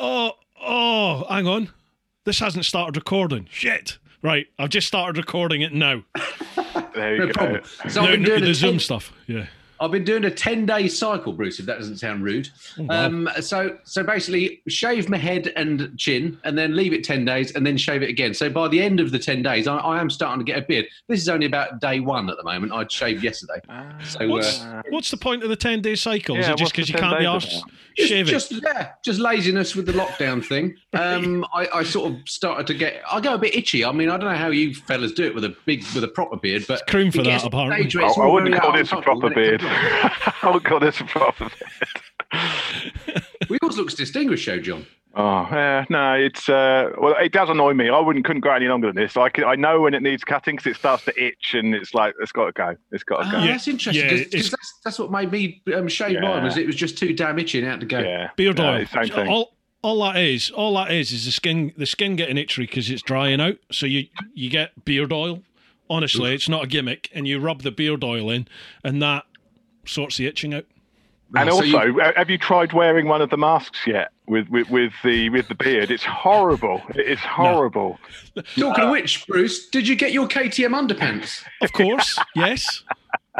Oh, hang on. This hasn't started recording. Shit. Right, I've just started recording it now. There you go. So I've been doing the Zoom stuff, yeah. I've been doing a 10-day cycle, Bruce, if that doesn't sound rude. Oh, wow. So basically, shave my head and chin, and then leave it 10 days, and then shave it again. So by the end of the 10 days, I am starting to get a beard. This is only about day one at the moment. I shaved yesterday. So, what's the point of the 10-day cycle? Yeah, is it just because you can't be arsed shaving? Just laziness with the lockdown thing. I sort of started to get... I go a bit itchy. I mean, I don't know how you fellas do it with a proper beard, but... It's croon for that, apparently. I wouldn't call this a proper beard. Oh God, that's a problem. We always look distinguished, show John. Oh yeah, no, it's well, it does annoy me. I couldn't go any longer than this. I know when it needs cutting because it starts to itch, and it's like it's got to go. It's got to go. That's interesting because that's what made me shave mine. Was it was just too damn itchy and had to go. Yeah. Beard oil. Same thing. All that is the skin getting itchy because it's drying out. So you get beard oil. Honestly, it's not a gimmick, and you rub the beard oil in, and that sorts the itching out. And also, have you tried wearing one of the masks yet with the beard? It's horrible. It's horrible. No. Talking of which, Bruce, did you get your KTM underpants? Of course, yes.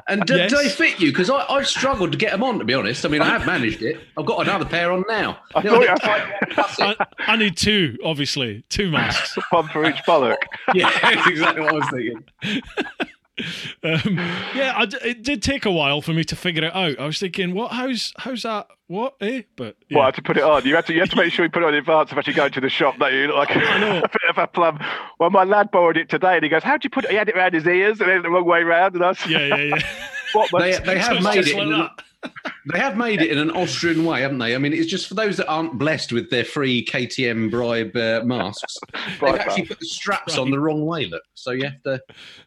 And do they fit you? Because I've struggled to get them on, to be honest. I mean, I have managed it. I've got another pair on now. I need two, obviously. Two masks. One for each bollock. Yeah, that's exactly what I was thinking. It did take a while for me to figure it out. I was thinking, how's that? What? Eh? But yeah. Well, I had to put it on. You had to make sure you put it on in advance of actually going to the shop. That you look like a bit of a plum. Well, my lad borrowed it today, and he goes, "How do you put it?" He had it around his ears, and then the wrong way round. And I was, yeah. What? They have made it. They have made it in an Austrian way, haven't they? I mean, it's just for those that aren't blessed with their free KTM bribe masks. They've actually put the straps on the wrong way, look. So you have to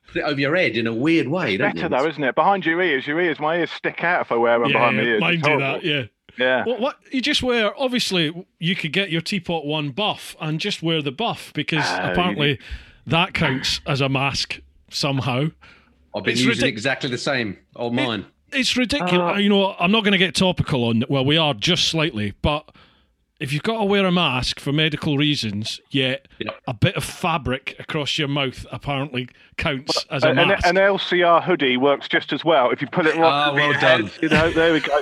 put it over your head in a weird way, don't you? Better though, isn't it? Behind your ears, my ears stick out if I wear one behind my ears. Mine do that, yeah. Yeah. Well, what you just wear? Obviously, you could get your Teapot One buff and just wear the buff because apparently that counts as a mask somehow. I've been using exactly the same on mine. It's ridiculous. I'm not going to get topical on. Well, we are just slightly, but if you've got to wear a mask for medical reasons, a bit of fabric across your mouth apparently counts as a mask. An LCR hoodie works just as well if you pull it right. Oh, well done. There we go.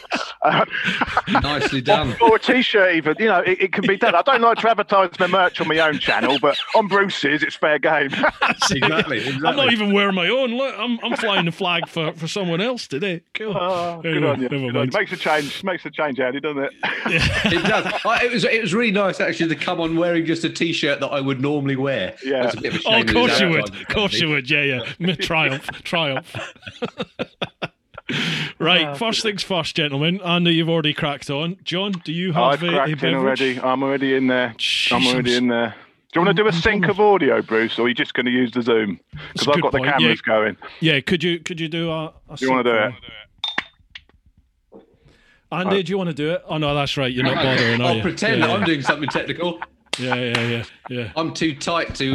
Nicely done. Or a T-shirt even. It can be done. I don't like to advertise my merch on my own channel, but on Bruce's, it's fair game. Exactly. I'm not even wearing my own. Look, I'm flying the flag for someone else today. Cool. Oh, anyway, good on you. Never mind. Makes a change, Andy, doesn't it? Yeah. It does. It was really nice actually to come on wearing just a T-shirt that I would normally wear. Yeah. That's a bit of a shame. Of course you would. Of course you would. Yeah. Triumph. Right. First things first, gentlemen. Andy, you've already cracked on. John, do you have a beverage? I'm already in there. Jesus. I'm already in there. Do you want to do a sync of audio, Bruce, or are you just going to use the Zoom? Because I've got the cameras going. Yeah. Could you do a sync? Do you want to do it? Andy, do you want to do it? Oh, no, that's right. You're not bothering, are you? I'll pretend that I'm doing something technical. Yeah. I'm too tight to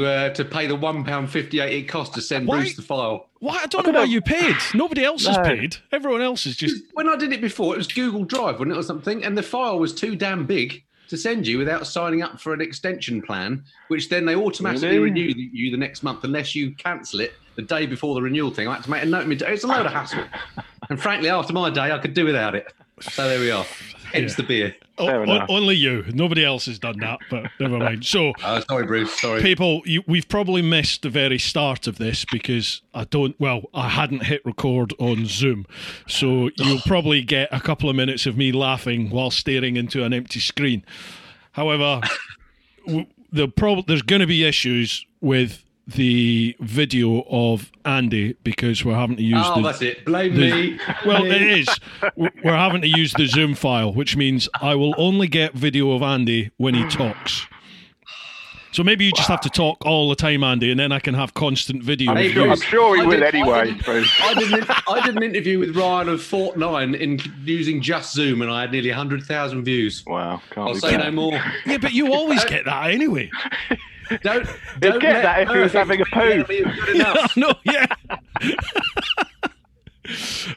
pay the £1.58 it costs to send Bruce the file. Why? I don't know why you paid. Nobody else has paid. Everyone else is just... When I did it before, it was Google Drive, wasn't it, or something? And the file was too damn big to send you without signing up for an extension plan, which then they automatically renew you the next month unless you cancel it the day before the renewal thing. I had to make a note. It's a load of hassle. And frankly, after my day, I could do without it. So there we are. Hence the beer. Only you. Nobody else has done that, but never mind. So, sorry, Bruce. Sorry. People, we've probably missed the very start of this because I hadn't hit record on Zoom. So you'll probably get a couple of minutes of me laughing while staring into an empty screen. However, there's going to be issues with the video of Andy because we're having to use that's it. Blame me. Well, it is. We're having to use the Zoom file, which means I will only get video of Andy when he talks. So maybe you just have to talk all the time, Andy, and then I can have constant video. I'm sure he will anyway. I did an interview with Ryan of Fort Nine using just Zoom, and I had nearly 100,000 views. Wow. I'll say no more. Yeah, but you always get that anyway. Don't get that if he was having a poo. No, yeah.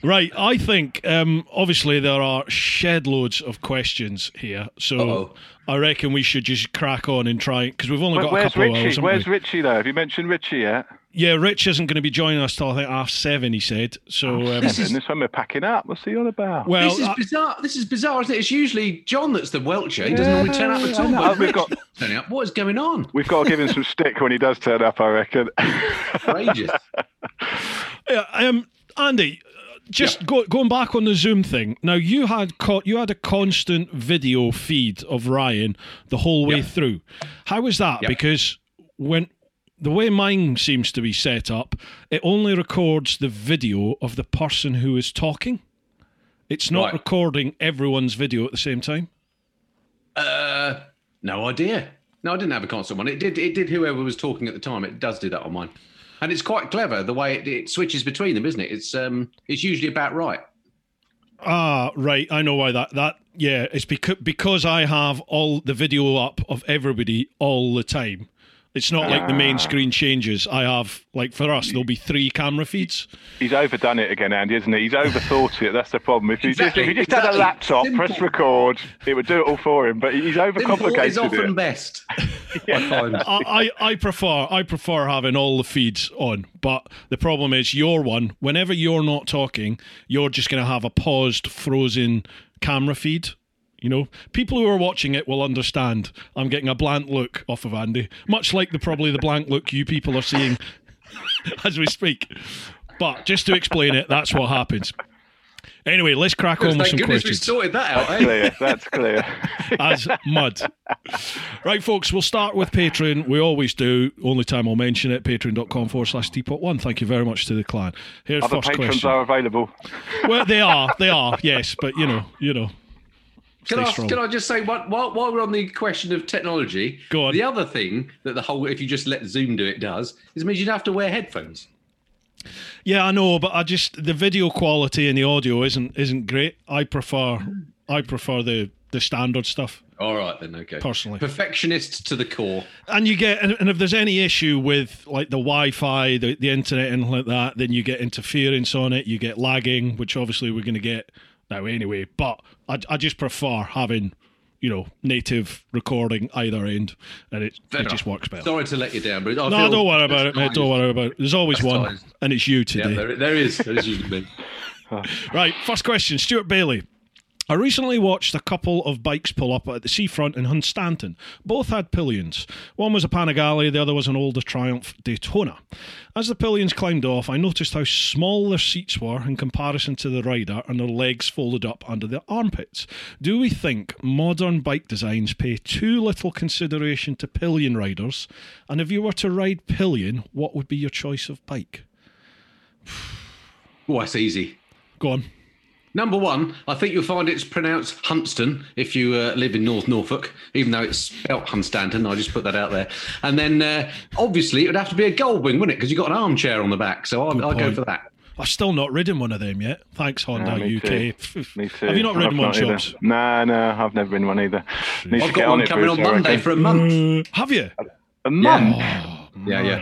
Right, I think, obviously, there are shed loads of questions here. So I reckon we should just crack on and try, because we've only got a couple of hours. Where's Richie, though? Have you mentioned Richie yet? Yeah, Rich isn't going to be joining us till, I think, 7:30, he said. So this when we're packing up. What's he on about? Well, this is bizarre. This is bizarre, isn't it? It's usually John that's the welcher. He doesn't normally turn up at all. But Rich got turning up. What is going on? We've got to give him some stick when he does turn up, I reckon. Outrageous. Yeah, Andy, just going back on the Zoom thing. Now, you had you had a constant video feed of Ryan the whole way through. How was that? Because the way mine seems to be set up, it only records the video of the person who is talking. It's not recording everyone's video at the same time. No idea. No, I didn't have a constant one. It did whoever was talking at the time. It does do that on mine. And it's quite clever, the way it switches between them, isn't it? It's usually about right. Ah, right. I know why that. Yeah, it's because I have all the video up of everybody all the time. It's not like the main screen changes. I have, like for us, there'll be 3 camera feeds. He's overdone it again, Andy, isn't he? He's overthought it. That's the problem. If you just had a laptop, press record, it would do it all for him. But he's overcomplicated it. It's often best. I prefer having all the feeds on. But the problem is your one, whenever you're not talking, you're just going to have a paused, frozen camera feed. You know, people who are watching it will understand. I'm getting a blank look off of Andy, much like probably the blank look you people are seeing as we speak. But just to explain it, that's what happens. Anyway, let's crack on with some questions. We sorted that out, that's clear. As mud. Right, folks, we'll start with Patreon. We always do. Only time I'll mention it, patreon.com/teapot1. Thank you very much to the clan. Here's other first patrons question. Are available. Well, they are, yes, but you know. Can I just say, while we're on the question of technology, the other thing that if you just let Zoom do it does, is it means you'd have to wear headphones. Yeah, I know, but the video quality and the audio isn't great. I prefer the standard stuff. All right then, okay. Personally, perfectionists to the core. And if there's any issue with like the Wi-Fi, the internet, and like that, then you get interference on it. You get lagging, which obviously we're going to get. Now, anyway, but I just prefer having, native recording either end, and it just works better. Sorry to let you down, but don't worry about it, mate. Don't worry about it. There's always one, and it's you today. Yeah, there is usually. Right, first question, Stuart Bailey. I recently watched a couple of bikes pull up at the seafront in Hunstanton. Both had pillions. One was a Panigale, the other was an older Triumph Daytona. As the pillions climbed off, I noticed how small their seats were in comparison to the rider and their legs folded up under their armpits. Do we think modern bike designs pay too little consideration to pillion riders? And if you were to ride pillion, what would be your choice of bike? Oh, that's easy. Go on. Number one, I think you'll find it's pronounced Huntston if you live in North Norfolk, even though it's spelt Hunstanton. I just put that out there. And then, obviously, it would have to be a Goldwing, wouldn't it? Because you've got an armchair on the back, so I'll go for that. I've still not ridden one of them yet. Thanks, Honda UK. Too. Me too. Have you not ridden one, Shops? No, I've never been one either. I've got one coming on Monday for a month. Have you? A month? Yeah.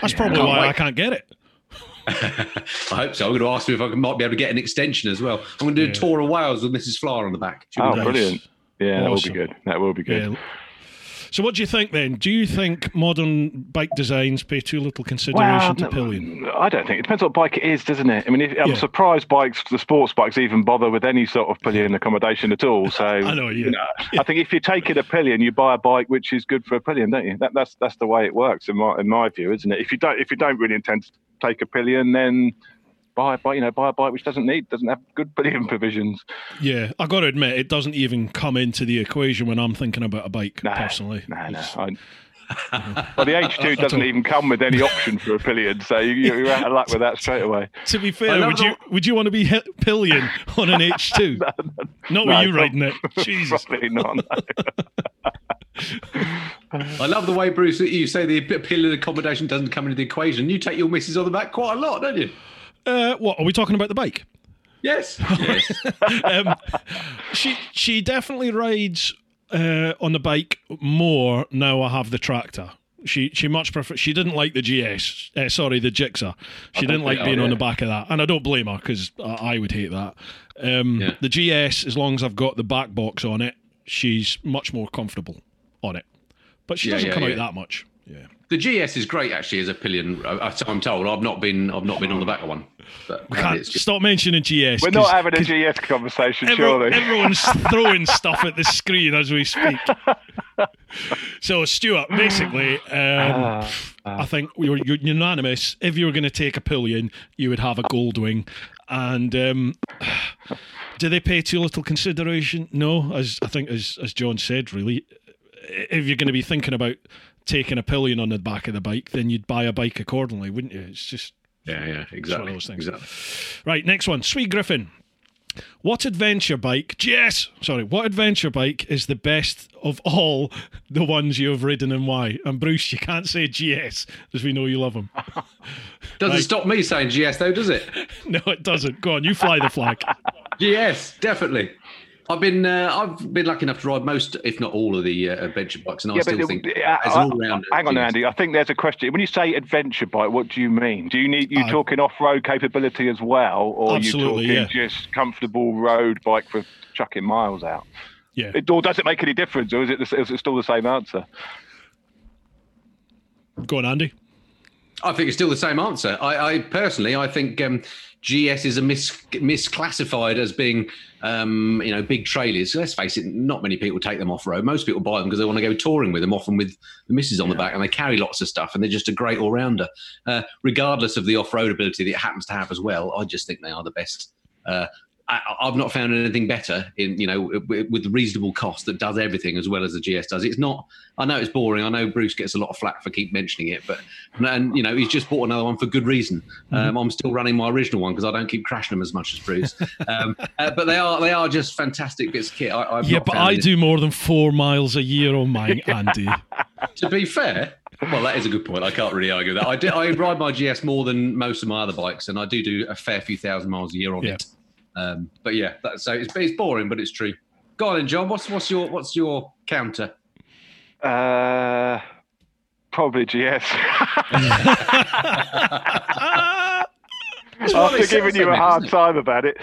That's probably why I can't get it. I hope so. I'm going to ask you if I might be able to get an extension as well. I'm going to do a tour of Wales with Mrs. Flower on the back. Brilliant. Yeah, awesome. That will be good. Yeah. So what do you think then? Do you think modern bike designs pay too little consideration to pillion? I don't think. It depends what bike it is, doesn't it? I mean, I'm surprised the sports bikes even bother with any sort of pillion accommodation at all. So I know, I think if you're taking a pillion, you buy a bike which is good for a pillion, don't you? That's the way it works in my view, isn't it? If you don't really intend to take a pillion, then buy a bike which doesn't have good pillion provisions. Yeah, I got to admit, it doesn't even come into the equation when I'm thinking about a bike personally. Well, the H2 doesn't even come with any option for a pillion, so you're out of luck with that straight away. To be fair, would you want to be pillion on an H2? Not riding it. Jesus, probably not. No. I love the way, Bruce, that you say the pillion accommodation doesn't come into the equation. You take your missus on the back quite a lot, don't you? What are we talking about? The bike? Yes. She definitely rides on the bike more now. I have the tractor. She much prefer. She didn't like the GS. Sorry, the Gixxer. She didn't like being on the back of that, and I don't blame her because I would hate that. The GS, as long as I've got the back box on it, she's much more comfortable on it. But she doesn't come out that much. Yeah. The GS is great actually as a pillion. I'm told. I've not been on the back of one. But we can't stop mentioning GS. We're not having a GS conversation, surely. Everyone's throwing stuff at the screen as we speak. So, Stuart, basically, I think you're unanimous. If you were going to take a pillion, you would have a Goldwing. And do they pay too little consideration? No, as John said, really, if you're going to be thinking about taking a pillion on the back of the bike, then you'd buy a bike accordingly, wouldn't you? It's just exactly one of those things. Exactly. Right, next one. Sweet Griffin. What adventure bike is the best of all the ones you have ridden and why? And Bruce, you can't say GS because we know you love them. Doesn't stop me saying GS though, does it? No, it doesn't. Go on, you fly the flag. GS, definitely. I've been lucky enough to ride most, if not all, of the adventure bikes, and I think as an all-rounder. Hang on, Andy. I think there's a question. When you say adventure bike, what do you mean? Do you need talking off-road capability as well, or are you talking just comfortable road bike for chucking miles out? Yeah. Or does it make any difference, or is it still the same answer? Go on, Andy. I think it's still the same answer. I personally, I think GS is a misclassified as being, big trailers. Let's face it, not many people take them off road. Most people buy them because they want to go touring with them, often with the missus on the back, and they carry lots of stuff, and they're just a great all rounder, regardless of the off road ability that it happens to have as well. I just think they are the best. I've not found anything better with reasonable cost that does everything as well as the GS does. It's not. I know it's boring. I know Bruce gets a lot of flack for keep mentioning it, but and he's just bought another one for good reason. I'm still running my original one because I don't keep crashing them as much as Bruce. But they are just fantastic bits of kit. I do more than 4 miles a year on mine, Andy. To be fair. Well, that is a good point. I can't really argue that. I ride my GS more than most of my other bikes, and I do a fair few thousand miles a year on it. So it's boring, but it's true. Go on, then, John. What's your counter? Probably GS. After giving you a hard time about it,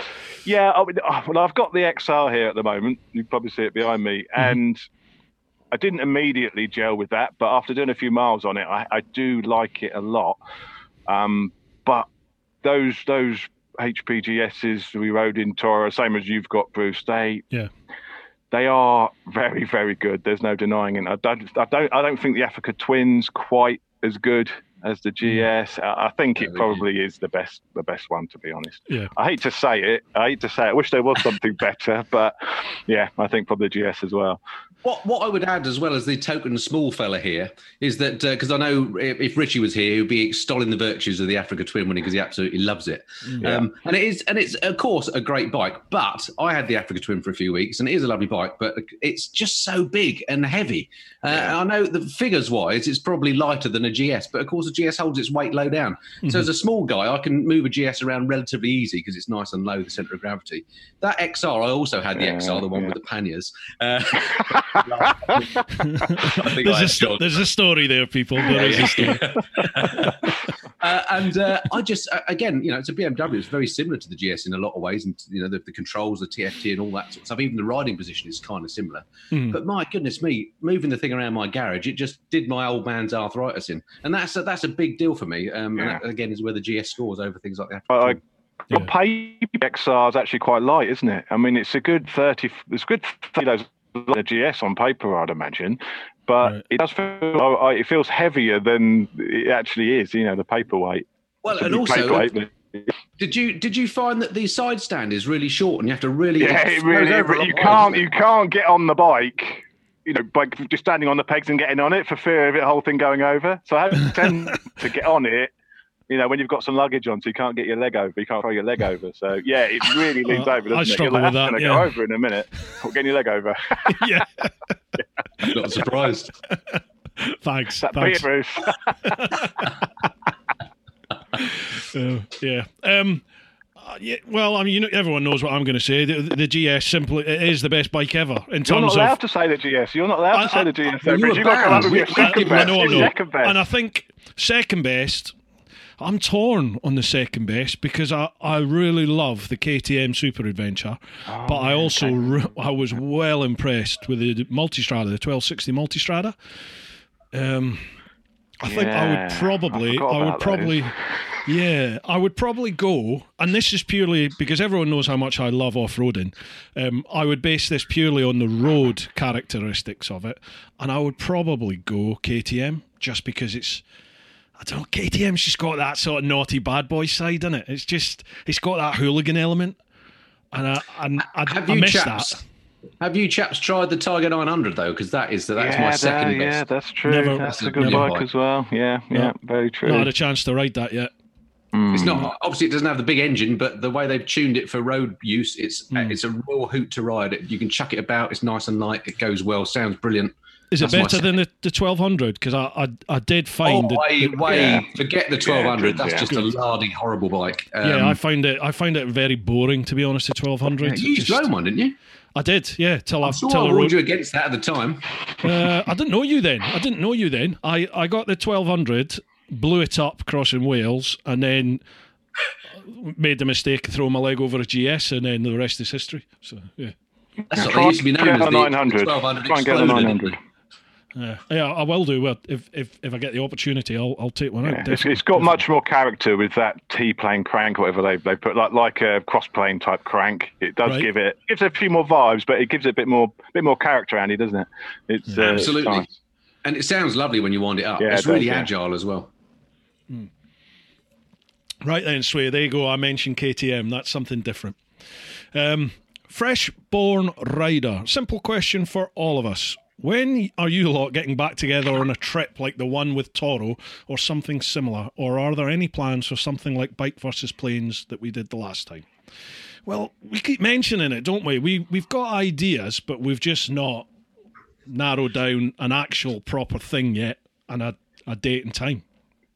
yeah. I mean, I've got the XR here at the moment. You can probably see it behind me, and I didn't immediately gel with that. But after doing a few miles on it, I do like it a lot. But those HPGSs we rode in Toro, same as you've got, Bruce. They are very, very good. There's no denying it. I don't think the Africa Twin's quite as good as the GS. I think it probably is the best one, to be honest. Yeah. I hate to say it. I wish there was something better, but yeah, I think probably GS as well. What I would add as well as the token small fella here is that, because I know if Richie was here, he'd be extolling the virtues of the Africa Twin because he absolutely loves it. Yeah. And it's of course a great bike, but I had the Africa Twin for a few weeks and it is a lovely bike, but it's just so big and heavy. And I know the figures wise, it's probably lighter than a GS, but of course the GS holds its weight low down. Mm-hmm. So as a small guy, I can move a GS around relatively easy because it's nice and low, the centre of gravity. That XR, I also had the XR, the one with the panniers. There's a story there, people. There is a story. It's a BMW. It's very similar to the GS in a lot of ways, and the controls, the TFT, and all that sort of stuff. Even the riding position is kind of similar. Mm. But my goodness me, moving the thing around my garage, it just did my old man's arthritis in, and that's a big deal for me. And that, again, is where the GS scores over things like that. The XR is actually quite light, isn't it? I mean, it's a good 30. It's good 30 the GS on paper, I'd imagine, but it does feel it feels heavier than it actually is. The paperweight. Well, and also, did you find that the side stand is really short and you have to really you can't get on the bike, by just standing on the pegs and getting on it for fear of the whole thing going over. So I tend to get on it. When you've got some luggage on, so you can't get your leg over, you can't throw your leg over. So, yeah, it really leans over, doesn't it? I struggle with that, going to go over in a minute. Or getting your leg over. Yeah. I'm not surprised. Thanks. Bruce. Yeah, well, I mean, you know, everyone knows what I'm going to say. The GS simply is the best bike ever in terms of. You're not allowed to say the GS. You're not allowed to say the GS. You've got to come up with your second best. I know. Second best. And I think second best. I'm torn on the second best because I really love the KTM Super Adventure, but I also I was well impressed with the Multistrada, the 1260 Multistrada. I would probably go, and this is purely because everyone knows how much I love off-roading. I would base this purely on the road characteristics of it, and I would probably go KTM just because it's. I don't know, KTM's just got that sort of naughty bad boy side in it. It's just, it's got that hooligan element. And I miss that. Have you chaps tried the Tiger 900 though? Because that's my second best. Yeah, that's true. That's a good bike as well. Yeah, very true. Not had a chance to ride that yet. It's not, obviously it doesn't have the big engine, but the way they've tuned it for road use, it's a real hoot to ride. You can chuck it about, it's nice and light, it goes well, sounds brilliant. Is it better than the 1200? Because I did find forget the 1200. That's just a lardy horrible bike. I find it very boring, to be honest. The 1200. You used your own one, didn't you? I did. Yeah. I warned you against that at the time. I didn't know you then. I got the 1200, blew it up crossing Wales, and then made the mistake of throwing my leg over a GS, and then the rest is history. So yeah. That's what they used to be known as. The 1200. Try and get the 900. Yeah, I will do. Well, if I get the opportunity, I'll take one out. It's got much more character with that T-plane crank, or whatever they put, like a cross-plane type crank. It does gives a few more vibes, but it gives it a bit more character, Andy, doesn't it? It's absolutely, it's nice. And it sounds lovely when you wind it up. Yeah, it's really agile as well. Mm. Right then, Sway, there you go. I mentioned KTM. That's something different. Freshborn rider. Simple question for all of us. When are you lot getting back together on a trip like the one with Toro or something similar? Or are there any plans for something like Bike versus Planes that we did the last time? Well, we keep mentioning it, don't we? We've got ideas, but we've just not narrowed down an actual proper thing yet and a date and time.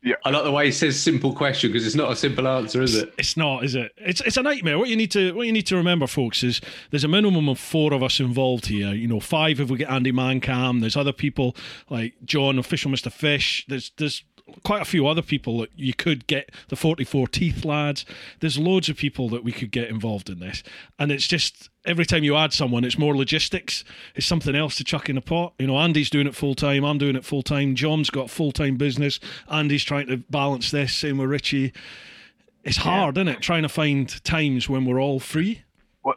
Yeah. I like the way he says simple question because it's not a simple answer, is it? It's not, is it? It's a nightmare. What you need to remember, folks, is there's a minimum of four of us involved here. You know, five if we get Andy Mancam. There's other people like John, Official Mr. Fish. There's quite a few other people that you could get, the 44 Teeth lads. There's loads of people that we could get involved in this. And it's just every time you add someone, it's more logistics. It's something else to chuck in a pot. You know, Andy's doing it full-time. I'm doing it full-time. John's got full-time business. Andy's trying to balance this. Same with Richie. It's hard, isn't it, trying to find times when we're all free?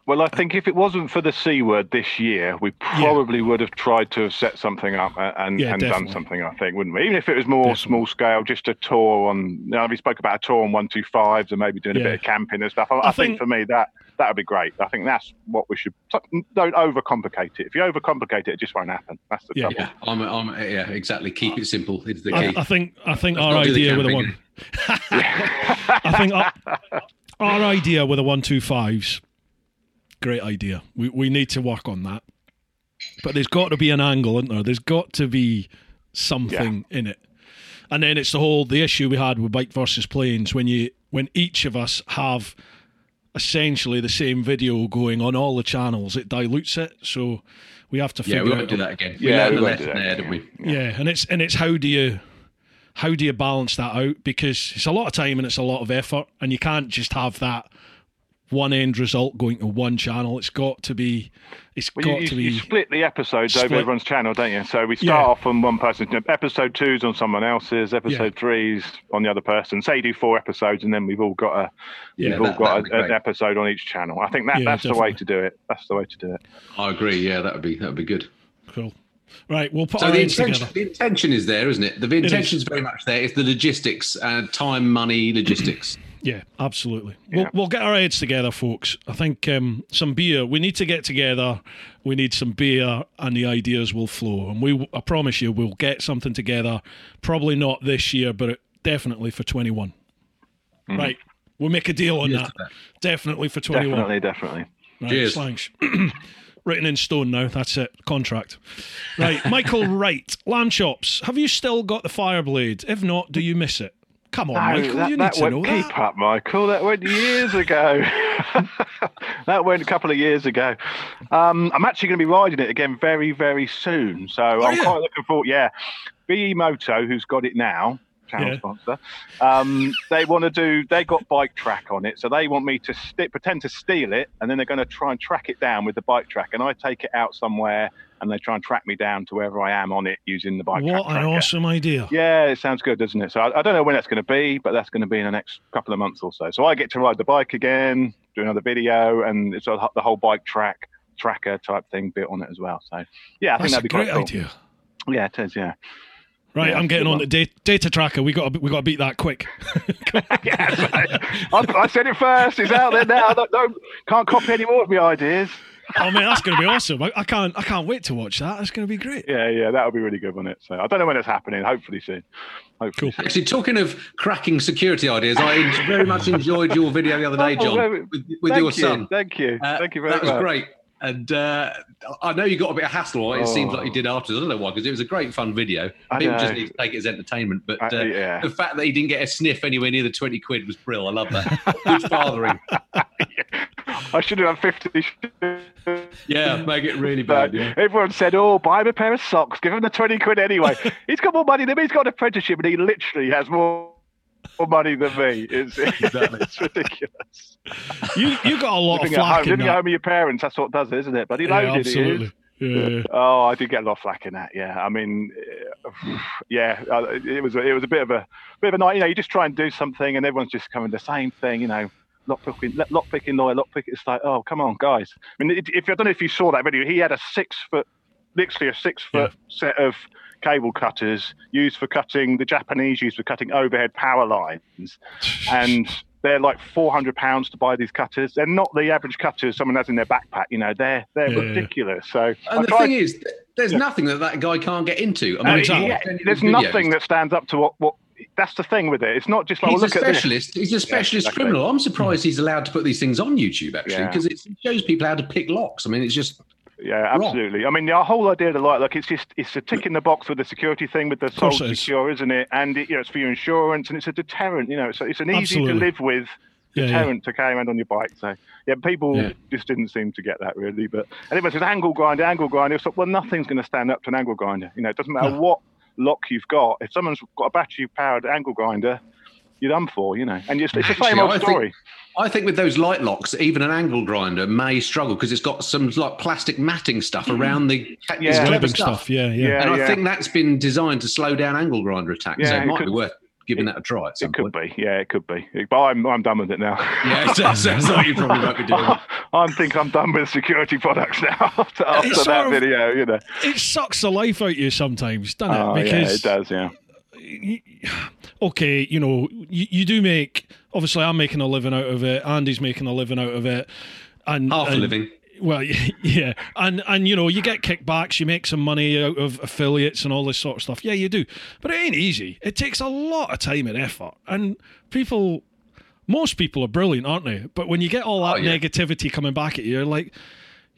Well, I think if it wasn't for the C word this year, we probably would have tried to have set something up and done something, I think, wouldn't we? Even if it was more small scale, just a tour on, you know, we spoke about a tour on 125s and maybe doing a bit of camping and stuff. I think for me, that would be great. I think that's what we should, don't overcomplicate it. If you overcomplicate it just won't happen. That's the trouble. Yeah, I'm exactly. Keep it simple is the key. I think our idea with the one. I think our idea with the 125s. Great idea. We need to work on that. But there's got to be an angle, isn't there? There's got to be something in it. And then it's the issue we had with Bike versus Planes when each of us have essentially the same video going on all the channels, it dilutes it. So we have to figure out. Yeah, we won't do that again. We learned the lesson there, didn't we? Yeah, and it's how do you balance that out? Because it's a lot of time and it's a lot of effort, and you can't just have that one end result going to one channel. It's got to be. You split the episodes over everyone's channel, don't you? So we start off on one person's. Episode 2's on someone else's. Episode 3's on the other person. Say you do 4 episodes, and then we've all got an episode on each channel. I think that's definitely the way to do it. That's the way to do it. I agree. Yeah, that would be good. Cool. Right, we'll put the intention is there, isn't it? The intention is very much there. It's the logistics, time, money, logistics. Yeah, absolutely. Yeah. We'll get our heads together, folks. I think some beer. We need to get together. We need some beer, and the ideas will flow. And I promise you, we'll get something together. Probably not this year, but definitely for 21. Mm-hmm. Right, we'll make a deal on that. Definitely for 21. Definitely. Right, cheers. Thanks. Written in stone now. That's it. Contract. Right. Michael Wright. Lamb chops. Have you still got the Fireblade? If not, do you miss it? Come on, no, Michael, you need to know that. Keep up, Michael. That went years ago. That went a couple of years ago. I'm actually going to be riding it again very, very soon. So I'm quite looking forward. Yeah. BE Moto, who's got it now, channel sponsor, they want to do, they got Bike Track on it. So they want me to pretend to steal it, and then they're going to try and track it down with the Bike Track. And I take it out somewhere, and they try and track me down to wherever I am on it using the Bike Track. What an awesome idea. Yeah, it sounds good, doesn't it? So I don't know when that's going to be, but that's going to be in the next couple of months or so. So I get to ride the bike again, do another video, and it's the whole Bike Track tracker type thing built on it as well. So, yeah, I think that'd be quite cool. That's a great idea. Yeah, it is, yeah. Right, yeah, I'm getting on the data tracker. We got to beat that quick. Yes, I said it first. It's out there now. Can't copy any more of my ideas. Oh man, that's going to be awesome. I can't wait to watch that. That's going to be great. Yeah, that'll be really good, won't it? So I don't know when it's happening. Hopefully soon. Hopefully. Cool. Actually, talking of cracking security ideas, I very much enjoyed your video the other day, John, with your son. Thank you. Thank you very much. That was great. And I know you got a bit of hassle. It seems like you did afterwards. I don't know why, because it was a great fun video. People just need to take it as entertainment. But the fact that he didn't get a sniff anywhere near the 20 quid was brill. I love that. Good fathering. I should have done 50. Yeah, make it really bad. Yeah. Everyone said, buy him a pair of socks. Give him the 20 quid anyway. He's got more money than me. He's got an apprenticeship, and he literally has more money than me. It's ridiculous. You got a lot of flack. Living at home with your parents, that's what does it, isn't it? But he loaded absolutely. Yeah. Oh, I did get a lot of flack in that. Yeah, I mean, it was a bit of a night. You know, you just try and do something, and everyone's just coming the same thing. You know, lock picking lawyer, lock picking. It's like, oh, come on, guys. I mean, I don't know if you saw that video, he had literally a six foot set of cable cutters used for cutting overhead power lines, and they're like £400 to buy these cutters. They're not the average cutters someone has in their backpack, you know. They're ridiculous. So and the thing is, there's nothing that guy can't get into. I mean, there's nothing that stands up to what that's the thing with it. It's not just like he's a specialist criminal. I'm surprised he's allowed to put these things on YouTube, actually, because it shows people how to pick locks. I mean, it's just absolutely. I mean, the whole idea of the light, like, it's a tick in the box with the security thing, with the sole secure, isn't it? And it's for your insurance, and it's a deterrent. You know, it's an easy to live with deterrent to carry around on your bike. So people just didn't seem to get that really. But anyway, says angle grinder. So, well, nothing's going to stand up to an angle grinder. You know, it doesn't matter what lock you've got. If someone's got a battery powered angle grinder, you're done for, you know. And it's the same old story. I think with those light locks, even an angle grinder may struggle, because it's got some like plastic matting stuff around the clever stuff. I think that's been designed to slow down angle grinder attacks. So it might be worth giving that a try at some point. It could be. But I'm done with it now. Yeah, it sounds like you probably won't be doing it. I think I'm done with security products now after that video, you know. It sucks the life out of you sometimes, doesn't it? Because it does, okay, you know, you do make, obviously I'm making a living out of it, Andy's making a living out of it, and half a living. Well, yeah, and you know, you get kickbacks, you make some money out of affiliates and all this sort of stuff. Yeah, you do, but it ain't easy. It takes a lot of time and effort, and most people are brilliant, aren't they? But when you get all that negativity coming back at you, you're like,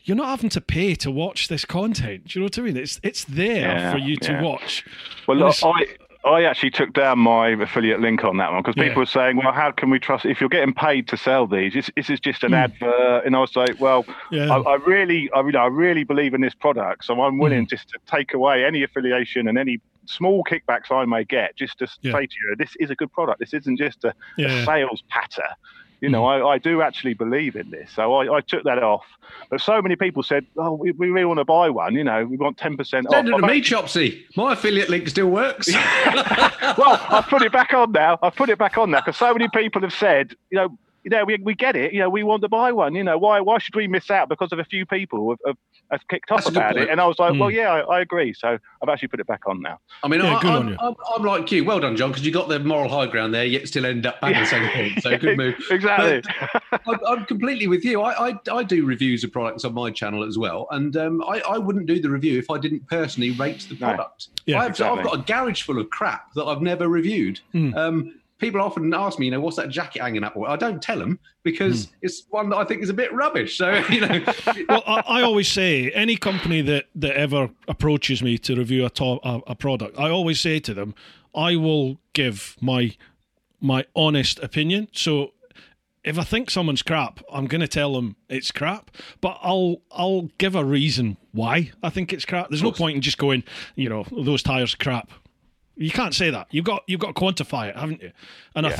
you're not having to pay to watch this content. Do you know what I mean? It's there for you to watch. Well, look, I actually took down my affiliate link on that one, because people were saying, well, how can we trust if you're getting paid to sell these? This is just an advert. And I was like, well, I really believe in this product, so I'm willing just to take away any affiliation and any small kickbacks I may get, just to say to you, this is a good product. This isn't just a sales patter. You know, I do actually believe in this. So I took that off. But so many people said, oh, we really want to buy one. You know, we want 10% off. Send it to me, Chopsy. My affiliate link still works. Well, I've put it back on now. Because so many people have said, you know, we get it. You know, we want to buy one. You know, why should we miss out because of a few people have kicked off about it? And I was like, well, yeah, I agree. So I've actually put it back on now. I mean, I'm like you. Well done, John, because you got the moral high ground there, yet still ended up back at the same point. So good move. Exactly. I'm completely with you. I do reviews of products on my channel as well. And I wouldn't do the review if I didn't personally rate the product. No. Yeah, I've got a garage full of crap that I've never reviewed. People often ask me, you know, what's that jacket hanging up? I don't tell them, because it's one that I think is a bit rubbish. So, you know. Well, I always say, any company that ever approaches me to review a product, I always say to them, I will give my my honest opinion. So if I think someone's crap, I'm going to tell them it's crap, but I'll give a reason why I think it's crap. There's no point in just going, you know, those tyres are crap. You can't say that. You've got to quantify it, haven't you? And yeah.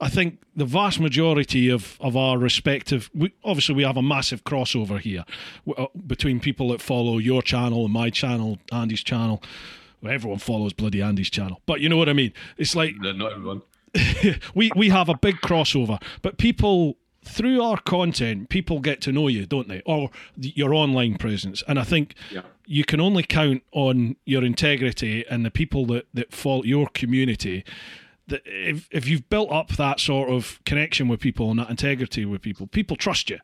I think the vast majority of our respective... obviously, we have a massive crossover here between people that follow your channel and my channel, Andy's channel. Well, everyone follows bloody Andy's channel. But you know what I mean? It's like... No, not everyone. we have a big crossover. But people, through our content, people get to know you, don't they? Or your online presence. And I think you can only count on your integrity and the people that follow your community... If you've built up that sort of connection with people and that integrity with people, people trust you,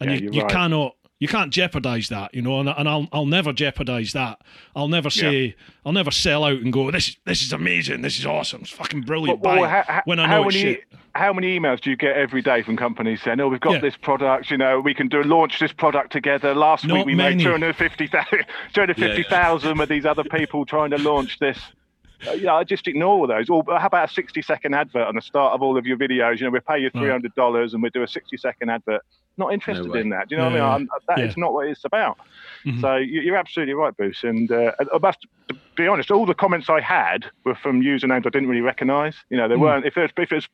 and you cannot, you can't jeopardize that, you know. And I'll never jeopardize that. I'll never say, I'll never sell out and go, this is amazing, this is awesome, it's fucking brilliant. Well, when I know it's shit. How many emails do you get every day from companies saying, "Oh, we've got this product, you know, we can launch this product together. Last week we made 250,000 with these other people trying to launch this." I just ignore all those. Or how about a 60-second advert on the start of all of your videos? You know, we pay you $300 and we do a 60-second advert. Not interested in that. Do you know what I mean? That is not what it's about. Mm-hmm. So you're absolutely right, Bruce. And I must be honest, all the comments I had were from usernames I didn't really recognise. You know, they weren't. If it was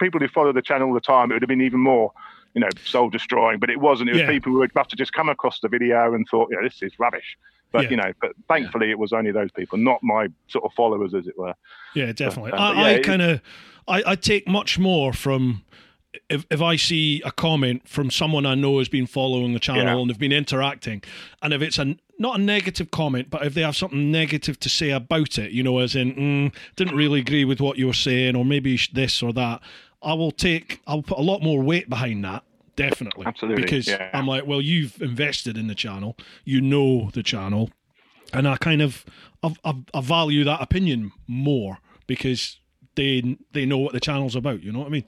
people who follow the channel all the time, it would have been even more, you know, soul destroying. But it wasn't. It was people who must have just come across the video and thought, this is rubbish. But, you know, but thankfully it was only those people, not my sort of followers, as it were. Yeah, definitely. I take much more from if I see a comment from someone I know has been following the channel and have been interacting. And if it's not a negative comment, but if they have something negative to say about it, you know, as in, didn't really agree with what you were saying, or maybe this or that, I'll put a lot more weight behind that. Definitely. Absolutely. Because I'm like, well, you've invested in the channel, you know the channel, and I kind of I value that opinion more because they know what the channel's about, you know what I mean?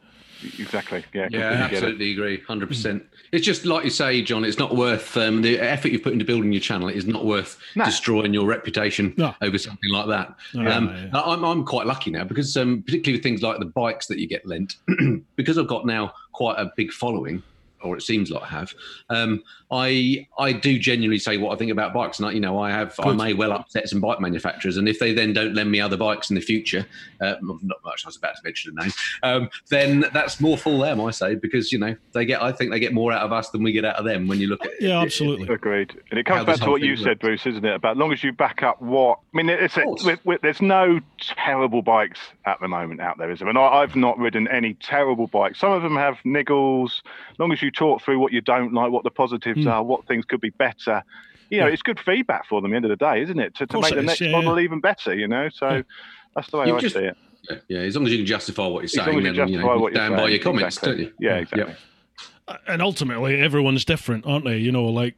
Exactly. Yeah, absolutely agree. 100%. It's just like you say, John, it's not worth the effort you put into building your channel. It is not worth destroying your reputation over something like that. I'm quite lucky now because particularly with things like the bikes that you get lent, because I've got now quite a big following, or it seems like I have. I do genuinely say what I think about bikes, and I may well upset some bike manufacturers, and if they then don't lend me other bikes in the future, not much. I was about to mention a name. Then that's more for them, I say, because you know I think they get more out of us than we get out of them. When you look at absolutely agreed, and it comes back to what you said, Bruce, isn't it? About as long as you back up what I mean, there's no terrible bikes at the moment out there, is there? And I've not ridden any terrible bikes. Some of them have niggles. As long as you talk through what you don't like, what the positives are, what things could be better. You know, it's good feedback for them at the end of the day, isn't it? To make the next model even better, you know? So that's the way I see it. Yeah, as long as you can justify what you're saying, then you stand by your comments, don't you? Yeah, exactly. Yeah. And ultimately, everyone's different, aren't they? You know, like,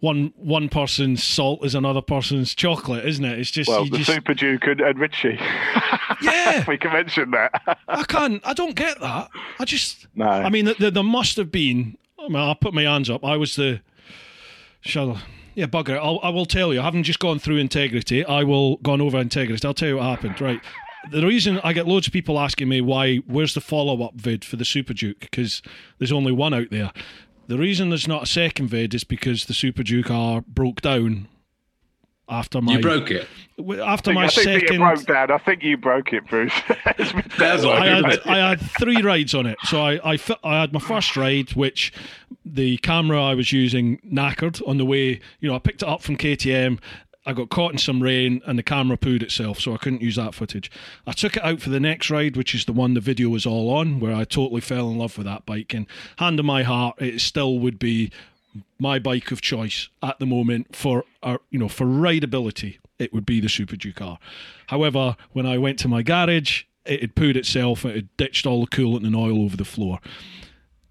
One person's salt is another person's chocolate, isn't it? It's just Super Duke and Richie. Yeah, we can mention that. I don't get that. I mean, there must have been. I mean, I'll put my hands up. I was the. Shall I? Yeah, bugger it. I will tell you. I haven't just gone through integrity. Gone over integrity. I'll tell you what happened. Right. The reason I get loads of people asking me where's the follow-up vid for the Super Duke, because there's only one out there. The reason there's not a second vid is because the Super Duke R broke down after my... You broke it? I think you broke it, Bruce. I had three rides on it. So I had my first ride, which the camera I was using knackered on the way. You know, I picked it up from KTM. I got caught in some rain and the camera pooed itself, so I couldn't use that footage. I took it out for the next ride, which is the one the video was all on, where I totally fell in love with that bike. And hand on my heart, it still would be my bike of choice at the moment for rideability. It would be the Super Duke R. However, when I went to my garage, it had pooed itself. It had ditched all the coolant and oil over the floor.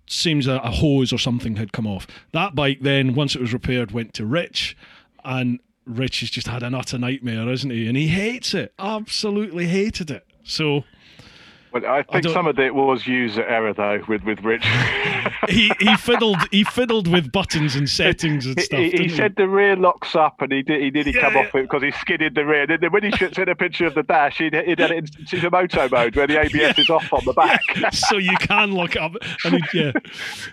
Seems that a hose or something had come off. That bike then, once it was repaired, went to Rich, and Rich has just had an utter nightmare, isn't he? And he hates it. Absolutely hated it. So Well, I think some of it was user error though with Rich. he fiddled with buttons and settings and stuff. He said the rear locks up, and he didn't come off it because he skidded the rear. And then when he sent a picture of the dash, he did it in Sugimoto mode where the ABS is off on the back, so you can look up.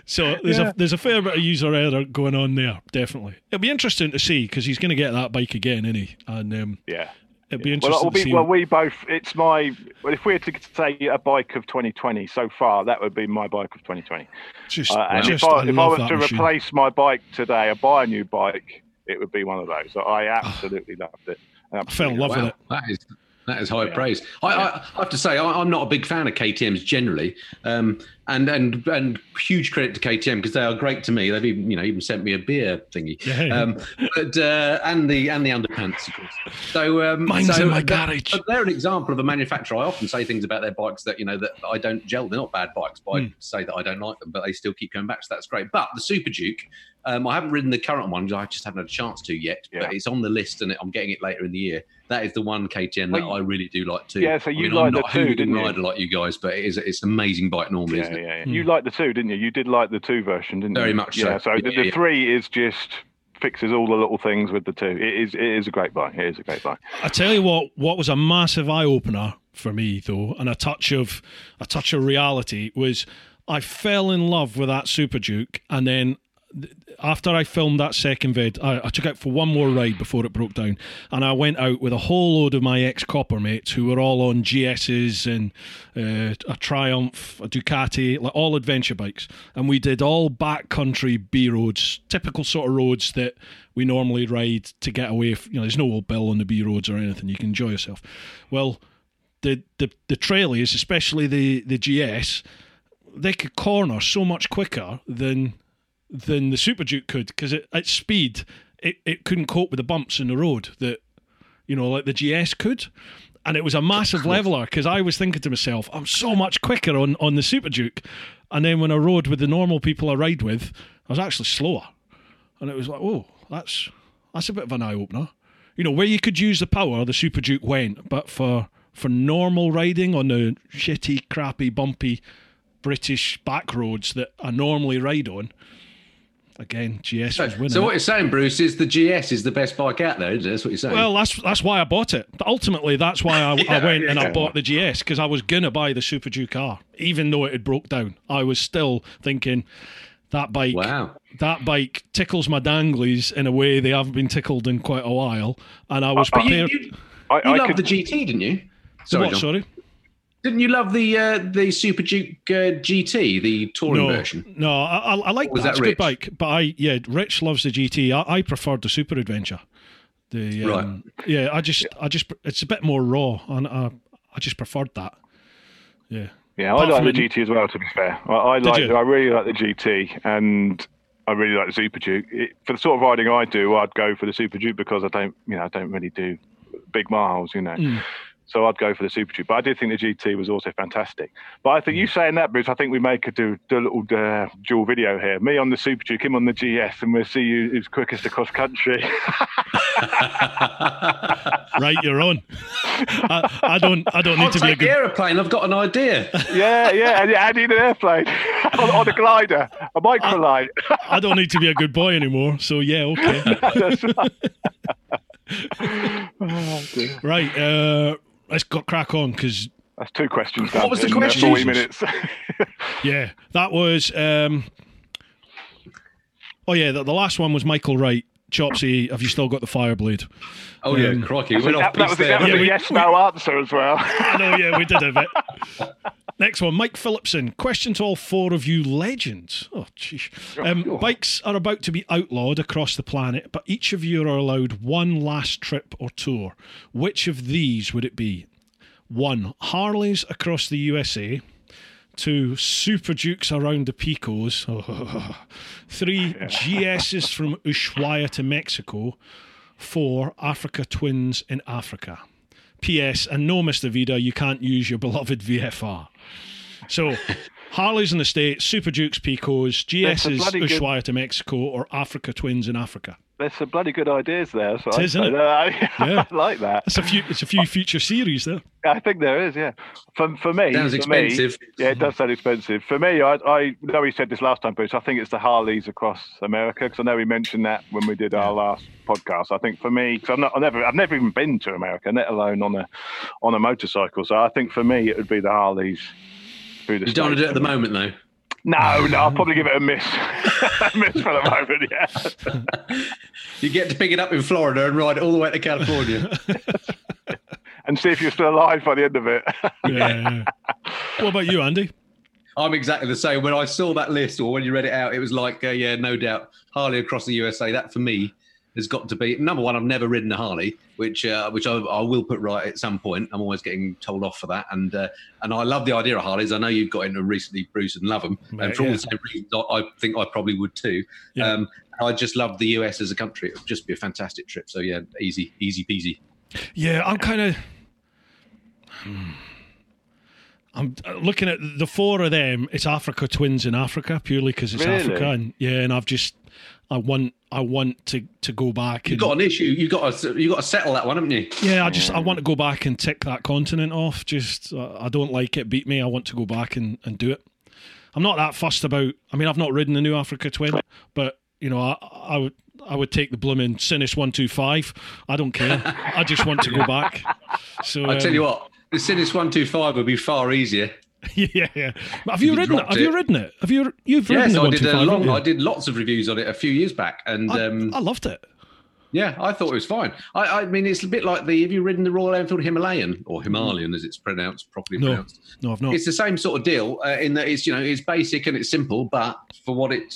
So there's a fair bit of user error going on there. Definitely, it'll be interesting to see because he's going to get that bike again, isn't he? And it'd be interesting to see. Well, we both. If we were to say a bike of 2020 so far, that would be my bike of 2020. If I was to replace my bike today, or buy a new bike, it would be one of those. I absolutely loved it. I fell in love with it. That is high praise. I have to say, I'm not a big fan of KTM's generally, and huge credit to KTM because they are great to me. They've even sent me a beer thingy, and the underpants, of course. Mine's in my garage. They're an example of a manufacturer. I often say things about their bikes that I don't gel. They're not bad bikes, but I say that I don't like them, but they still keep going back. So that's great. But the Super Duke. I haven't ridden the current one because I just haven't had a chance to yet, but it's on the list and I'm getting it later in the year. That is the one, KTM, that I really do like too. Yeah, so you like the two, didn't you? I'm not a rider like you guys, but it's an amazing bike normally, isn't it? Yeah, yeah. You liked the two, didn't you? You did like the two version, didn't you? Very much so. Yeah, so the three is just fixes all the little things with the two. It is a great bike. It is a great bike. I tell you what was a massive eye-opener for me, though, and a touch of reality was I fell in love with that Super Duke, and then after I filmed that second vid, I took out for one more ride before it broke down, and I went out with a whole load of my ex-copper mates who were all on GSs and a Triumph, a Ducati, like all adventure bikes, and we did all backcountry B roads, typical sort of roads that we normally ride to get away. There's no old bill on the B roads or anything. You can enjoy yourself. Well, the trailies, especially the GS, they could corner so much quicker than the Super Duke could because at speed it couldn't cope with the bumps in the road that like the GS could, and it was a massive leveler because I was thinking to myself, I'm so much quicker on the Super Duke, and then when I rode with the normal people I ride with, I was actually slower, and it was like, oh, that's a bit of an eye opener, where you could use the power the Super Duke went, but for normal riding on the shitty, crappy, bumpy British back roads that I normally ride on. Again, GS was winning. So what you're saying, Bruce, is the GS is the best bike out there, isn't it? That's what you're saying. Well, that's why I bought it. But ultimately, that's why I went and I bought the GS, because I was going to buy the Super Duke R, even though it had broke down. I was still thinking, that bike tickles my danglies in a way they haven't been tickled in quite a while. And I was prepared. You loved the GT, didn't you? Sorry, what, John? Sorry? Didn't you love the Super Duke GT, the touring version? No, I like that. It's a good bike, but Rich loves the GT. I preferred the Super Adventure. It's a bit more raw, and I just preferred that. Yeah, yeah. I like the GT as well. To be fair, I really like the GT, and I really like the Super Duke. For the sort of riding I do, I'd go for the Super Duke because I don't really do big miles, So I'd go for the Super Duke. But I did think the GT was also fantastic. But I think you saying that, Bruce, I think we make do a little dual video here. Me on the Super Duke, him on the GS, and we'll see who's quickest across country. Right, you're on. I don't need I'll to take be a good aeroplane. I've got an idea. Yeah, I need an airplane on a glider, a microlight. I don't need to be a good boy anymore. So yeah, okay. That's right. Oh, dear. Right. Let's crack on because that's two questions. What was the question? 40 minutes. Yeah, that was. The last one was Michael Wright. Chopsy, have you still got the Fireblade? Oh yeah, crikey! That was a yes/no answer as well. I know. Yeah, we did a bit. Next one, Mike Phillipson. Question to all four of you legends. Oh, jeez. Bikes are about to be outlawed across the planet, but each of you are allowed one last trip or tour. Which of these would it be? 1. Harleys across the USA. 2. Super Dukes around the Picos. 3. GSs from Ushuaia to Mexico. 4. Africa Twins in Africa. P.S. And no, Mr. Vida, you can't use your beloved VFR. So, Harley's in the States, Super Dukes, Picos, GS's, Ushuaia to Mexico, or Africa Twins in Africa. There's some bloody good ideas there. So I like that. It's a few future series there. I think there is, yeah. For me, sounds expensive. Yeah, it does sound expensive. For me, I know we said this last time, Bruce. I think it's the Harleys across America, because I know we mentioned that when we did our last podcast. I think for me, because I've never even been to America, let alone on a motorcycle. So I think for me, it would be the Harleys. Through the you don't want to do it at the moment, though. No, I'll probably give it a miss. A miss for the moment, yeah. You get to pick it up in Florida and ride it all the way to California. And see if you're still alive by the end of it. Yeah. What about you, Andy? I'm exactly the same. When I saw that list, or when you read it out, it was like, yeah, no doubt, Harley across the USA. That, for me, has got to be... Number one, I've never ridden a Harley, which I will put right at some point. I'm always getting told off for that. And I love the idea of Harleys. I know you've got into recently, Bruce, and love them. Right, and for all the same reasons, I think I probably would too. Yeah. I just love the US as a country. It would just be a fantastic trip. So, yeah, easy peasy. Yeah, I'm kind of... I'm looking at the four of them. It's Africa Twins in Africa purely because it's Africa, and I've just I want to go back. You've got an issue. You got to settle that one, haven't you? Yeah, I want to go back and tick that continent off. Just I don't like it. Beat me. I want to go back and do it. I'm not that fussed about. I mean, I've not ridden the new Africa Twin, but you know, I would take the blooming Sinnis 125. I don't care. I just want to go back. So I tell you what. The Sinnis 125 would be far easier. Yeah. Have you ridden it? Yes, I did. I did lots of reviews on it a few years back, and I loved it. Yeah, I thought it was fine. I mean, it's a bit like have you ridden the Royal Enfield Himalayan, or Himalayan as it's pronounced, properly pronounced? No, I've not. It's the same sort of deal in that it's, you know, it's basic and it's simple, but for what it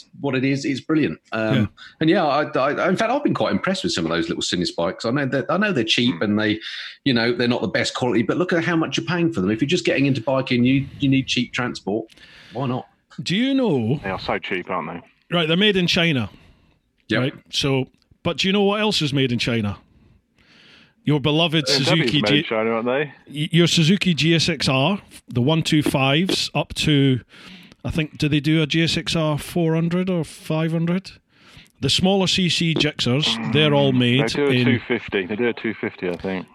is, it's brilliant. And I in fact, I've been quite impressed with some of those little Sinnis bikes. I know they're cheap and they, you know, they're not the best quality, but look at how much you're paying for them. If you're just getting into biking, you need cheap transport. Why not? Do you know? They are so cheap, aren't they? Right, they're made in China. Yeah. Right? So. But do you know what else is made in China? Your beloved Suzuki China, aren't they? Your Suzuki GSXR, the 125s up to, I think, do they do a GSXR 400 or 500? The smaller CC Gixxers, they're all made. They do a 250, I think.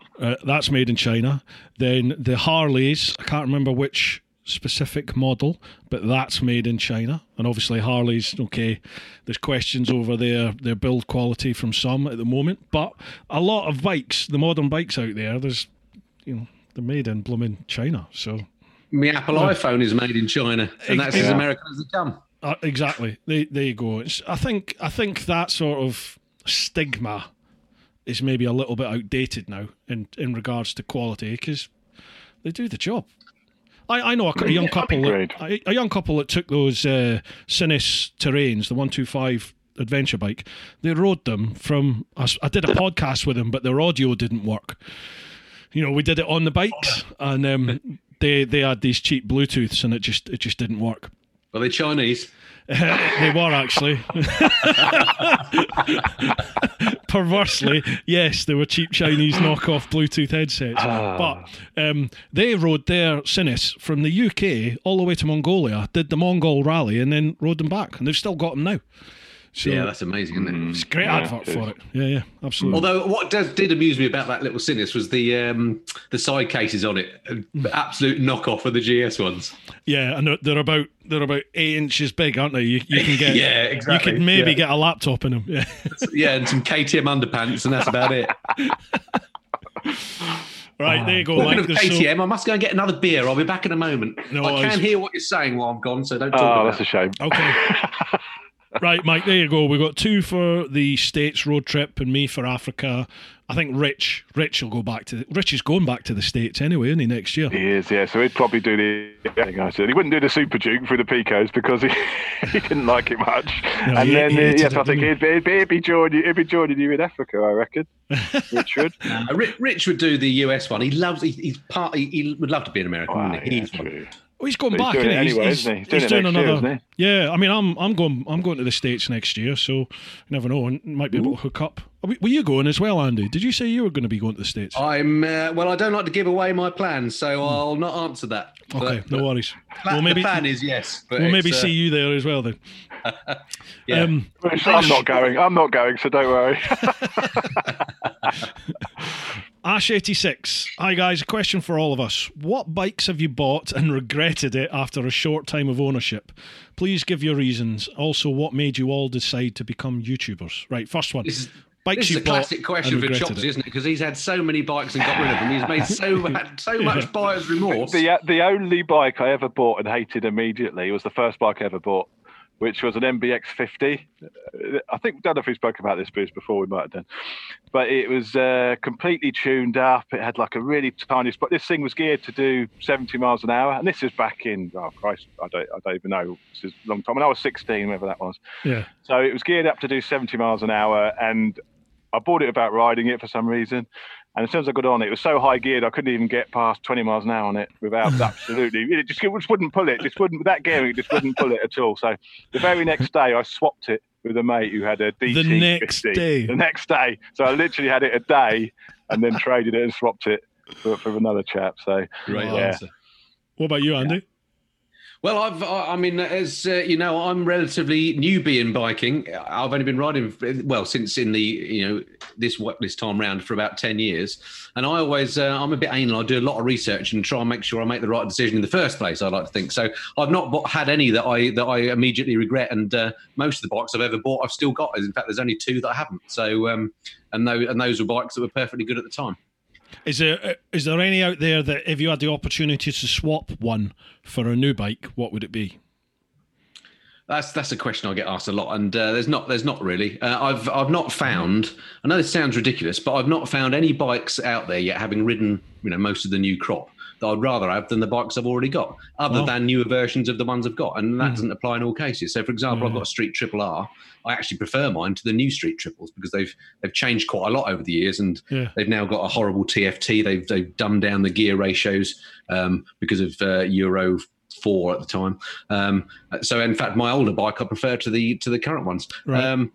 That's made in China. Then the Harleys, I can't remember which specific model, but that's made in China. And obviously Harley's, okay, there's questions over their build quality from some at the moment, but a lot of bikes, the modern bikes out there, there's, you know, they're made in blooming China. So my Apple iPhone is made in China, and that's as American as they come. Exactly. There you go. I think that sort of stigma is maybe a little bit outdated now in regards to quality, because they do the job. I know a young couple that took those Sinnis Terrains, the 125 adventure bike. They rode them from. I did a podcast with them, but their audio didn't work. You know, we did it on the bikes, and they had these cheap Bluetooths, and it just didn't work. Were they Chinese? They were, actually. Perversely, yes, they were cheap Chinese knockoff Bluetooth headsets. But they rode their Sinnis from the UK all the way to Mongolia, did the Mongol rally, and then rode them back. And they've still got them now. So, yeah, that's amazing, isn't it? It's a great advert for it. Yeah, absolutely. Although what did amuse me about that little Sinnis was the side cases on it. Absolute knockoff of the GS ones. Yeah, and they're about 8 inches big, aren't they? You can get yeah, exactly. You could maybe get a laptop in them. Yeah. Yeah, and some KTM underpants, and that's about it. Right, there you go, Mike. KTM, I must go and get another beer. I'll be back in a moment. No, I can't hear what you're saying while I'm gone, so don't talk about it. Oh, that's a shame. Okay. Right, Mike, there you go. We've got two for the States road trip and me for Africa. I think Rich will go back to... Rich is going back to the States anyway, isn't he, next year? He is, yeah. So he'd probably do the... He wouldn't do the Super Duke through the Picos because he didn't like it much. No, and I think he'd be joining you in Africa, I reckon. Richard. Rich would do the US one. He loves... He would love to be an American, wouldn't he? Yeah, well, he's going back, isn't he? Anyway, he's doing another. Yeah, I mean, I'm going to the States next year, so you never know. Might be able to hook up Were you going as well, Andy? Did you say you were going to be going to the States? I'm well, I don't like to give away my plans, so I'll not answer that. Okay, but, no worries. Well, maybe the plan is yes. But we'll maybe see you there as well then. Yeah. I'm not going. I'm not going, so don't worry. Ash86. Hi guys, a question for all of us. What bikes have you bought and regretted it after a short time of ownership? Please give your reasons. Also, what made you all decide to become YouTubers? Right, first one. This is a classic question for Chops, isn't it? Because he's had so many bikes and got rid of them. He's made so much buyer's remorse. The only bike I ever bought and hated immediately was the first bike I ever bought, which was an MBX 50. I think, don't know if we spoke about this, Bruce, before, we might have done. But it was completely tuned up. It had like a really tiny spot. This thing was geared to do 70 miles an hour. And this is back in, oh, Christ, I don't even know. This is a long time. When I was 16, whatever that was. Yeah. So it was geared up to do 70 miles an hour. And I bought it about riding it for some reason. And as soon as I got on, it was so high geared, I couldn't even get past 20 miles an hour on it without absolutely... It just wouldn't pull it. That gearing, it just wouldn't pull it at all. So the very next day, I swapped it with a mate who had a DT50. The next day. So I literally had it a day and then traded it and swapped it for another chap. So, great answer. What about you, Andy? Yeah. Well, I mean, as you know, I'm relatively newbie in biking. I've only been riding, well, since in the, you know, this time round for about 10 years. And I always, I'm a bit anal. I do a lot of research and try and make sure I make the right decision in the first place, I like to think. So I've not had any that I immediately regret. And most of the bikes I've ever bought, I've still got. In fact, there's only two that I haven't. So, and those were bikes that were perfectly good at the time. Is there any out there that if you had the opportunity to swap one for a new bike, what would it be? That's a question I get asked a lot, and there's not really. I've not found. I know this sounds ridiculous, but I've not found any bikes out there yet, having ridden, you know, most of the new crop, that I'd rather have than the bikes I've already got, other than newer versions of the ones I've got, and that doesn't apply in all cases. So, for example, I've got a Street Triple R. I actually prefer mine to the new Street Triples because they've changed quite a lot over the years, and they've now got a horrible TFT. They've dumbed down the gear ratios because of Euro 4 at the time. So, in fact, my older bike I prefer to the current ones. Right.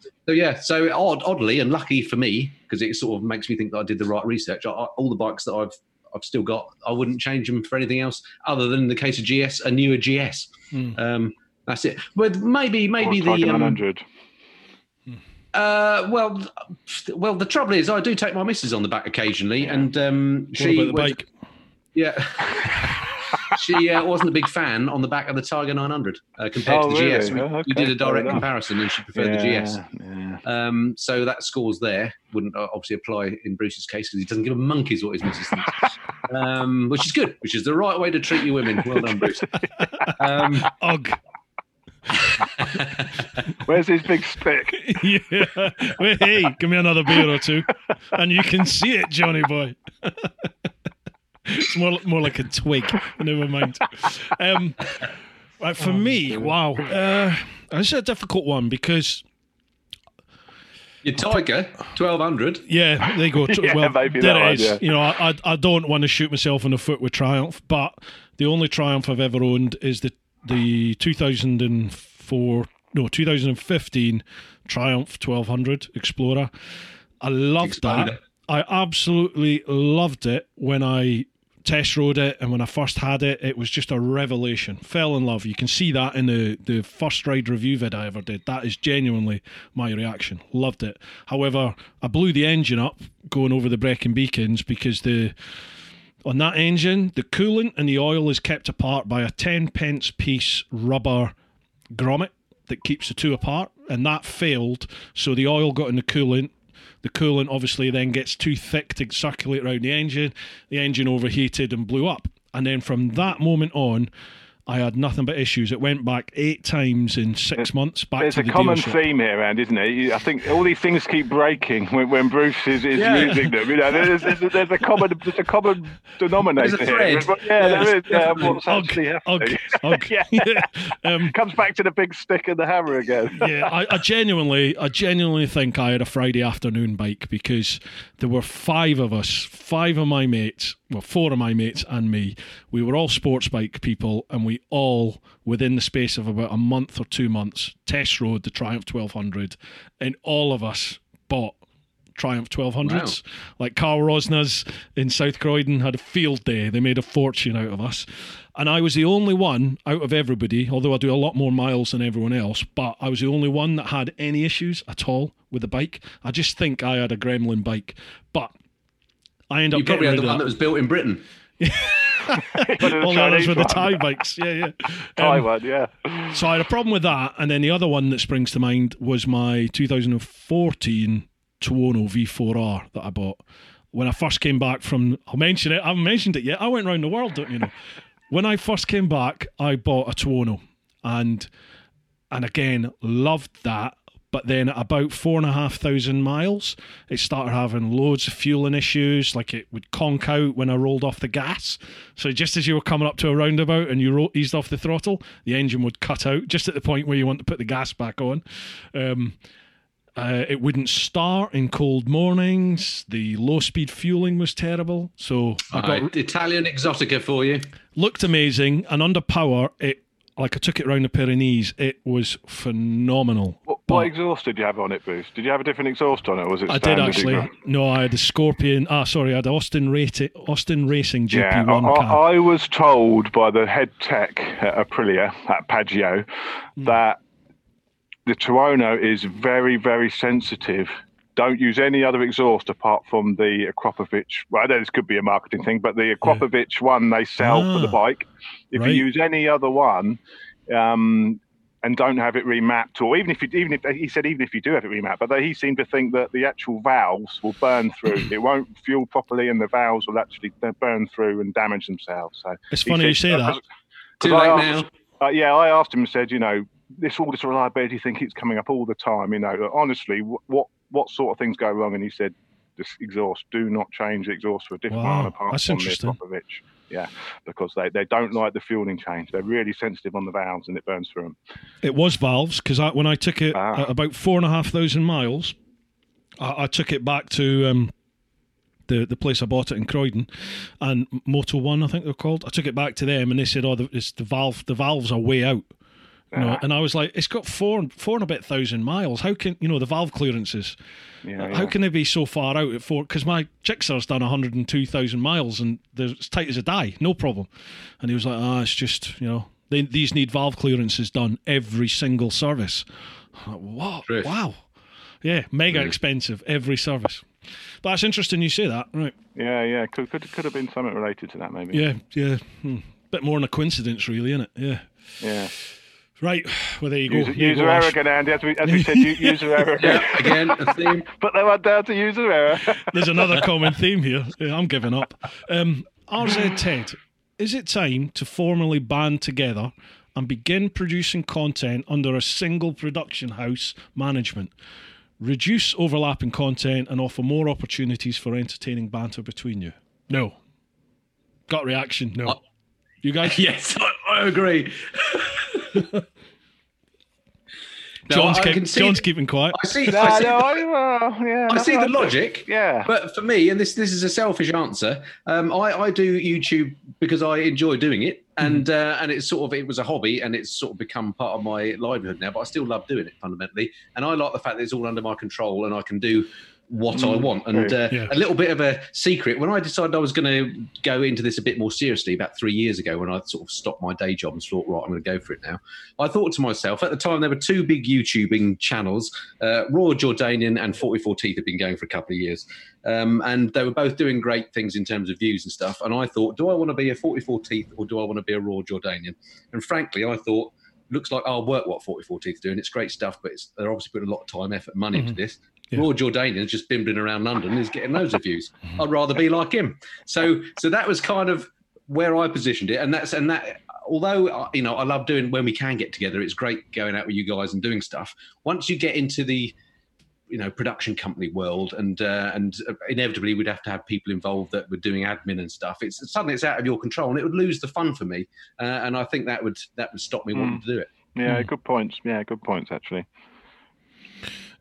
So oddly and lucky for me, because it sort of makes me think that I did the right research. All the bikes that I've still got, I wouldn't change them for anything else other than, in the case of GS, a newer GS. That's it. But maybe the Tiger 900. Well, the trouble is I do take my missus on the back occasionally, and she wasn't a big fan on the back of the Tiger 900 compared to the really? GS. We did a direct comparison, and she preferred the GS. Yeah. So that scores there wouldn't obviously apply in Bruce's case because he doesn't give a monkey's what his missus thinks. Which is good, which is the right way to treat you women. Well done, Bruce. Ugh. Where's his big stick? Yeah. Well, hey, give me another beer or two, and you can see it, Johnny boy. It's more like a twig. Never mind. For me, wow, this is a difficult one because your Tiger 1200. Yeah, there you go. Well, maybe there it is. You know, I don't want to shoot myself in the foot with Triumph, but the only Triumph I've ever owned is the 2015 Triumph 1200 Explorer. I loved that. I absolutely loved it when I test rode it, and when I first had it, it was just a revelation. Fell in love. You can see that in the first ride review vid I ever did. That is genuinely my reaction. Loved it. However, I blew the engine up going over the Brecon Beacons because on that engine, the coolant and the oil is kept apart by a 10-pence piece rubber grommet that keeps the two apart, and that failed. So the oil got in the coolant. The coolant obviously then gets too thick to circulate around the engine. The engine overheated and blew up. And then from that moment on, I had nothing but issues. It went back 8 times in 6 months back to the dealership. There's a common theme here, Andy, isn't it? I think all these things keep breaking when Bruce is using them. You know, there's a common denominator here. There's a thread. Yeah, there is. What's actually happening? Comes back to the big stick and the hammer again. Yeah, I genuinely think I had a Friday afternoon bike because there were 5 of us, 5 of my mates. Well, 4 of my mates and me, we were all sports bike people, and we all, within the space of about a month or 2 months, test rode the Triumph 1200, and all of us bought Triumph 1200s. Wow. Like Carl Rosner's in South Croydon had a field day. They made a fortune out of us. And I was the only one out of everybody, although I do a lot more miles than everyone else, but I was the only one that had any issues at all with the bike. I just think I had a gremlin bike. But I ended up getting rid of that. You probably had the one that was built in Britain. All the others were the Thai bikes. Yeah. Thai one, yeah. So I had a problem with that. And then the other one that springs to mind was my 2014 Tuono V4R that I bought. When I first came back from, I'll mention it, I haven't mentioned it yet. I went around the world, don't you know? When I first came back, I bought a Tuono and again, loved that. But then at about 4,500 miles, it started having loads of fueling issues, like it would conk out when I rolled off the gas. So just as you were coming up to a roundabout and you eased off the throttle, the engine would cut out just at the point where you want to put the gas back on. It wouldn't start in cold mornings. The low-speed fueling was terrible. So I got Italian Exotica for you. Looked amazing, and under power, I took it around the Pyrenees. It was phenomenal. What exhaust did you have on it, Bruce? Did you have a different exhaust on it, or was it standard? I did actually. No, I had a Scorpion. I had Austin Racing GP1 car. I was told by the head tech at Aprilia, at Paggio, that the Tuono is very, very sensitive. Don't use any other exhaust apart from the Akropovich. Well, I know this could be a marketing thing, but the Akropovich one they sell for the bike. If you use any other one and don't have it remapped, or even if you do have it remapped, but he seemed to think that the actual valves will burn through. It won't fuel properly, and the valves will actually burn through and damage themselves. So it's funny you say that. Too late now. I asked him and said, all this reliability thing keeps coming up all the time. Honestly, what sort of things go wrong? And he said, this exhaust, do not change the exhaust for a different one apart from this Popovich. Yeah, because they don't like the fueling change. They're really sensitive on the valves and it burns through them. It was valves, because when I took it at about 4,500 miles, I took it back to the place I bought it in Croydon, and Moto One, I think they're called. I took it back to them and they said, the valves are way out. And I was like, it's got four and a bit thousand miles. How can the valve clearances? How can they be so far out at four? Because my Gixxer's done 102,000 miles and they're as tight as a die, no problem. And he was like, it's just these need valve clearances done every single service. I'm like, what? Drift. Wow, yeah, mega expensive every service. But that's interesting you say that, right? Yeah. Could have been something related to that maybe. Yeah. Bit more than a coincidence, really, isn't it? Yeah. Right, well, there you go. User error again, Andy, as we said, user error. Yeah, again, a theme. But they went down to user error. There's another common theme here. Yeah, I'm giving up. RZ Ted, is it time to formally band together and begin producing content under a single production house management? Reduce overlapping content and offer more opportunities for entertaining banter between you. No. Gut reaction, no. You guys? Yes, I agree. John's keeping quiet. I see the logic. Yeah, but for me, and this is a selfish answer. I do YouTube because I enjoy doing it, and it's it was a hobby, and it's sort of become part of my livelihood now. But I still love doing it fundamentally, and I like the fact that it's all under my control, and I can do what I want. And a little bit of a secret, when I decided I was going to go into this a bit more seriously about 3 years ago, when I sort of stopped my day job and thought, right, I'm going to go for it now, I thought to myself, at the time there were two big YouTubing channels, Royal Jordanian and 44 Teeth had been going for a couple of years, and they were both doing great things in terms of views and stuff, and I thought, do I want to be a 44 Teeth or do I want to be a Royal Jordanian? And frankly, I thought, looks like I'll work what 44 Teeth are doing, it's great stuff, but they're obviously putting a lot of time, effort, money into this. Yeah. Raw Jordanian's just bimbling around London is getting loads of views. I'd rather be like him. So that was kind of where I positioned it, and that. Although I love doing when we can get together, it's great going out with you guys and doing stuff. Once you get into the production company world, and inevitably we'd have to have people involved that were doing admin and stuff, it's suddenly it's out of your control, and it would lose the fun for me. And I think that would stop me wanting to do it. Yeah, good points. Yeah, good points actually.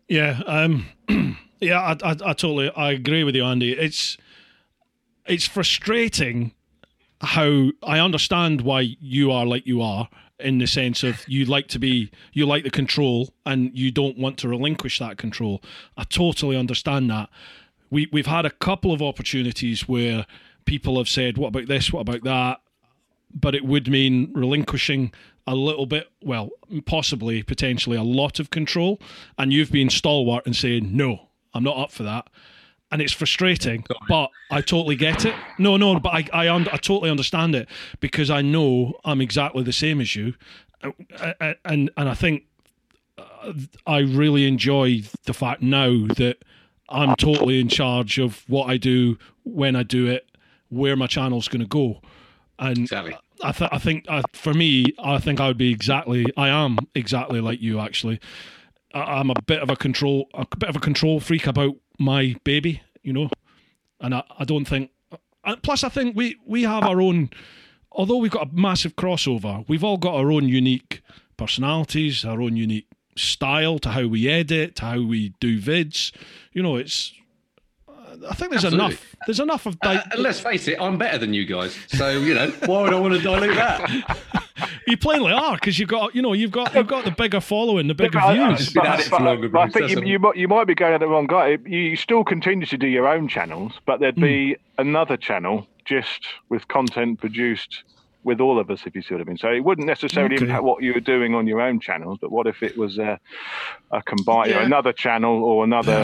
Yeah, I agree with you, Andy. It's frustrating how I understand why you are like you are. in the sense of you like to be, you like the control and you don't want to relinquish that control. I totally understand that. We've had a couple of opportunities where people have said, what about this, what about that? But it would mean relinquishing a little bit, well, possibly, potentially a lot of control. And you've been stalwart and saying, no, I'm not up for that. And it's frustrating, but I totally get it. No, but I totally understand it, because I know I'm exactly the same as you. And I think I really enjoy the fact now that I'm totally in charge of what I do, when I do it, where my channel's going to go. And exactly. I am exactly like you, actually. I'm a bit of a control freak about my baby, you know, and I don't think. Plus, I think we have our own. Although we've got a massive crossover, we've all got our own unique personalities, our own unique style to how we edit, to how we do vids. You know, it's. I think there's Absolutely. Enough. There's enough of. And let's face it, I'm better than you guys. So you know, why would I want to dilute that? You plainly are, because you've got the bigger following, the bigger views. I think you might be going at the wrong guy. You still continue to do your own channels, but there'd be another channel just with content produced with all of us, if you see what I mean. So it wouldn't necessarily impact what you were doing on your own channels, but what if it was a combined, another channel or another.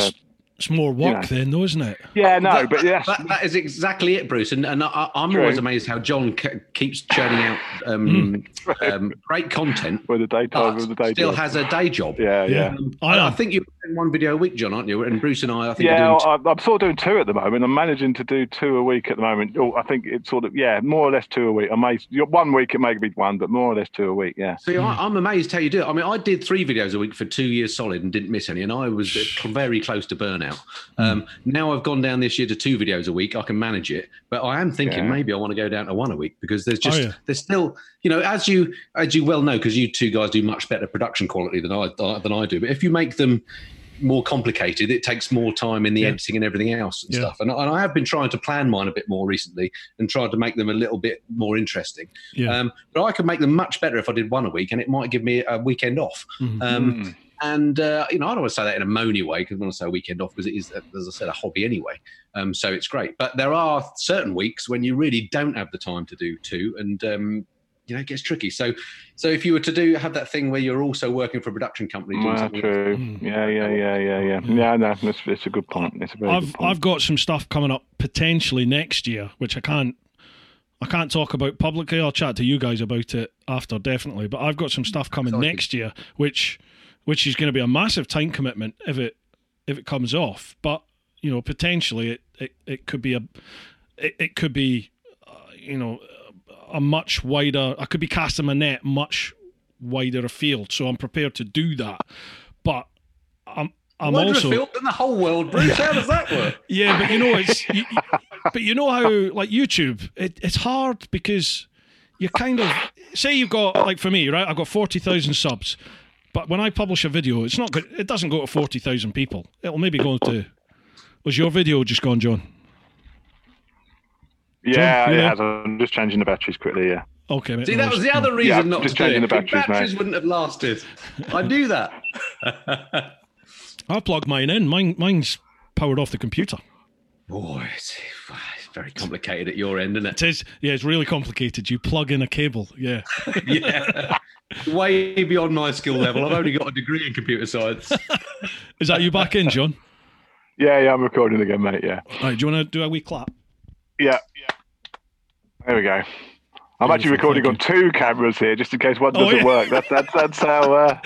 It's more work then, though, isn't it? Yeah, no, but yes. That is exactly it, Bruce. And I'm always amazed how John keeps churning out great content. With a day job. Still has a day job. Yeah. I think you're doing one video a week, John, aren't you? And Bruce and I think are doing two. I'm sort of doing two at the moment. I'm managing to do two a week at the moment. Oh, I think it's sort of, more or less two a week. 1 week it may be one, but more or less two a week, yeah. So I'm amazed how you do it. I mean, I did 3 videos a week for 2 years solid and didn't miss any, and I was very close to burnout. Now I've gone down this year to 2 videos a week. I can manage it, but I am thinking maybe I want to go down to 1 a week, because there's just there's still, you know, as you well know, because you two guys do much better production quality than I do. But if you make them more complicated, it takes more time in the editing and everything else and stuff. And I have been trying to plan mine a bit more recently and tried to make them a little bit more interesting. But I could make them much better if I did 1 a week, and it might give me a weekend off. And, you know, I don't want to say that in a moany way, because I want to say a weekend off, because it is, as I said, a hobby anyway. So it's great. But there are certain weeks when you really don't have the time to do 2, and, you know, it gets tricky. So if you were to have that thing where you're also working for a production company. Doing something true. Like Yeah, no, it's a good point. It's a very good point. I've got some stuff coming up potentially next year, which I can't talk about publicly. I'll chat to you guys about it after, definitely. But I've got some stuff coming next year, which is going to be a massive time commitment if it comes off. But you know, potentially it could be a much wider. I could be casting my net much wider afield. So I'm prepared to do that. But I'm wider also afield than the whole world, Bruce. How does that work? Yeah, but you know, but you know how, like, YouTube, it's hard, because you kind of say you've got, like, for me, right? I've got 40,000 subs. But when I publish a video, it's not good. It doesn't go to 40,000 people. It'll maybe go to. Was your video just gone, John? Yeah. I'm just changing the batteries quickly. Yeah. Okay, mate. See, that was the other reason not just to changing do it. The batteries wouldn't have lasted. I do that. I plug mine in. Mine's powered off the computer. Boy, it's very complicated at your end, isn't it? It is. Yeah, it's really complicated. You plug in a cable. Yeah. Way beyond my skill level. I've only got a degree in computer science. Is that you back in, John? Yeah, I'm recording again, mate. Yeah. All right, do you want to do a wee clap? Yeah. There we go. I'm actually recording on 2 cameras here, just in case one doesn't work. That's how.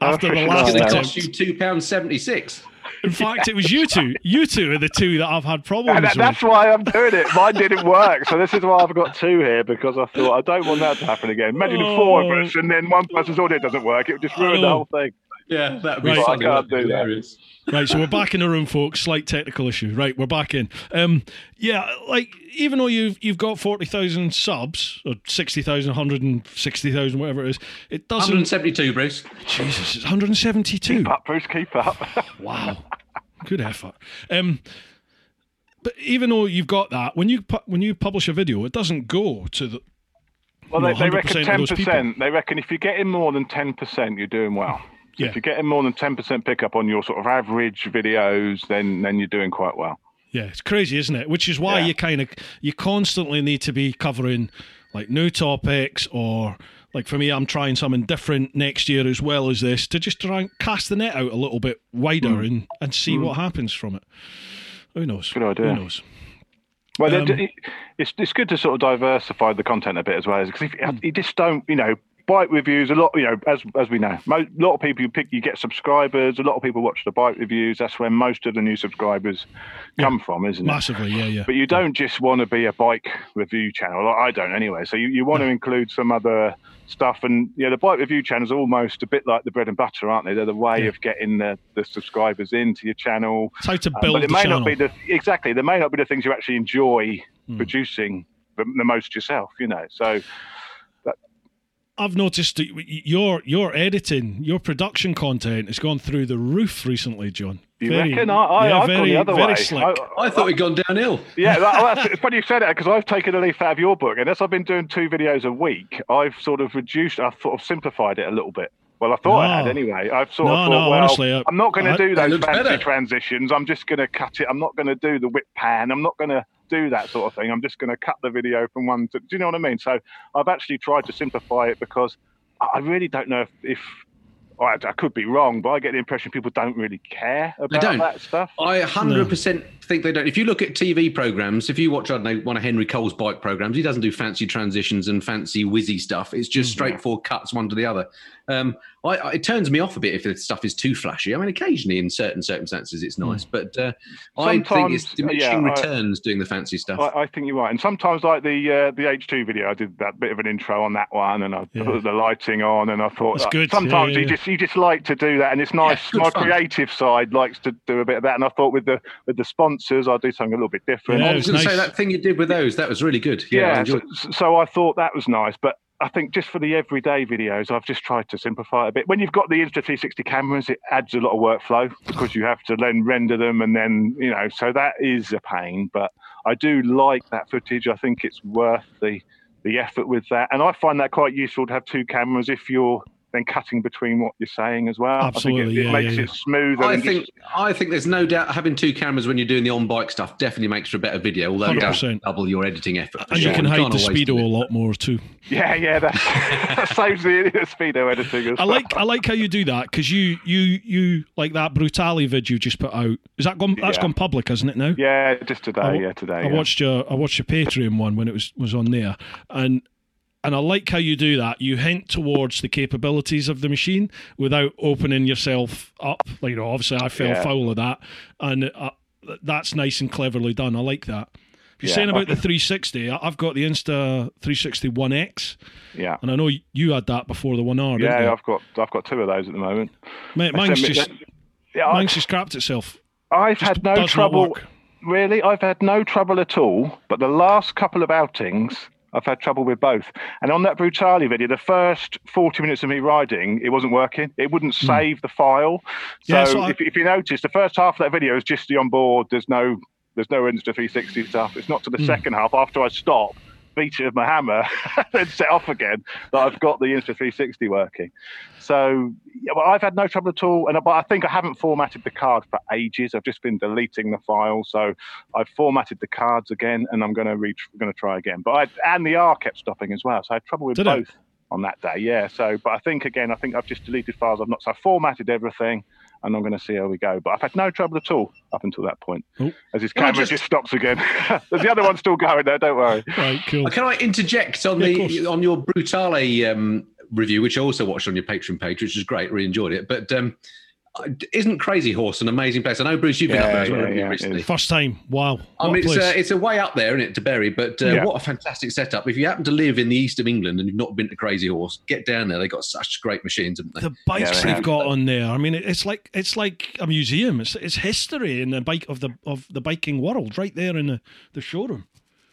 After the last attempt, it cost you £2.76. In fact, it was you two. You two are the 2 that I've had problems with. That's why I'm doing it. Mine didn't work, so this is why I've got 2 here, because I thought I don't want that to happen again. Imagine 4 of us, and then one person's audio doesn't work. It would just ruin the whole thing. Yeah, that'd be funny. I can't do that. Right, so we're back in the room, folks. Slight technical issue. Right, we're back in. Like, even though you've got 40,000 subs, or 60,000, 160,000, whatever it is, it doesn't... 172, Bruce. Jesus, it's 172. Keep up, Bruce, keep up. Wow. Good effort. But even though you've got that, when you publish a video, it doesn't go to the... Well, they reckon 10%. They reckon if you get in more than 10%, you're doing well. So yeah. If you're getting more than 10% pickup on your sort of average videos, then you're doing quite well. Yeah, it's crazy, isn't it? Which is why you constantly need to be covering like new topics, or like for me, I'm trying something different next year as well as this, to just try and cast the net out a little bit wider and see what happens from it. Who knows? Good idea. Who knows? Well, it's good to sort of diversify the content a bit as well, because you just don't, bike reviews a lot, as we know, a lot of people you get subscribers. A lot of people watch the bike reviews. That's where most of the new subscribers come from, isn't it? Massively, yeah. But you don't just want to be a bike review channel. I don't anyway. So you want to include some other stuff, and the bike review channel is almost a bit like the bread and butter, aren't they? They're the way of getting the subscribers into your channel. It's how to build but it may channel. Not be exactly. There may not be the things you actually enjoy producing the most yourself. So. I've noticed that your editing, your production content has gone through the roof recently, John. You reckon? I've gone the other way. I thought we'd gone downhill. Yeah, it's funny you said it, because I've taken a leaf out of your book. Unless I've been doing 2 videos a week, I've sort of reduced, I've sort of simplified it a little bit. Well, I thought I had anyway. I've sort of thought, honestly, I'm not going to do those fancy transitions. I'm just going to cut it. I'm not going to do the whip pan. I'm not going to do that sort of thing. I'm just going to cut the video from one to, do you know what I mean? So I've actually tried to simplify it, because I really don't know if I could be wrong, but I get the impression people don't really care about that stuff. I 100% think they don't. If you look at TV programs, if you watch, I don't know, one of Henry Cole's bike programs, he doesn't do fancy transitions and fancy whizzy stuff. It's just straightforward cuts one to the other. It turns me off a bit if the stuff is too flashy. I mean, occasionally in certain circumstances it's nice, but I think it's diminishing returns doing the fancy stuff. I think you're right. And sometimes, like the H2 video, I did that bit of an intro on that one, and I put the lighting on, and I thought sometimes you just like to do that, and it's nice. My creative side likes to do a bit of that, and I thought with the sponsors, I'd do something a little bit different. Yeah, I was going to say that thing you did with those, that was really good. Yeah, so I thought that was nice, but I think just for the everyday videos, I've just tried to simplify it a bit. When you've got the Insta360 cameras, it adds a lot of workflow, because you have to then render them, and then, so that is a pain. But I do like that footage. I think it's worth the effort with that. And I find that quite useful to have 2 cameras if you're then cutting between what you're saying as well. Absolutely, I think it makes it smoother. I think there's no doubt having 2 cameras when you're doing the on-bike stuff definitely makes for a better video, although it does double your editing effort. And you can hide the Speedo a lot more too. Yeah, that saves the Speedo editing as well. I like how you do that, because you like that Brutale vid you just put out. Is that gone? That's gone public, hasn't it now? Yeah, just today. I watched your Patreon one when it was on there, And I like how you do that. You hint towards the capabilities of the machine without opening yourself up. Obviously I fell foul of that, and that's nice and cleverly done. I like that. You're saying about the 360. I've got the Insta 360 One X. Yeah, and I know you had that before the One R. Yeah, I've got 2 of those at the moment. Mate, mine's just crapped itself. I've had no trouble. Really, I've had no trouble at all. But the last couple of outings, I've had trouble with both. And on that Brutale video, the first 40 minutes of me riding, it wasn't working. It wouldn't save the file. So, if you notice, the first half of that video is just the onboard. There's no Insta360 stuff. It's not to the second half, after I stop, beat it with my hammer, and set off again, that I've got the Insta360 working. So I've had no trouble at all. But I think I haven't formatted the card for ages. I've just been deleting the file. So I've formatted the cards again, and I'm going to try again. But the R kept stopping as well. So I had trouble with both on that day. Yeah. So, but I think again, I've just deleted files. So I formatted everything, and I'm going to see how we go. But I've had no trouble at all up until that point, as his camera just stops again. There's the other one still going there, don't worry. Right, cool. Can I interject on on your Brutale review, which I also watched on your Patreon page, which is great, really enjoyed it. But isn't Crazy Horse an amazing place? I know, Bruce, you've been up there as well recently. First time, wow. I mean, it's a way up there, isn't it, to Bury? But what a fantastic setup. If you happen to live in the east of England and you've not been to Crazy Horse, get down there. They've got such great machines, haven't they? The bikes they've got on there. I mean, it's like a museum. It's history in the biking world, right there in the showroom.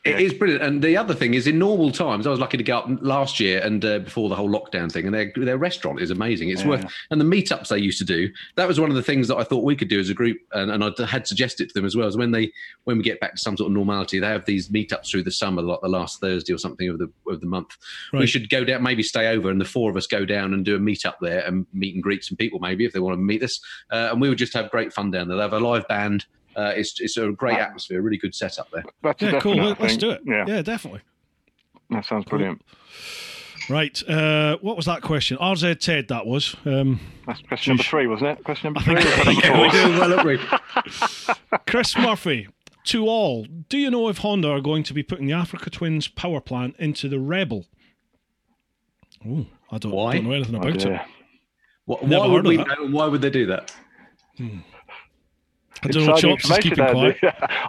It is brilliant. And the other thing is, in normal times, I was lucky to go up last year and before the whole lockdown thing, and their restaurant is amazing. It's worth, and the meetups they used to do, that was one of the things that I thought we could do as a group, and I had suggested to them as well, is when we get back to some sort of normality, they have these meetups through the summer, like the last Thursday or something of the month. Right. We should go down, maybe stay over, and the four of us go down and do a meetup there and meet and greet some people maybe if they want to meet us. And we would just have great fun down there. They have a live band. It's a great atmosphere, really good setup there. Cool. Let's do it. Yeah, definitely. That sounds brilliant. Cool. Right. What was that question? RZ Ted, that was. That's question number three, wasn't it? Question number three. We're doing well, aren't we? Chris Murphy, to all, do you know if Honda are going to be putting the Africa Twins power plant into the Rebel? Oh, I don't know anything about it. Why would we know? Why would they do that? I don't know. Chops is keeping quiet.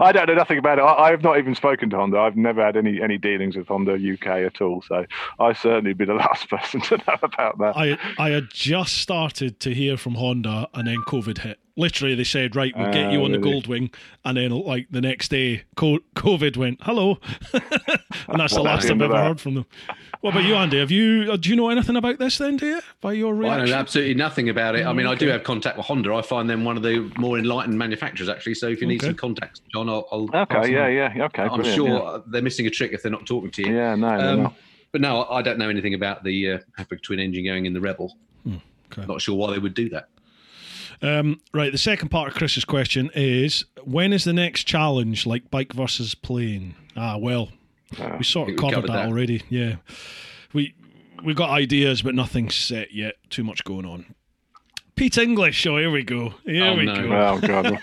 I don't know nothing about it. I have not even spoken to Honda. I've never had any dealings with Honda UK at all. So I certainly be the last person to know about that. I had just started to hear from Honda, and then COVID hit. Literally, they said, "Right, we'll get you on the Goldwing," and then like the next day, COVID went, "Hello," and that's the last I've ever heard from them. What about you, Andy? Do you know anything about this then, do you? By your reaction? I know absolutely nothing about it. I mean, okay. I do have contact with Honda. I find them one of the more enlightened manufacturers, actually. So if you need some contacts, John, I'll okay, yeah, okay. I'm sure they're missing a trick if they're not talking to you. Yeah, no, they're not. But no, I don't know anything about the Africa Twin engine going in the Rebel. Okay. Not sure why they would do that. Right, the second part of Chris's question is, when is the next challenge, like bike versus plane? We sort of covered that already. Yeah, we've got ideas, but nothing's set yet. Too much going on. Pete English, oh, here we go. Here we go. Oh, God.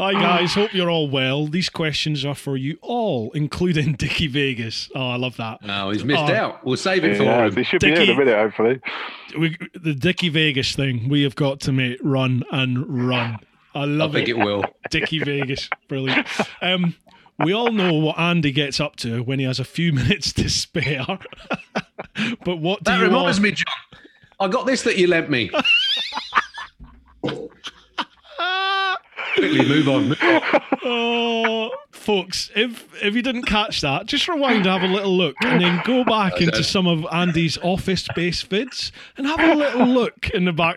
Hi, guys. Hope you're all well. These questions are for you all, including Dickie Vegas. Oh, I love that. No, he's missed out. We'll save it for him. He should be in a minute, hopefully. The Dickie Vegas thing, we have got to make run and run. I love it. I think it will. Dickie Vegas. Brilliant. We all know what Andy gets up to when he has a few minutes to spare. But what do you reminds me, John. I got this that you lent me. Quickly move on. Oh, folks, if you didn't catch that, just rewind, have a little look, and then go back into some of Andy's office-based vids and have a little look in the back.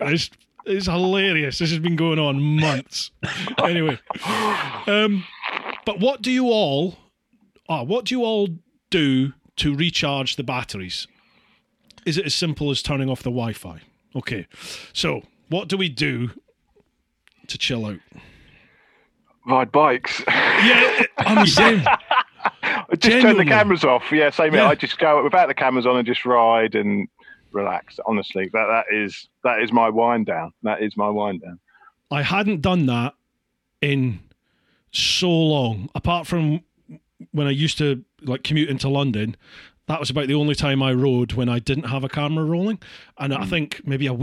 It's hilarious. This has been going on months. Anyway, but what do you all do to recharge the batteries? Is it as simple as turning off the Wi-Fi? Okay, so what do we do to chill out? Ride bikes. Yeah, I'm the same. Just turn the cameras off. Yeah, same. Yeah. I just go without the cameras on and just ride and relax. Honestly, that is my wind down. That is my wind down. I hadn't done that in so long, apart from when I used to like commute into London. That was about the only time I rode when I didn't have a camera rolling. And I think maybe 2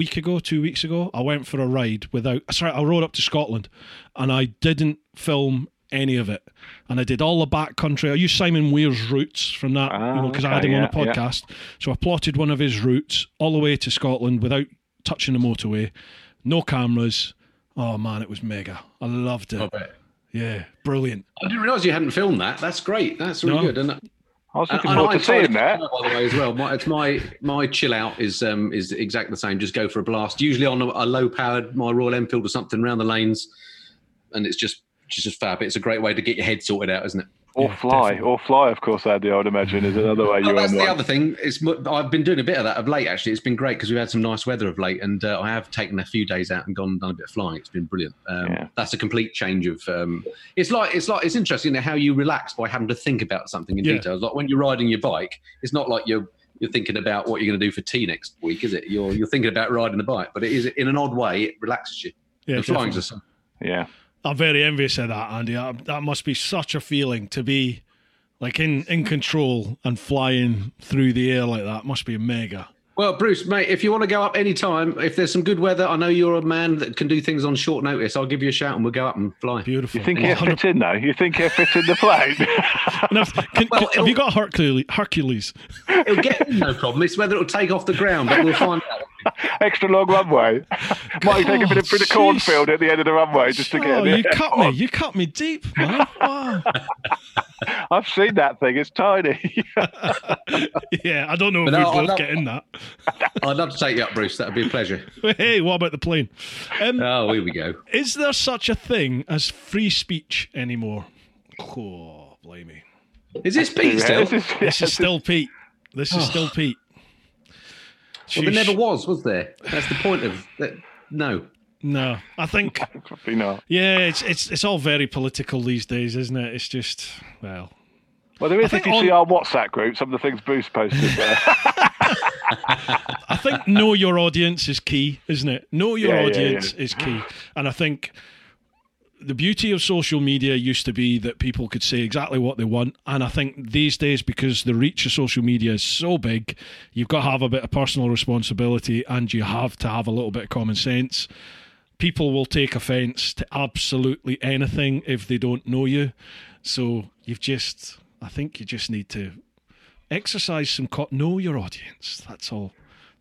weeks ago, I went for a ride I rode up to Scotland and I didn't film any of it. And I did all the backcountry. I used Simon Weir's routes from that, because I had him on a podcast. Yeah. So I plotted one of his routes all the way to Scotland without touching the motorway. No cameras. Oh man, it was mega. I loved it. Yeah, brilliant. I didn't realise you hadn't filmed that. That's great. That's really good, isn't it? I was looking forward to seeing that. By the way, as well, my chill out is exactly the same. Just go for a blast, usually on a low powered my Royal Enfield or something around the lanes, and it's just fab. It's a great way to get your head sorted out, isn't it? Or fly, definitely. Of course, Andy, I would imagine, is another way you. That's the other thing. I've been doing a bit of that of late. Actually, it's been great because we've had some nice weather of late, and I have taken a few days out and gone and done a bit of flying. It's been brilliant. That's a complete change of. It's like it's interesting how you relax by having to think about something in detail. Like when you're riding your bike, it's not like you're thinking about what you're going to do for tea next week, is it? You're thinking about riding the bike, but it is in an odd way it relaxes you. Yeah, flying's the same. Yeah. I'm very envious of that, Andy. That must be such a feeling to be like in control and flying through the air like that. Must be mega. Well, Bruce, mate, if you want to go up any time, if there's some good weather, I know you're a man that can do things on short notice. I'll give you a shout and we'll go up and fly. Beautiful. You think he'll fit in, though? You think he'll fit in the plane? Have you got Hercules? It'll get in, no problem. It's whether it'll take off the ground, but we'll find out. Extra long runway. Might take a bit through the cornfield at the end of the runway just to get there. You cut me deep, man. Wow. I've seen that thing. It's tiny. Yeah, I don't know if we both get in that. I'd love to take you up, Bruce. That would be a pleasure. Hey, what about the plane? Oh, here we go. Is there such a thing as free speech anymore? Oh, blimey. Is this Pete still? This is still Pete. This is still Pete. Well, there never was there? That's the point of that. No. No, I think probably not. Yeah, it's all very political these days, isn't it? It's just well. There is. If you see our WhatsApp group, some of the things Bruce posted there. I think know your audience is key, isn't it? Know your audience is key, and I think the beauty of social media used to be that people could say exactly what they want, and I think these days, because the reach of social media is so big, you've got to have a bit of personal responsibility and you have to have a little bit of common sense. People will take offence to absolutely anything if they don't know you, so I think you just need to exercise some know your audience. That's all.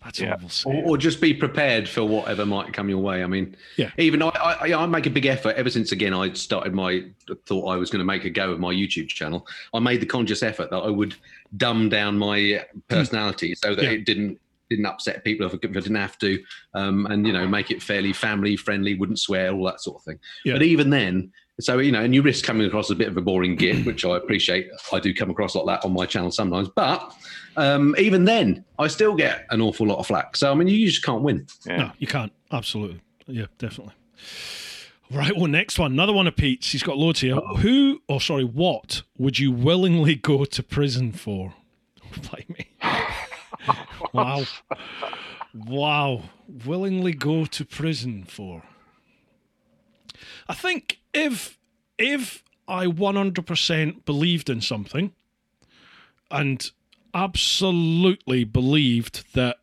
That's what we'll say. Or just be prepared for whatever might come your way. I mean, even I make a big effort ever since, again, I started thought I was going to make a go of my YouTube channel. I made the conscious effort that I would dumb down my personality so that it didn't upset people if I didn't have to, and, you know, make it fairly family friendly, wouldn't swear, all that sort of thing. Yeah. But even then, so, you know, and you risk coming across as a bit of a boring git, which I appreciate. I do come across like that on my channel sometimes. But even then, I still get an awful lot of flack. So, I mean, you just can't win. Yeah. No, you can't. Absolutely. Yeah, definitely. Right, well, next one. Another one of Pete's. He's got loads here. What would you willingly go to prison for? Like me. Wow. Willingly go to prison for. I think if I 100% believed in something and absolutely believed that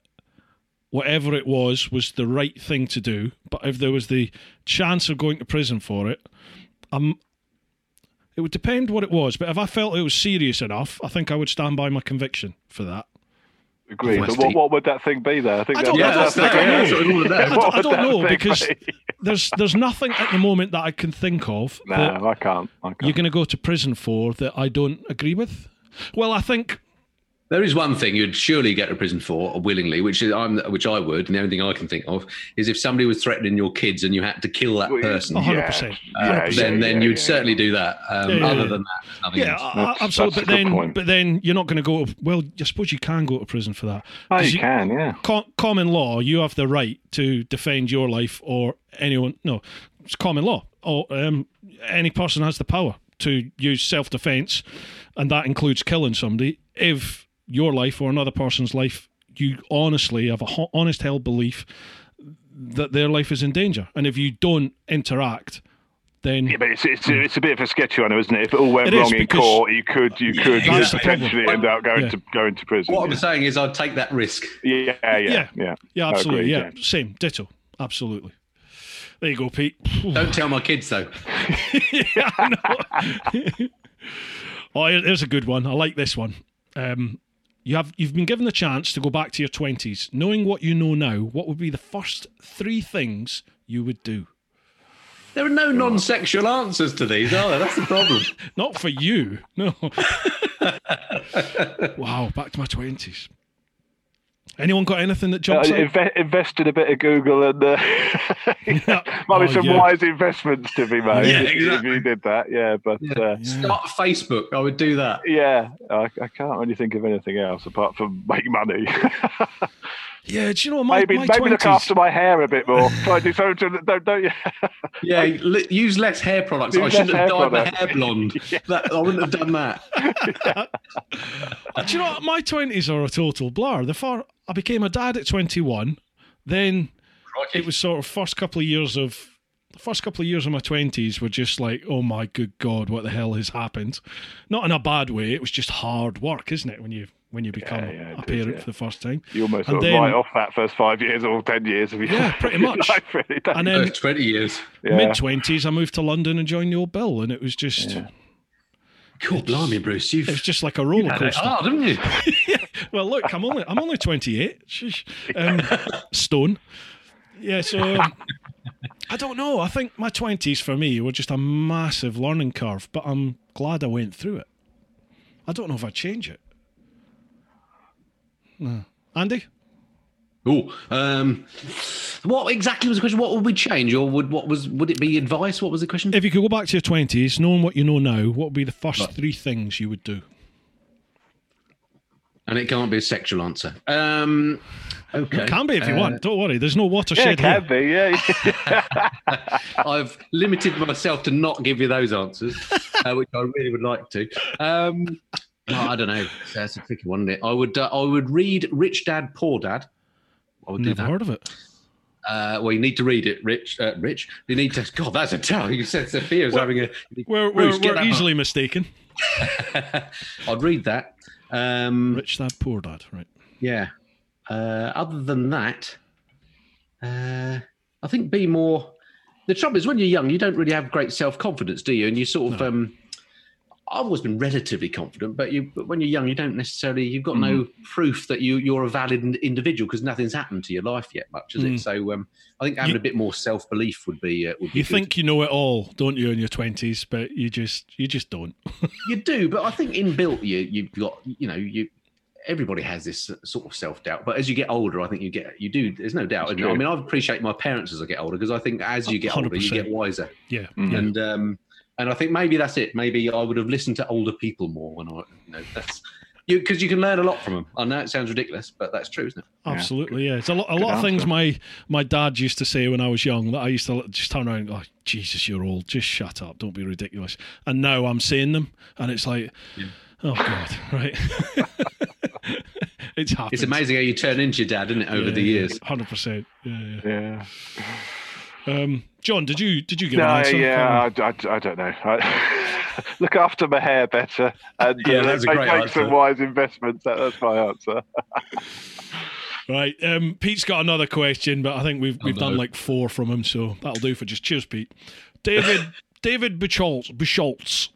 whatever it was the right thing to do, but if there was the chance of going to prison for it, it would depend what it was. But if I felt it was serious enough, I think I would stand by my conviction for that. Agreed. But what would that thing be there? I don't know, because there's nothing at the moment that I can think of. No, I can't. You're going to go to prison for that I don't agree with. Well, I think there is one thing you'd surely get to prison for willingly, which I would, and the only thing I can think of is if somebody was threatening your kids and you had to kill that person. 100%. Then you'd certaally do that. Other than that, nothing else. Absolutely. But then you're not going to go. Well, I suppose you can go to prison for that. Oh, you can. Yeah. Common law. You have the right to defend your life or anyone. No, it's common law. Or any person has the power to use self-defense, and that includes killing somebody if your life or another person's life, you honestly have a honest held belief that their life is in danger. And if you don't interact, then... Yeah, but it's a bit of a sketchy one, isn't it? If it all went wrong in court, you could potentially end up going to prison. What I'm saying is I'd take that risk. Yeah, absolutely. Agree, yeah, same, ditto, absolutely. There you go, Pete. Don't tell my kids, though. Yeah, I know. Oh, here's a good one. I like this one. You've been given the chance to go back to your 20s. Knowing what you know now, what would be the first three things you would do? There are no non-sexual answers to these, are there? That's the problem. Not for you, no. Wow, back to my 20s. Anyone got anything that jumps out? Invest in a bit of Google and might be some wise investments to be made if you did that. Yeah, but start Facebook. I would do that. Yeah, I can't really think of anything else apart from make money. Yeah, do you know maybe look after my hair a bit more. Try to do something. Don't you? Yeah, use less hair products. I shouldn't have dyed my hair blonde. Yeah. I wouldn't have done that. Yeah. Do you know what? My 20s are a total blur. I became a dad at 21. Then it was sort of first couple of years of my 20s were just like, oh my good God, what the hell has happened? Not in a bad way. It was just hard work, isn't it? When you become a parent for the first time. You almost write off that first 5 years or 10 years of your life. Yeah, pretty much. Really, and then 20 years. Mid-20s, I moved to London and joined the old Bill, and it was just... God, blimey, Bruce! It was just like a roller coaster. Hard, didn't you? Yeah. Well, look, I'm only 28. Sheesh. Stone. Yeah. So I don't know. I think my 20s for me were just a massive learning curve, but I'm glad I went through it. I don't know if I'd change it. No. Andy? Oh, what exactly was the question? What would we change, or would it be advice? What was the question? If you could go back to your 20s, knowing what you know now, what would be the first three things you would do? And it can't be a sexual answer. Okay. It can be if you want. Don't worry. There's no watershed here. It can be. I've limited myself to not give you those answers, which I really would like to. I don't know. That's a tricky one, isn't it? I would read Rich Dad, Poor Dad. I would never heard of it. Well, you need to read it, Rich. You need to. God, that's a tell. You said Sophia's having a. We're easily mistaken. I'd read that. Rich Dad, Poor Dad, right? Yeah. Other than that, I think be more. The trouble is, when you're young, you don't really have great self-confidence, do you? And you sort of. No. I've always been relatively confident, but when you're young, you don't necessarily, you've got no proof that you're a valid individual because nothing's happened to your life yet much, is it? So I think having a bit more self-belief would be You good. Think you know it all, don't you, in your 20s, but you just don't. You do, but I think inbuilt you've got, everybody has this sort of self-doubt, but as you get older, I think you do, there's no doubt. I mean, I appreciate my parents as I get older because I think as you get 100%. Older, you get wiser. Yeah. Mm-hmm. And I think maybe that's it. Maybe I would have listened to older people more when because you can learn a lot from them. I know it sounds ridiculous, but that's true, isn't it? Absolutely, yeah. It's a lot of things my dad used to say when I was young that I used to just turn around and go, Jesus, you're old. Just shut up. Don't be ridiculous. And now I'm saying them, and it's like, oh, God, right? It's happened. It's amazing how you turn into your dad, isn't it, over the years? 100%. Yeah. John, did you give an answer? Yeah, I don't know. Look after my hair better and make some wise investments. That's my answer. Right, Pete's got another question, but I think we've done like four from him, so that'll do for just cheers, Pete. David Bucholtz,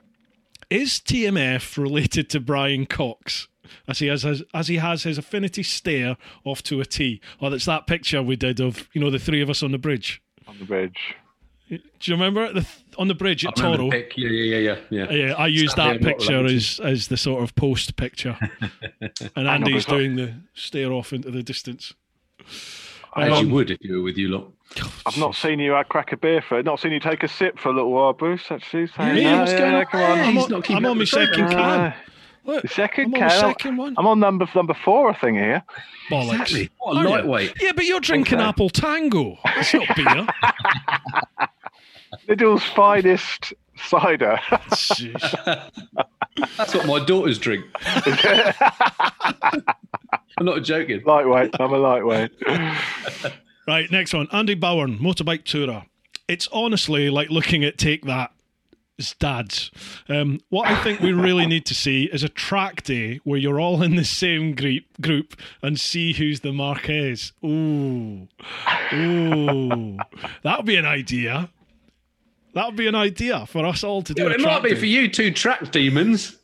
is TMF related to Brian Cox? As he has his affinity stare off to a T. Oh, that's that picture we did of the three of us on the bridge. On the bridge. Do you remember on the bridge at Toro? Yeah. I used that picture as the sort of post picture, and Andy's doing the stare off into the distance. As you would if you were with you lot. I've not seen you crack a beer for it. Not seen you take a sip for a little while, Bruce. Actually, I'm on my second can. Look, second can. I'm on number four, I think, here. Bollocks. Exactly. What a lightweight. Yeah, but you're drinking Apple Tango. That's not beer. Lidl's finest cider. That's what my daughters drink. I'm not joking. Lightweight. I'm a lightweight. Right, next one. Andy Bowen, Motorbike Tourer. It's honestly like looking at Take That. It's dads. What I think we really need to see is a track day where you're all in the same group and see who's the Marquez. Ooh, that would be an idea. That would be an idea for us all to do. Yeah, it might be for you two track demons.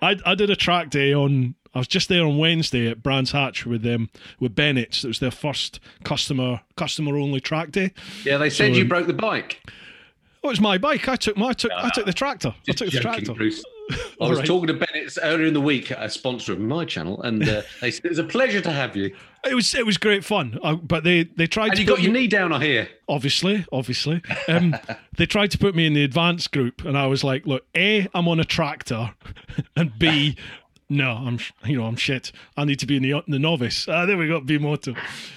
I did a track day on. I was just there on Wednesday at Brands Hatch with Bennett's. It was their first customer only track day. Yeah, they said you broke the bike. Oh, it was my bike. I took the tractor. Bruce. I was talking to Bennett's earlier in the week, a sponsor of my channel, and they said it was a pleasure to have you. It was great fun, but they tried. And you got your knee down, I hear. Obviously. They tried to put me in the advanced group, and I was like, "Look, A, I'm on a tractor, and B, no, I'm shit. I need to be in the novice." There we got Bimoto.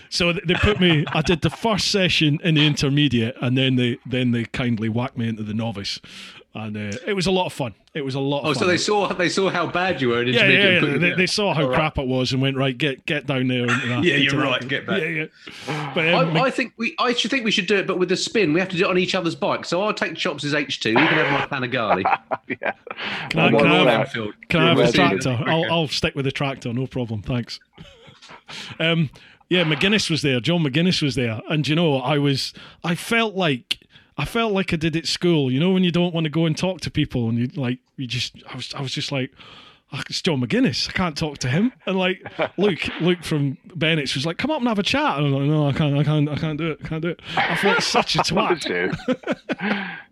So they put me. I did the first session in the intermediate, and then they kindly whacked me into the novice, and it was a lot of fun. Oh, so they saw how bad you were in intermediate. Yeah. They saw how crap it was and went, right, get down there. Get back. Yeah. But, I should think we should do it, but with the spin, we have to do it on each other's bike. So I'll take Chops' H2. You can have my Panigale. Yeah. Can I have a tractor? I'll stick with the tractor, no problem. Thanks. Yeah, John McGuinness was there, and I felt like I felt like I did at school, you know, when you don't want to go and talk to people and you like, you just, I was just like, it's John McGuinness. I can't talk to him. And like Luke from Bennett's was like, "Come up and have a chat." And I was like, "No, I can't do it. I felt such a twat."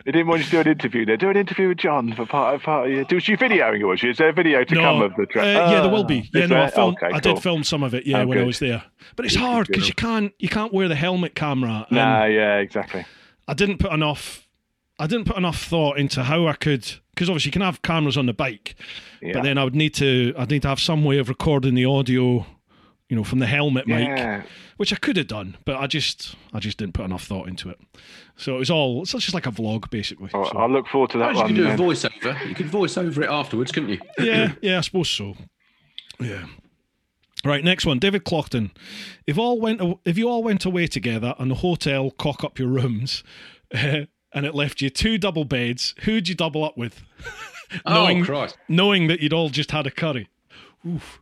They didn't want you to do an interview. They do an interview with John for part of you. Was you videoing it? Was you? Is there a video to come of the track? Yeah, there will be. Yeah, no, I did film some of it. Yeah, when I was there. But it's hard because you can't wear the helmet camera. Nah, yeah, exactly. I didn't put enough thought into how I could, because obviously you can have cameras on the bike, but then I'd need to have some way of recording the audio, you know, from the helmet mic, which I could have done, but I just didn't put enough thought into it. So it's just like a vlog basically. Oh, so, I look forward to that. You could do a voiceover. You could voice over it afterwards, couldn't you? yeah, I suppose so. Yeah. Right, next one, David Clockton. If you all went away together and the hotel cock up your rooms. And it left you two double beds, who'd you double up with? Knowing that you'd all just had a curry. Oof.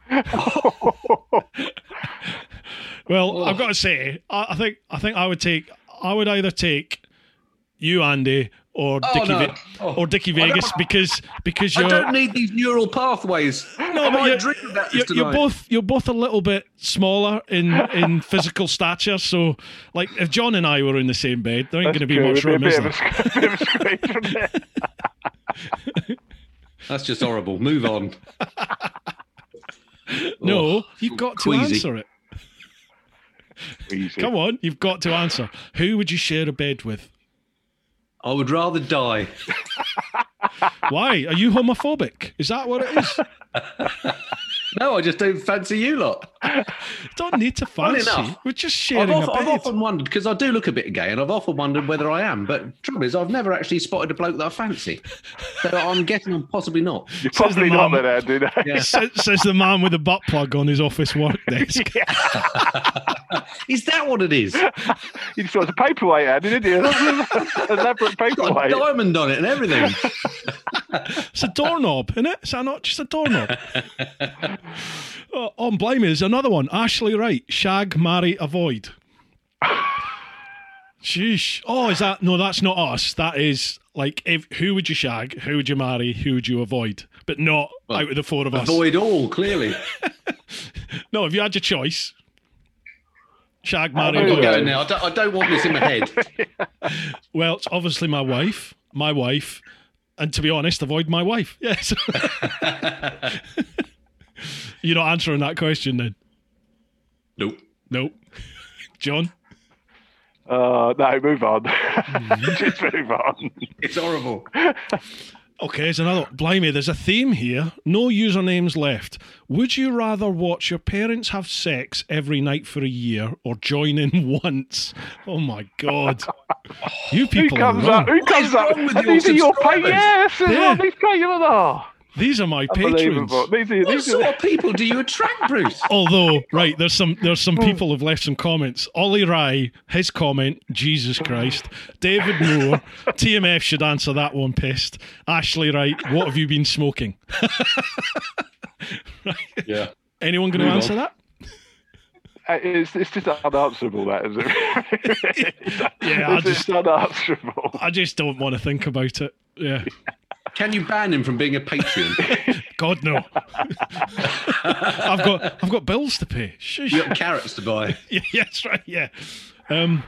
Well, I've got to say, I would either take you, Andy, or Dickie Vegas, because I don't need these neural pathways. No, but you're both a little bit smaller in physical stature. So, like, if John and I were in the same bed, there ain't going to be much room. That's just horrible. Move on. No, you've got to answer it. Come on, you've got to answer. Who would you share a bed with? I would rather die. Why? Are you homophobic? Is that what it is? No, I just don't fancy you lot. Don't need to fancy. We're just sharing a bed. I've often wondered, because I do look a bit gay, and I've often wondered whether I am, but the trouble is I've never actually spotted a bloke that I fancy. So I'm guessing I'm possibly not. You're probably not there, do they? Yeah. Says the man with a butt plug on his office work desk. Is that what it is? You just got a paperweight, Andy, didn't you? A elaborate paperweight. It's got a diamond on it and everything. It's a doorknob, isn't it? Is that not just a doorknob? Oh, blimey, there's another one. Ashley Wright, shag, marry, avoid. Sheesh. Oh, is that... No, that's not us. That is, like, who would you shag, who would you marry, who would you avoid? But not out of the four of us. Avoid all, clearly. No, if you had your choice... Shag, marry, avoid. Going now. I don't want this in my head. Well, it's obviously my wife... And to be honest, avoid my wife. Yes. You're not answering that question then? Nope. John? No, move on. Just move on. It's horrible. Okay, there's another. Blimey, there's a theme here. No usernames left. Would you rather watch your parents have sex every night for a year or join in once? Oh my God. You people Who comes up? With these are your patrons. Yes, yeah. These people are. These are my patrons. What sort of people do you attract, Bruce? Although, right, there's some people who've left some comments. Ollie Rye, his comment, Jesus Christ. David Moore, TMF should answer that one, pissed. Ashley Wright, what have you been smoking? Right. Yeah. Anyone going to answer that? It's just unanswerable, that, isn't it? It's just unanswerable. I just don't want to think about it. Yeah. Can you ban him from being a Patreon? God, no. I've got bills to pay. Shush. You've got carrots to buy. Yeah, that's right, yeah. There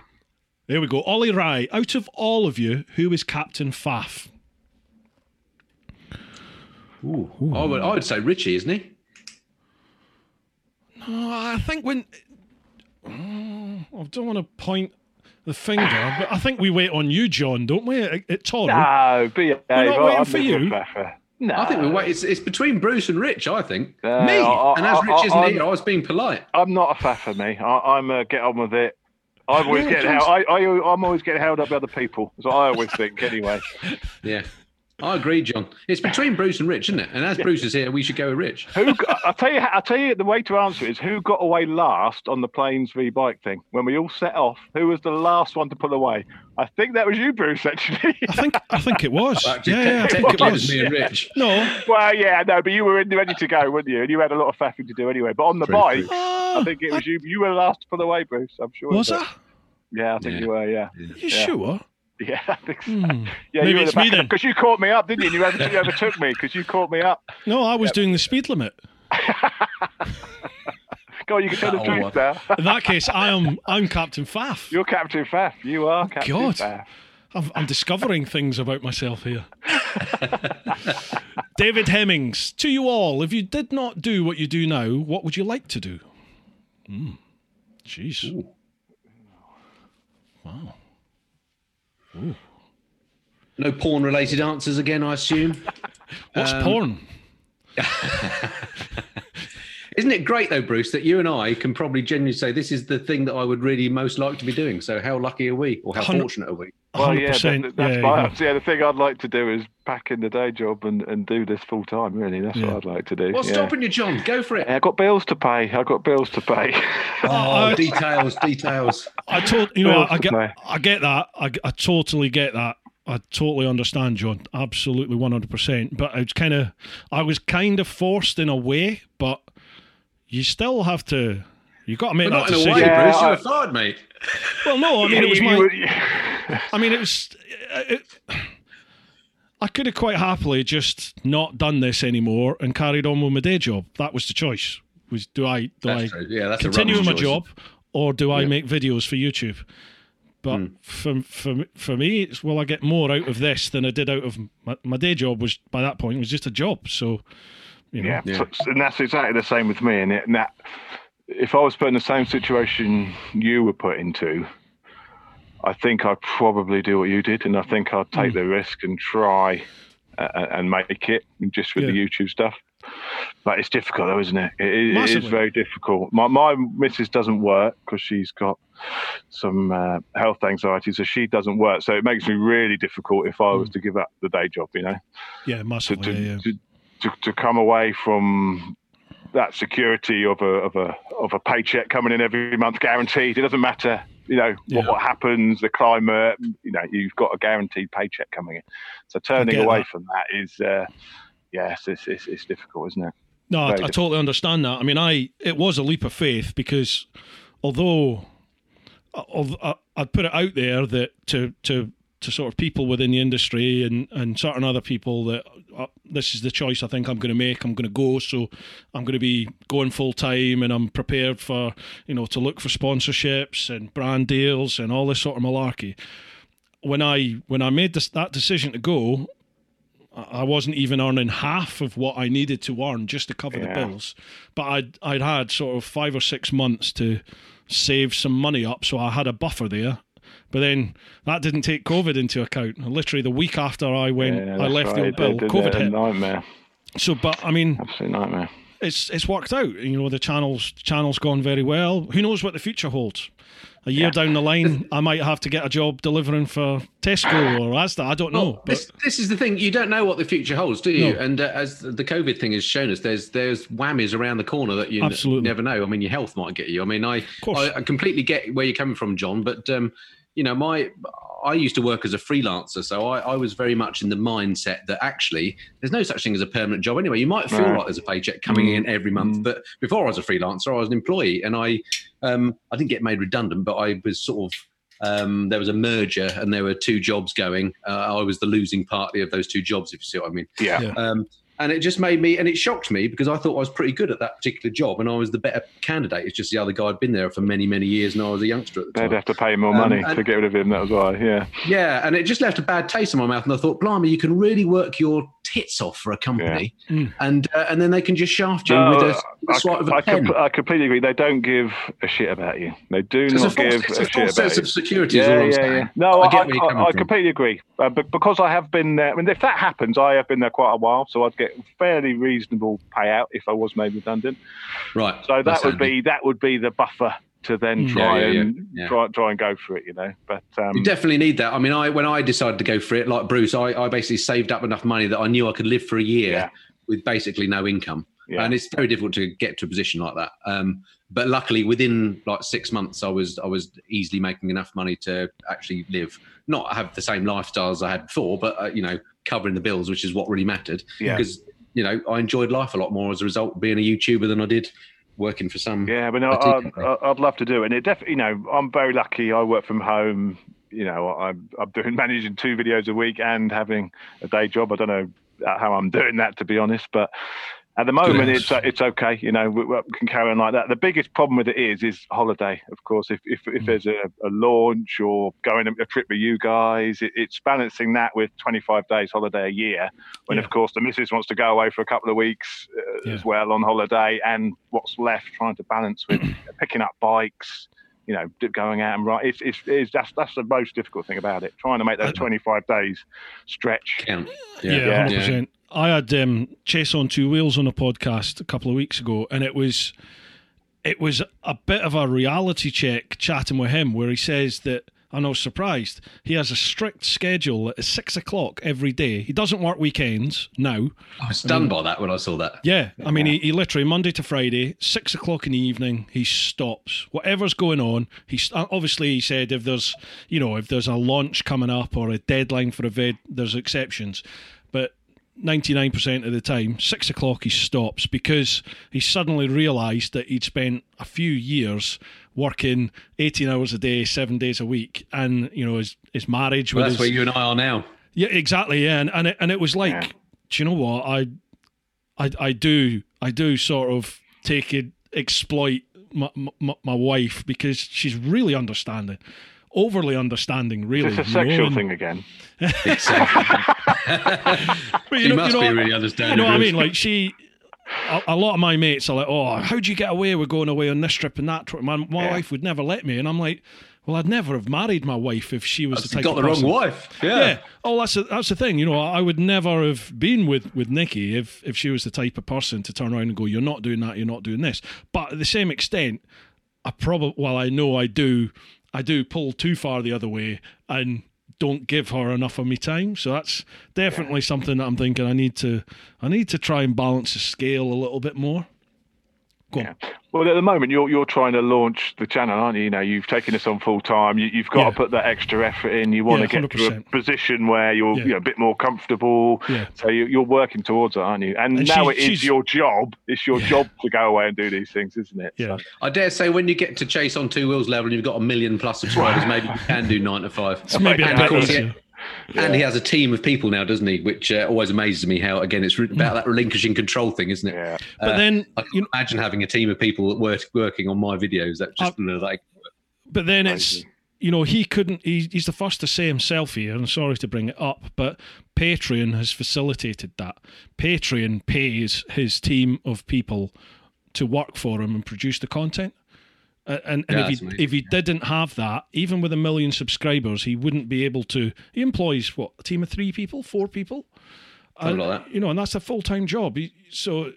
we go. Ollie Rye, out of all of you, who is Captain Faff? Ooh. I would say Richie, isn't he? No, I think I don't want to point... the finger, but I think we wait on you, John, don't we? At Toro. No, BA. We're not waiting for you. No. I think we wait. It's between Bruce and Rich, I think. Me. And as Rich isn't here, I was being polite. I'm not a faffer, me. I'm a get on with it. I'm always getting held up by other people. That's what I always think, anyway. Yeah. I agree, John. It's between Bruce and Rich, isn't it? And as Bruce is here, we should go with Rich. I tell you, the way to answer it is who got away last on the planes v bike thing when we all set off. Who was the last one to pull away? I think that was you, Bruce. Actually, I think it was. I think it was me and Rich. No, well, yeah, no, but you were ready to go, weren't you? And you had a lot of faffing to do anyway. But on the bike, I think it was you. You were last to pull away, Bruce. I'm sure. Was I? Yeah, I think you were. Yeah. Are you sure? Yeah, I think so. Yeah, maybe it's me then. Because you caught me up, didn't you? And you overtook me because you caught me up. No, I was doing the speed limit. Go on, you can tell the truth now. In that case, I'm Captain Faff. You're Captain Faff. You are Captain Faff. I'm discovering things about myself here. David Hemmings, to you all, if you did not do what you do now, what would you like to do? Jeez. Ooh. Wow. Ooh. No porn-related answers again, I assume. What's porn? Isn't it great, though, Bruce, that you and I can probably genuinely say this is the thing that I would really most like to be doing? So how lucky are we, or how fortunate are we? Well, yeah, that's the thing I'd like to do is pack in the day job and do this full time, really. That's what I'd like to do. What's stopping you, John? Go for it. Yeah, I've got bills to pay. Oh, details. I totally, I get that. I totally get that. I totally understand, John. Absolutely 100%. But I was kind of forced in a way, but you still have to. You've got to make that decision. Bruce. You're a fraud, mate. Well, no. I mean, it was my. I mean, it was. I could have quite happily just not done this anymore and carried on with my day job. That was the choice. Was do I continue with my job, or do I make videos for YouTube? But for me, it's I get more out of this than I did out of my day job. Was by that point it was just a job. So, you know. And that's exactly the same with me. And that. If I was put in the same situation you were put into, I think I'd probably do what you did, and I think I'd take the risk and try and make it just with the YouTube stuff. But it's difficult, though, isn't it? It is very difficult. My missus doesn't work because she's got some health anxiety, so she doesn't work. So it makes me really difficult if I was to give up the day job, you know? Yeah, massively, to come away from that security of a paycheck coming in every month, guaranteed. It doesn't matter, you know, what happens, the climate. You know, you've got a guaranteed paycheck coming in. So turning away from that is, it's difficult, isn't it? No, I totally understand that. I mean, it was a leap of faith because although I'd put it out there that to sort of people within the industry and certain other people that this is the choice I think I'm going to make. I'm going to go. So I'm going to be going full time and I'm prepared for, to look for sponsorships and brand deals and all this sort of malarkey. When I made that decision to go, I wasn't even earning half of what I needed to earn just to cover the bills. But I'd had sort of 5 or 6 months to save some money up. So I had a buffer there. But then that didn't take COVID into account. Literally the week after I went, I left the bill. COVID hit. Nightmare. So, but I mean, absolute nightmare. It's worked out. The channel's gone very well. Who knows what the future holds? A year down the line, I might have to get a job delivering for Tesco or Asda. I don't know. But this is the thing. You don't know what the future holds, do you? No. And as the COVID thing has shown us, there's whammies around the corner that you never know. I mean, your health might get you. I mean, I completely get where you're coming from, John, but I used to work as a freelancer, so I was very much in the mindset that actually there's no such thing as a permanent job anyway. You might feel like there's a paycheck coming in every month, but before I was a freelancer, I was an employee, and I didn't get made redundant, but I was sort of there was a merger and there were two jobs going. I was the losing party of those two jobs, if you see what I mean. Yeah. And it just made me, and it shocked me because I thought I was pretty good at that particular job and I was the better candidate. It's just the other guy had been there for many, many years and I was a youngster at the time. They'd have to pay more money to get rid of him, that was why, yeah. Yeah, and it just left a bad taste in my mouth and I thought, blimey, you can really work your tits off for a company and then they can just shaft you with a swipe of a pen. I completely agree. They don't give a shit about you. They do not give a shit about you. It's a false sense of security is all I'm saying. No, I completely agree. But because I have been there, I mean, if that happens, I have been there quite a while, so I'd get fairly reasonable payout if I was made redundant. Right. So that would be the buffer to then try and go for it, you know. But you definitely need that. I mean, when I decided to go for it, like Bruce, I basically saved up enough money that I knew I could live for a year with basically no income. Yeah. And it's very difficult to get to a position like that. But luckily, within like 6 months, I was easily making enough money to actually live, not have the same lifestyle as I had before, but covering the bills, which is what really mattered. Yeah. Because I enjoyed life a lot more as a result of being a YouTuber than I did working for some. Yeah, but no, I'd love to do it. And it definitely, I'm very lucky. I work from home you know, I'm doing managing 2 videos a week and having a day job. I don't know how I'm doing that, to be honest, but at the moment it's okay. You know, we can carry on like that. The biggest problem with it is holiday, of course. If there's a launch or going a trip with you guys, it's balancing that with 25 days holiday a year. When of course the missus wants to go away for a couple of weeks as well on holiday, and what's left trying to balance with picking up bikes. You know, going out and right. That's the most difficult thing about it. Trying to make those 25 days stretch. Count. Yeah, 100%. I had Chase on Two Wheels on a podcast a couple of weeks ago, and it was a bit of a reality check chatting with him, where he says that, and I was surprised, he has a strict schedule at 6:00 every day. He doesn't work weekends now. I was stunned by that when I saw that. Yeah. I mean, he literally, Monday to Friday, 6:00 in the evening, he stops. Whatever's going on, obviously he said if there's a launch coming up or a deadline for a vid, there's exceptions. But 99% of the time, 6:00 he stops, because he suddenly realised that he'd spent a few years working 18 hours a day, 7 days a week, and you know his marriage. Well, that's where you and I are now. Yeah, exactly. Yeah, and it was like, do you know what? I do sort of exploit my wife, because she's really understanding. Overly understanding, really. It's a sexual thing again. She must be really understanding. You know what I mean? Like, a lot of my mates are like, oh, how do you get away with going away on this trip and that trip? My wife would never let me. And I'm like, well, I'd never have married my wife if she was the type of person. Got the wrong wife. Yeah. Oh, that's the thing. You know, I would never have been with Nikki if she was the type of person to turn around and go, you're not doing that, you're not doing this. But at the same extent, I do pull too far the other way and don't give her enough of me time. So that's definitely something that I'm thinking I need to try and balance the scale a little bit more. Go on. Well, at the moment you're trying to launch the channel, aren't you? You know, you've taken this on full time. You've got to put that extra effort in. You want to get to a position where you're you know, a bit more comfortable. Yeah. So you're working towards it, aren't you? And now it is your job. It's your job to go away and do these things, isn't it? Yeah. So. I dare say when you get to Chase on Two Wheels level and you've got 1 million+ subscribers, maybe you can do 9 to 5. It's maybe a bit easier. Yeah. And he has a team of people now, doesn't he? Which always amazes me how, again, it's about that relinquishing control thing, isn't it? Yeah. But then I can imagine having a team of people that were working on my videos. That just like. But then amazing. It's he couldn't. He's the first to say himself here, and I'm sorry to bring it up, but Patreon has facilitated that. Patreon pays his team of people to work for him and produce the content. And if he didn't have that, even with 1 million subscribers, he wouldn't be able to. He employs a team of 3 people, 4 people, like that. And that's a full-time job. So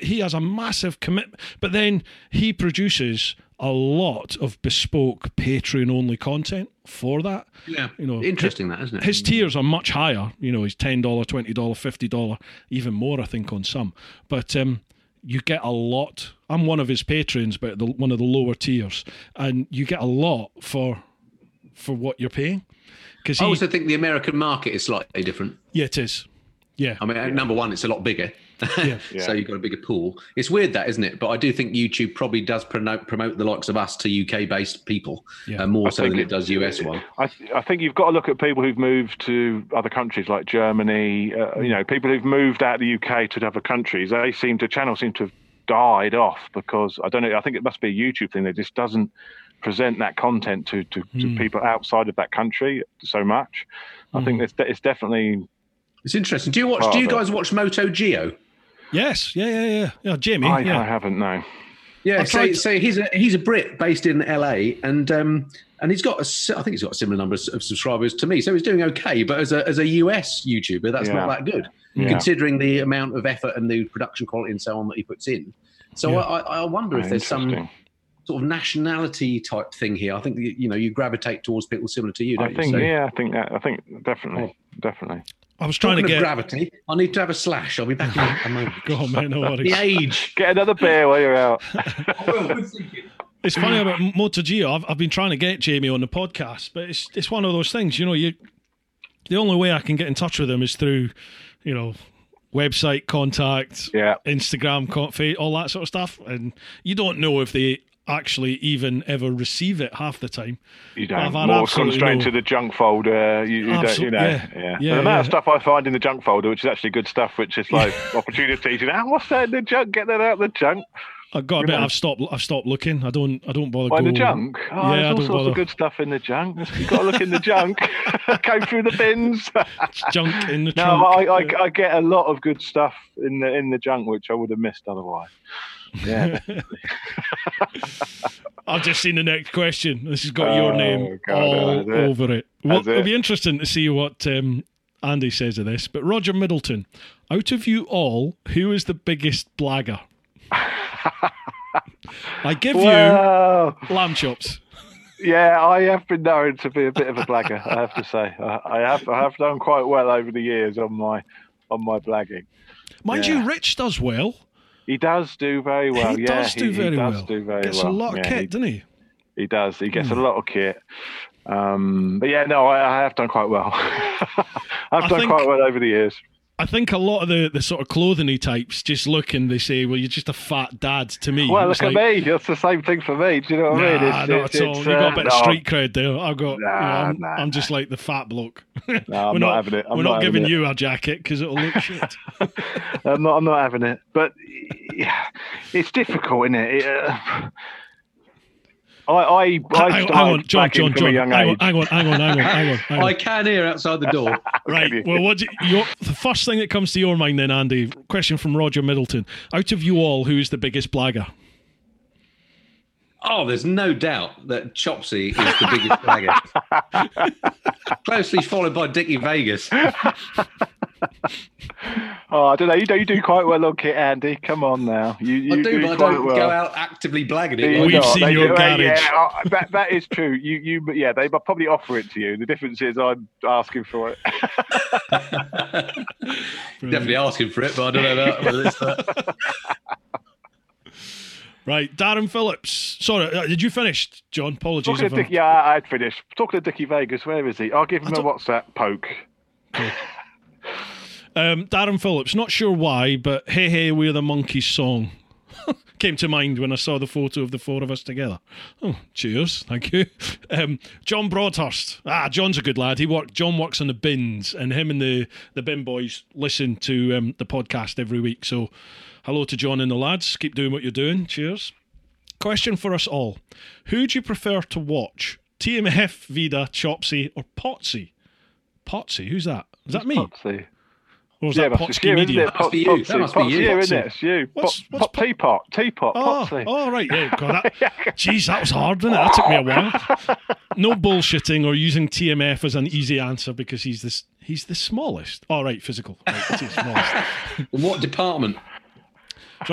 he has a massive commitment. But then he produces a lot of bespoke Patreon-only content for that. Yeah, interesting that, isn't it? His tiers are much higher. He's $10, $20, $50, even more, I think, on some. But you get a lot. I'm one of his patrons, but one of the lower tiers, and you get a lot for what you're paying. Because I also think the American market is slightly different. Yeah, it is. Yeah, I mean, number one, it's a lot bigger, so you've got a bigger pool. It's weird that, isn't it? But I do think YouTube probably does promote the likes of us to UK-based people more so than it does US one. I think you've got to look at people who've moved to other countries like Germany. People who've moved out of the UK to other countries. They seem to have died off because I don't know. I think it must be a YouTube thing that just doesn't present that content to people outside of that country so much. I think it's definitely. It's interesting. Do you guys watch Moto Geo? Yes. Yeah. Jimmy. I haven't, no. Yeah. So he's a Brit based in LA, and he's got a similar number of subscribers to me. So he's doing okay, but as a US YouTuber, that's not that good, considering the amount of effort and the production quality and so on that he puts in. So I wonder if there's some sort of nationality type thing here. I think you gravitate towards people similar to you. I think definitely. I was trying to get gravity. I need to have a slash. I'll be back in a moment. God, man, no worries. The age. Get another beer while you're out. It's funny about MotoGP. I've been trying to get Jamie on the podcast, but it's one of those things. The only way I can get in touch with him is through, website contact, Instagram, all that sort of stuff, and you don't know if they actually even ever receive it half the time. You don't. More comes straight into the junk folder. Yeah. The amount of stuff I find in the junk folder, which is actually good stuff, which is like opportunities. You know, what's that in the junk? Get that out of the junk. I've got a bit. I've stopped looking. I don't bother. Why, in the junk? Oh, yeah, there's all sorts of good stuff in the junk. You've got to look in the junk. Go through the bins. It's junk in the trunk. I get a lot of good stuff in the junk, which I would have missed otherwise. Yeah. I've just seen the next question. This has got your name all over it. It'll be interesting to see what Andy says of this. But Roger Middleton, out of you all, who is the biggest blagger? I give you lamb chops. Yeah, I have been known to be a bit of a blagger, I have to say. I have done quite well over the years on my blagging. Mind you, Rich does well. He does do very well. He does do very well. Gets a lot of kit, doesn't he? He does. He gets a lot of kit. But yeah, no, I have done quite well. I think quite well over the years. I think a lot of the sort of clothing-y types just look and they say, well, you're just a fat dad to me. Well, look at me. That's the same thing for me. Do you know what I mean? Not at all. You've got a bit of street cred there. I've got, I'm just like the fat bloke. I'm not having it. We're not giving you our jacket because it'll look shit. I'm not having it. But yeah, it's difficult, isn't it? Hang on, John. I can hear outside the door. Right. Well, the first thing that comes to your mind then, Andy, question from Roger Middleton. Out of you all, who is the biggest blagger? Oh, there's no doubt that Chopsy is the biggest blagger. Closely followed by Dickie Vegas. Oh, I don't know. You do quite well on kit, Andy. Come on now. I do, but I don't go out actively blagging it. We've seen your garage. Yeah, that is true. They probably offer it to you. The difference is I'm asking for it. Definitely asking for it, but I don't know whether it's that. Right, Darren Phillips. Sorry, did you finish, John? Apologies. I'd finished. Talking to Dickie Vegas, where is he? I'll give him a WhatsApp poke. Okay. Darren Phillips, not sure why, but Hey Hey We're the Monkeys song came to mind when I saw the photo of the four of us together. Oh, cheers, thank you. John Broadhurst. John's a good lad. John works on the bins, and him and the bin boys listen to the podcast every week. So hello to John and the lads. Keep doing what you're doing. Cheers. Question for us all. Who do you prefer to watch? TMF, Vida, Chopsy or Potsy? Potsy, who's that? Is that me? Potsy. Or was that Potsy Media? That must be you, isn't it? What's Teapot. Potsy. Oh, right. Yeah, God, Jeez, that was hard, wasn't it? That took me a while. No bullshitting or using TMF as an easy answer because he's the smallest. All right, physical. Right, it's his smallest. What department?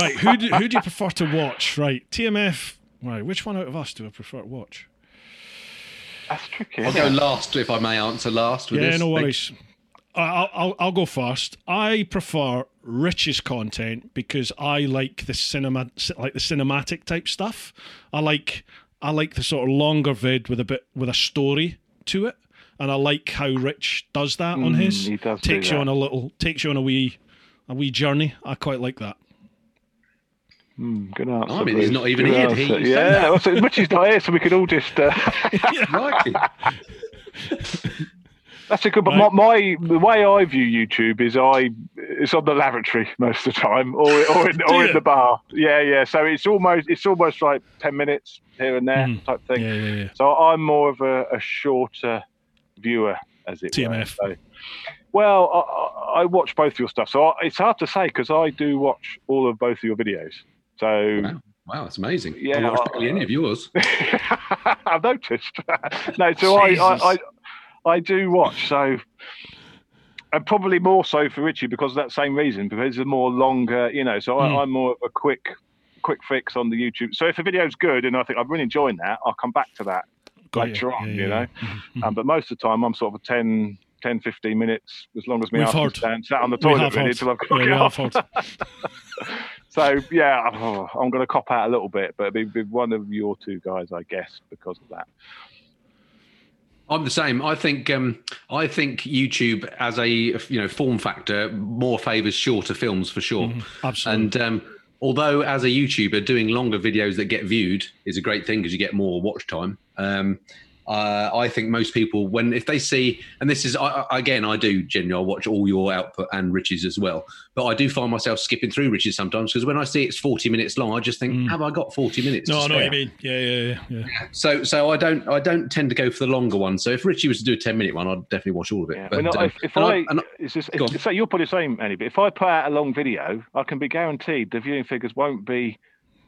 Right, who do you prefer to watch? Right, TMF. Right, which one out of us do I prefer to watch? That's tricky. I'll go last, if I may answer last with this. Yeah, no worries. I'll go first. I prefer Rich's content because I like the cinematic type stuff. I like the sort of longer vid with a story to it, and I like how Rich does that on his. He does takes do you on a little, takes you on a wee journey. I quite like that. Good answer. I mean, he's not even here. Yeah, well, so Richie's not here, so we could all just like it. That's a good. But right. The way I view YouTube is it's on the lavatory most of the time, or in the bar. Yeah. So it's almost like 10 minutes here and there type thing. Yeah. So I'm more of a shorter viewer, as it TMF. Were. So, well, I watch both your stuff, so it's hard to say because I do watch all of both of your videos. So. Wow, that's amazing. Yeah, I watch barely any of yours. I've noticed. No, so I do watch, so, and probably more so for Richie because of that same reason, because it's more longer, so I'm more of a quick fix on the YouTube. So if a video's good and I think I'm really enjoying that, I'll come back to that later on. But most of the time I'm sort of 10, 15 minutes, as long as my arse stand sat on the toilet really until I've got it off. So, yeah, I'm going to cop out a little bit, but it'd be one of your two guys, I guess, because of that. I'm the same. I think YouTube as a form factor more favours shorter films for sure. Absolutely. And Although as a YouTuber, doing longer videos that get viewed is a great thing because you get more watch time. I think most people, if they see, and this is, again, I do genuinely, I watch all your output and Rich's as well, but I do find myself skipping through Rich's sometimes because when I see it's 40 minutes long, I just think, have I got 40 minutes? No, I know what you mean. Yeah. So I don't tend to go for the longer one. So if Richie was to do a 10-minute one, I'd definitely watch all of it. Yeah. But, so you're probably the same, Andy, but if I put out a long video, I can be guaranteed the viewing figures won't be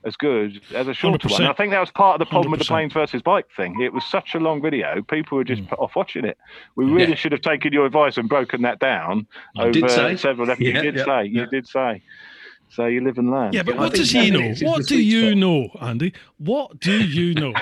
as good as a shorter one. I think that was part of the problem 100%. With the planes versus bike thing. It was such a long video, people were just put off watching it. We really should have taken your advice and broken that down. You did say. So you live and learn. Yeah, but what does he know? What do you know, Andy? What do you know?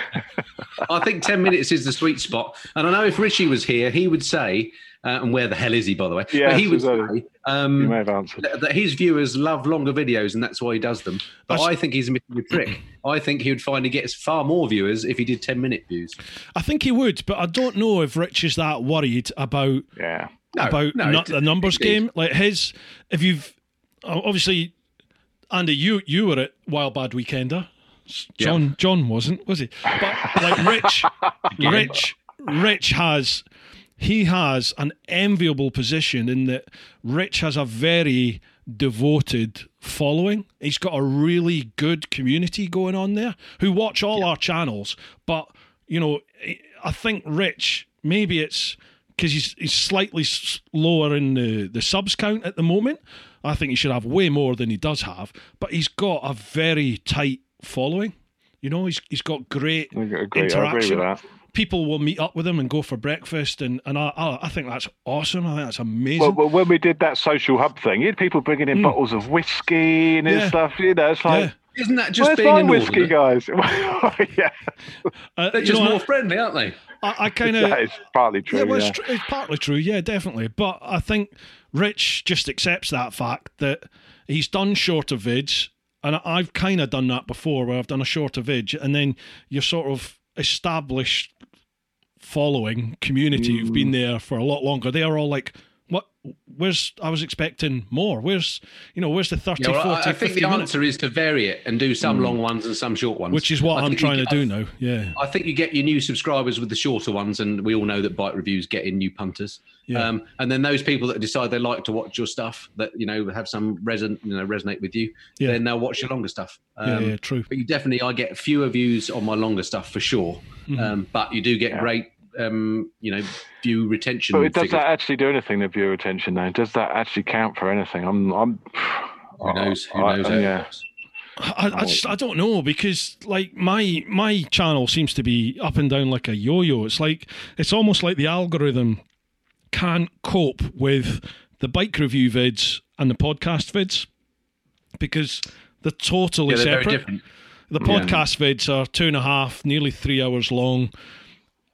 I think 10 minutes is the sweet spot. And I know if Richie was here, he would say, and where the hell is he, by the way? Yeah, but he would say that his viewers love longer videos and that's why he does them. But I think he's missing a trick. I think he would find he gets far more viewers if he did 10-minute views. I think he would, but I don't know if Rich is that worried about the numbers game. Like his, if you've obviously, Andy, you were at Wild Bad Weekender. John wasn't, was he? But like Rich has. He has an enviable position in that Rich has a very devoted following. He's got a really good community going on there who watch all our channels. But, you know, I think Rich, maybe it's because he's slightly lower in the subs count at the moment. I think he should have way more than he does have. But he's got a very tight following. You know, he's got great interaction. I agree with that. People will meet up with him and go for breakfast, and I think that's awesome. I think that's amazing. Well, when we did that social hub thing, you had people bringing in bottles of whiskey and stuff. You know, it's like, isn't that just being in whiskey, guys? Yeah, they're just more friendly, aren't they? I kind of that is partly true. It's partly true. Yeah, definitely. But I think Rich just accepts that fact that he's done shorter vids, and I've kind of done that before, where I've done a shorter vid, and then you're sort of established following community who've been there for a lot longer. They are all like, what? Where's? I was expecting more. Where's? You know, where's the 30, 40, 50 I think the minutes? Answer is to vary it and do some long ones and some short ones, which is what I'm trying to do now. Yeah, I think you get your new subscribers with the shorter ones, and we all know that bike reviews get in new punters. Yeah. And then those people that decide they like to watch your stuff that you know have some resonate with you, then they'll watch your longer stuff. True. But you definitely, I get fewer views on my longer stuff for sure. Mm-hmm. But you do get great. View retention. But does that actually do anything? The view retention, though, does that actually count for anything? Who knows? I don't know, because like my channel seems to be up and down like a yo-yo. It's like it's almost like the algorithm can't cope with the bike review vids and the podcast vids because they're totally separate. Very different. The podcast vids are 2.5, nearly 3 hours long.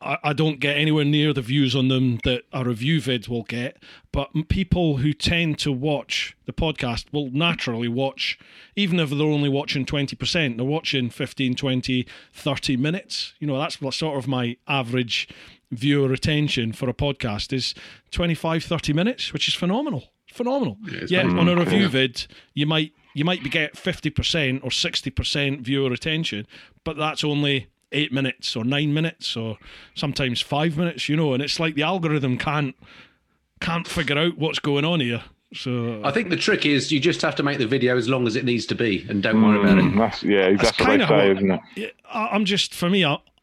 I don't get anywhere near the views on them that a review vid will get, but people who tend to watch the podcast will naturally watch, even if they're only watching 20%, they're watching 15, 20, 30 minutes. You know, that's sort of my average viewer attention for a podcast is 25, 30 minutes, which is phenomenal. On a review vid, you might get 50% or 60% viewer attention, but that's only 8 minutes or 9 minutes or sometimes 5 minutes, you know, and it's like the algorithm can't figure out what's going on here. So I think the trick is you just have to make the video as long as it needs to be and don't worry about it. That's what they say, isn't it?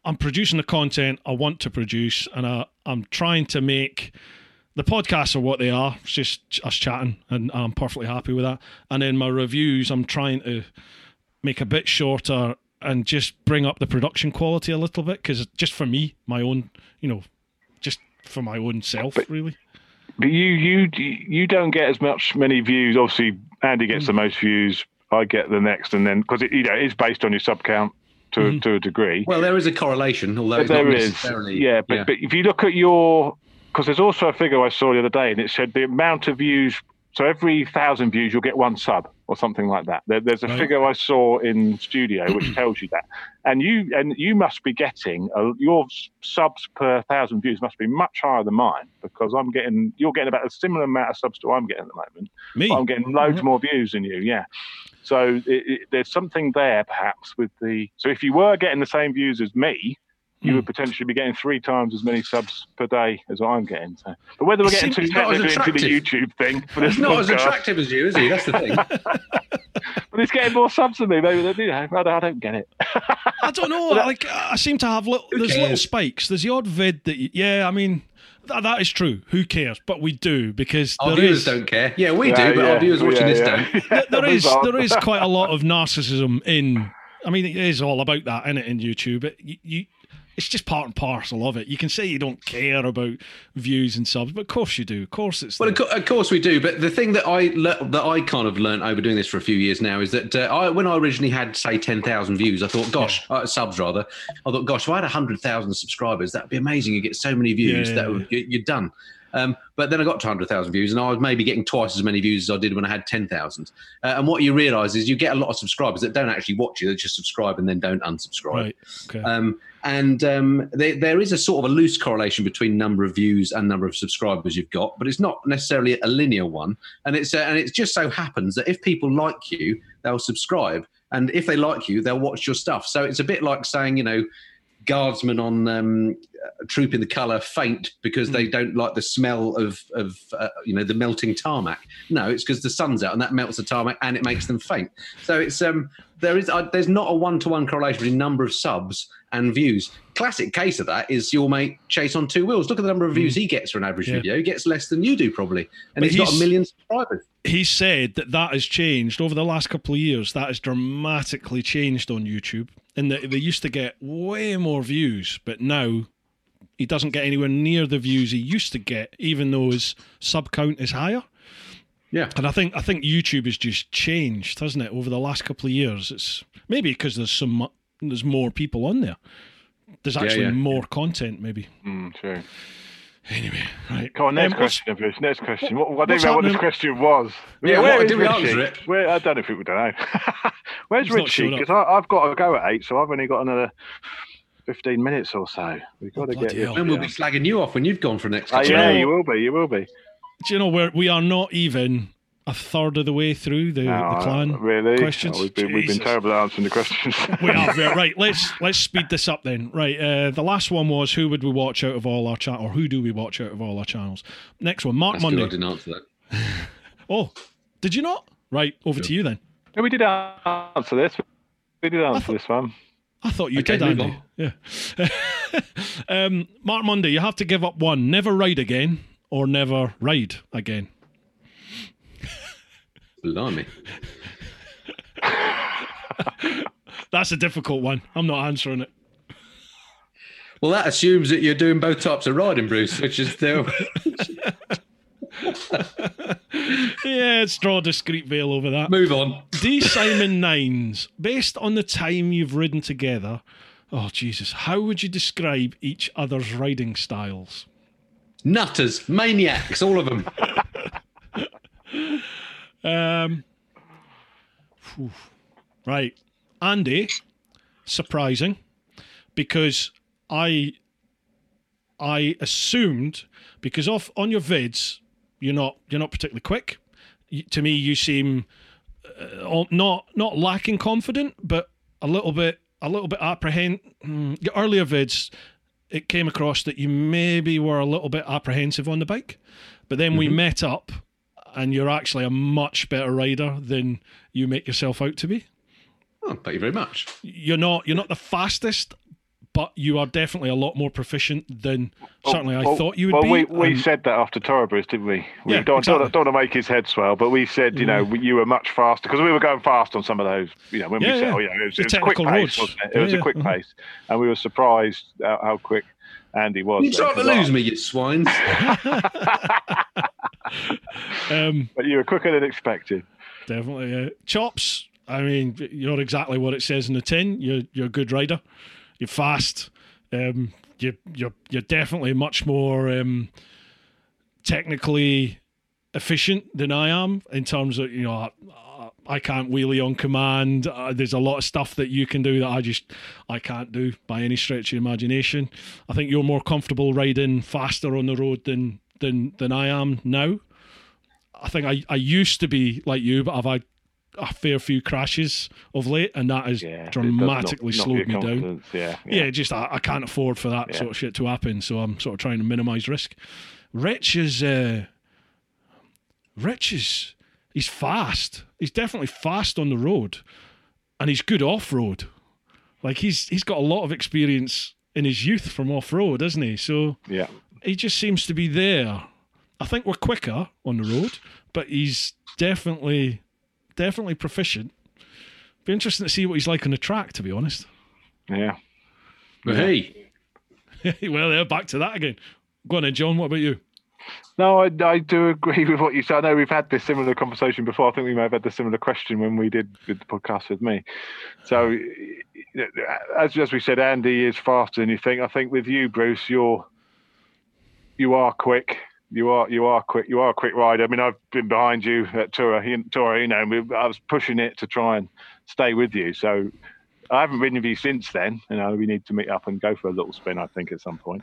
I'm producing the content I want to produce, and I'm trying to make the podcasts are what they are. It's just us chatting, and I'm perfectly happy with that. And then my reviews, I'm trying to make a bit shorter and just bring up the production quality a little bit, because just for me, my own, you know, just for my own self, but, really. But you don't get as many views. Obviously, Andy gets the most views. I get the next, and then because it is based on your sub count to a degree. Well, there is a correlation, although it's not necessarily. But if you look at because there's also a figure I saw the other day, and it said the amount of views. So every 1,000 views, you'll get one sub. or something like that. There's a figure I saw in studio which tells you that. And you must be getting your subs per 1,000 views must be much higher than mine, because you're getting about a similar amount of subs to what I'm getting at the moment. Me? But I'm getting loads more views than you, yeah. So there's something there, perhaps, with the... So if you were getting the same views as me, you would potentially be getting 3 times as many subs per day as I'm getting. So. But whether we're getting too technically into the YouTube thing... He's not as attractive as you, is he? That's the thing. But he's getting more subs than me. Maybe I don't get it. I don't know. Like, I seem to have little spikes. There's the odd vid that... I mean... That is true. Who cares? But we do, because our viewers don't care. Yeah, we do, but our viewers watching this don't. There is quite a lot of narcissism in. I mean, it is all about that, isn't it? In YouTube, it's just part and parcel of it. You can say you don't care about views and subs, but of course you do. Of course it's. Well, of course we do. But the thing that I kind of learnt over doing this for a few years now is that when I originally had, say, 10,000 views, I thought, gosh, subs rather. I thought, gosh, if I had 100,000 subscribers, that'd be amazing. You get so many views you're done. But then I got to 100,000 views, and I was maybe getting twice as many views as I did when I had 10,000. And what you realise is you get a lot of subscribers that don't actually watch you; they just subscribe and then don't unsubscribe. Right. Okay. There is a sort of a loose correlation between number of views and number of subscribers you've got, but it's not necessarily a linear one. And it just so happens that if people like you, they'll subscribe, and if they like you, they'll watch your stuff. So it's a bit like saying, you know, guardsmen on Troop in the Colour faint because they don't like the smell of the melting tarmac. No, it's because the sun's out and that melts the tarmac and it makes them faint. So it's there's not a one-to-one correlation between number of subs and views. Classic case of that is your mate Chase on Two Wheels. Look at the number of views he gets for an average video. He gets less than you do probably, and he's got a million subscribers. He said that has changed over the last couple of years. That has dramatically changed on YouTube, and that they used to get way more views, but now he doesn't get anywhere near the views he used to get, even though his sub count is higher. Yeah, and I think YouTube has just changed, hasn't it, over the last couple of years? It's maybe because there's more people on there. There's actually more content, maybe. True. Anyway, right. Come on, next question, Bruce. Next question. I don't know what this question was. Yeah, where did we answer it? I don't know if people don't know. Where's Richie? Because I've got to go at 8, so I've only got another 15 minutes or so. We've got to get here. Then we'll be slagging you off when you've gone for next time. Yeah, you will be. You will be. Do you know where we are not even a third of the way through the clan questions? Oh, we've been terrible at answering the questions. We have, right. Let's speed this up then. Right, the last one was who do we watch out of all our channels? Next one, Mark Monday. I didn't answer that. Oh, did you not? Right, over to you then. No, we did answer this. We did answer this one. I thought you did, Andy. Yeah. Mark Monday, you have to give up one. Never ride again, or never ride again. Blimey. That's a difficult one. I'm not answering it. Well, that assumes that you're doing both types of riding, Bruce, which is still... Yeah, it's draw a discreet veil over that. Move on. D. Simon Nines, based on the time you've ridden together, oh, Jesus, how would you describe each other's riding styles? Nutters, maniacs, all of them. Right, Andy, surprising, because I assumed, because on your vids you're not particularly quick. To me, you seem not lacking confident, but a little bit apprehensive. Your earlier vids, it came across that you maybe were a little bit apprehensive on the bike, but then we met up. And you're actually a much better rider than you make yourself out to be. Oh, thank you very much. You're not the fastest, but you are definitely a lot more proficient than certainly I thought you would be. Well, we said that after Toro, Bruce, didn't we? We don't want to make his head swell, but we said, you were much faster, because we were going fast on some of those, it was a quick pace, wasn't it? It was a quick pace, and we were surprised how quick Andy was. You're trying to lose me, you swines. But you were quicker than expected. Definitely. Chops, I mean, you're exactly what it says in the tin. You're a good rider. You're fast. You're definitely much more technically efficient than I am, in terms of, I can't wheelie on command. There's a lot of stuff that you can do that I can't do by any stretch of imagination. I think you're more comfortable riding faster on the road than I am now. I think I used to be like you, but I've had a fair few crashes of late, and that has dramatically slowed me down. Just I can't afford for that sort of shit to happen, so I'm sort of trying to minimise risk. Rich is he's fast. He's definitely fast on the road, and he's good off-road. Like he's got a lot of experience in his youth from off-road, isn't he? So yeah, he just seems to be there. I think we're quicker on the road, but he's definitely proficient. Be interesting to see what he's like on the track, to be honest. Yeah. But hey. Well, they're back to that again. Go on then, John. What about you? No, I do agree with what you said. I know we've had this similar conversation before. I think we may have had the similar question when we did the podcast with me. So, as we said, Andy is faster than you think. I think with you, Bruce, you are quick. You are quick. You are a quick rider. I mean, I've been behind you at Toro, you know, and I was pushing it to try and stay with you. So I haven't ridden with you since then. You know, we need to meet up and go for a little spin, I think, at some point.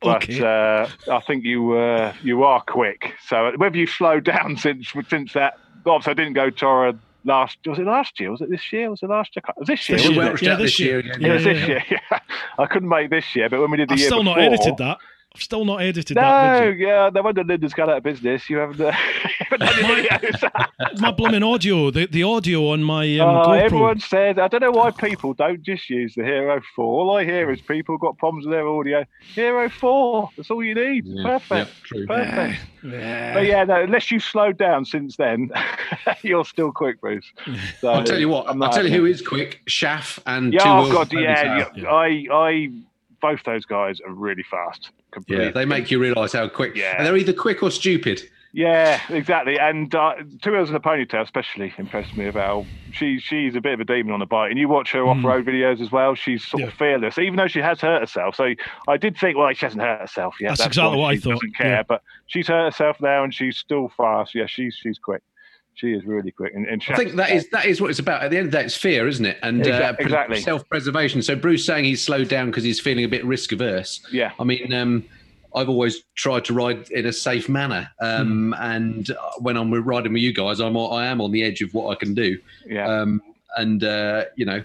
But okay. I think you are quick. So whether you slowed down since that, obviously I didn't go Toro last year? This year? This year. Yeah. I couldn't make this year, but when we did the year before, I've still not edited that. No wonder Linda's gone out of business. You haven't done any videos. My blooming audio, the audio on my GoPro. Everyone said, I don't know why people don't just use the Hero 4. All I hear is people got problems with their audio. Hero 4, that's all you need. Yeah, perfect. Yeah, true. Perfect. Yeah. But yeah, no, unless you've slowed down since then, you're still quick, Bruce. So, I'll tell you what, I'll tell you who is quick, Schaff and Two Wheels. Both those guys are really fast. Completely. Yeah, they make you realise how quick. Yeah. And they're either quick or stupid. Yeah, exactly. And Two Wheels and a Ponytail especially impressed me about. She's a bit of a demon on a bike, and you watch her off-road videos as well. She's sort of fearless, even though she has hurt herself. So I did think, well, she hasn't hurt herself yet. That's exactly what I thought. She doesn't care, but she's hurt herself now, and she's still fast. Yeah, she's quick. She is really quick. And I think that is what it's about. At the end of that, it's fear, isn't it? And exactly. Self-preservation. So Bruce saying he's slowed down because he's feeling a bit risk-averse. Yeah. I mean, I've always tried to ride in a safe manner. And when I'm riding with you guys, I am on the edge of what I can do. Yeah. I just don't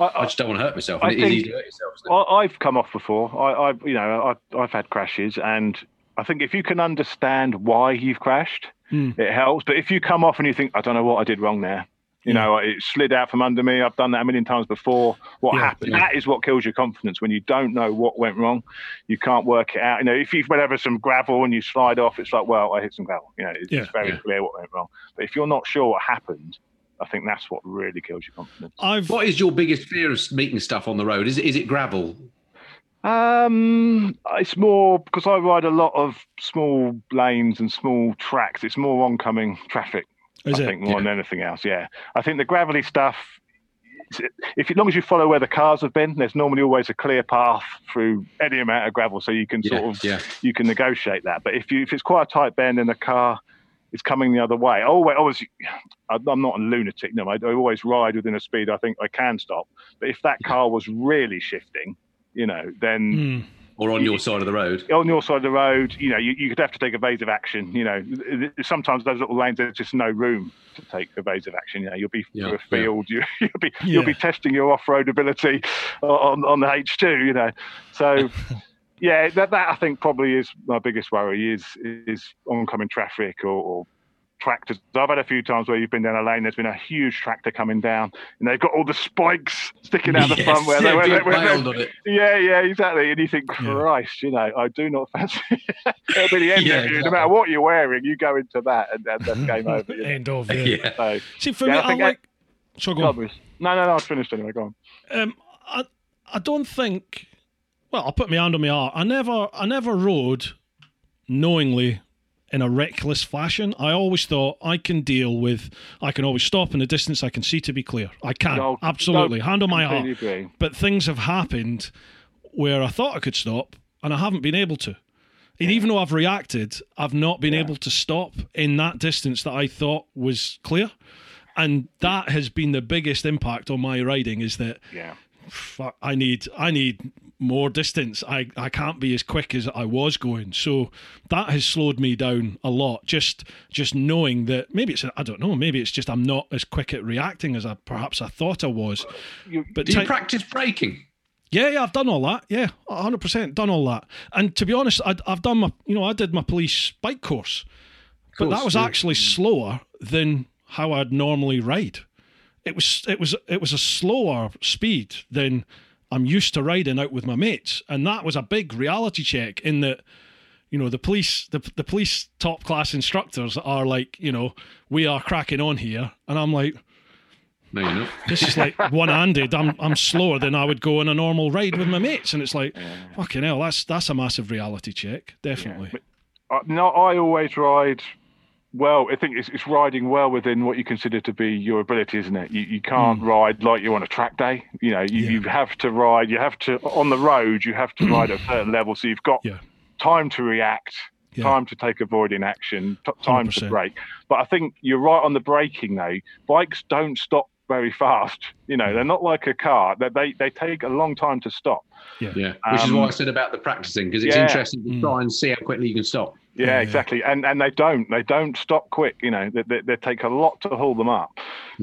want to hurt myself. And it is easy to hurt yourself, isn't it? I've come off before. I've had crashes, and I think if you can understand why you've crashed, it helps. But if you come off and you think, I don't know what I did wrong there. You know, it slid out from under me. I've done that a million times before. What happened? Yeah. That is what kills your confidence when you don't know what went wrong. You can't work it out. You know, if you've went over some gravel and you slide off, it's like, well, I hit some gravel. You know, it's very clear what went wrong. But if you're not sure what happened, I think that's what really kills your confidence. What is your biggest fear of meeting stuff on the road? Is it gravel? It's more because I ride a lot of small lanes and small tracks. It's more oncoming traffic, I think more than anything else. Yeah, I think the gravelly stuff, if as long as you follow where the cars have been, there's normally always a clear path through any amount of gravel, so you can you can negotiate that. But if it's quite a tight bend and the car is coming the other way, I'm not a lunatic. No, I always ride within a speed I think I can stop. But if that car was really shifting, you know, then... Or on your side of the road. On your side of the road, you know, you could have to take evasive action, you know. Sometimes those little lanes, there's just no room to take evasive action. You know, you'll be through a field, you'll be testing your off-road ability on the H2, you know. So, yeah, that I think probably is my biggest worry is oncoming traffic or tractors. I've had a few times where you've been down a lane, there's been a huge tractor coming down, and they've got all the spikes sticking out the front where they were. Yeah, exactly. And you think, Christ, you know, I do not fancy it'll be the end of you. No matter what you're wearing, you go into that, and that's game over. End of So, see, for me, I was finished anyway. Go on. I don't think. Well, I'll put my hand on my heart. I never rode knowingly in a reckless fashion. I always thought I can always stop in the distance I can see to be clear. I can, absolutely. Hand on my heart. Agree. But things have happened where I thought I could stop and I haven't been able to. And even though I've reacted, I've not been able to stop in that distance that I thought was clear. And that has been the biggest impact on my riding, is that I need more distance. I can't be as quick as I was going. So that has slowed me down a lot. Just knowing that maybe it's, I don't know, maybe it's just I'm not as quick at reacting as perhaps I thought I was. But do you practice braking? Yeah, I've done all that. Yeah, 100% done all that. And to be honest, I've done my, I did my police bike course, but that was actually slower than how I'd normally ride. It was a slower speed than I'm used to riding out with my mates, and that was a big reality check. In that, the police top class instructors are like, we are cracking on here, and I'm like, no, you're not. This is like one-handed. I'm slower than I would go on a normal ride with my mates, and it's like, fucking hell, that's a massive reality check, definitely. Yeah. I always ride. Well, I think it's riding well within what you consider to be your ability, isn't it? You can't ride like you're on a track day. You have to ride. You have to, on the road, you have to ride at a certain level. So you've got time to react, time to take avoiding action, time 100%. To brake. But I think you're right on the braking, though. Bikes don't stop very fast. They're not like a car. They take a long time to stop. Yeah. Which is what I said about the practicing, because it's interesting to try and see how quickly you can stop. Yeah, exactly. And they don't stop quick. They take a lot to haul them up.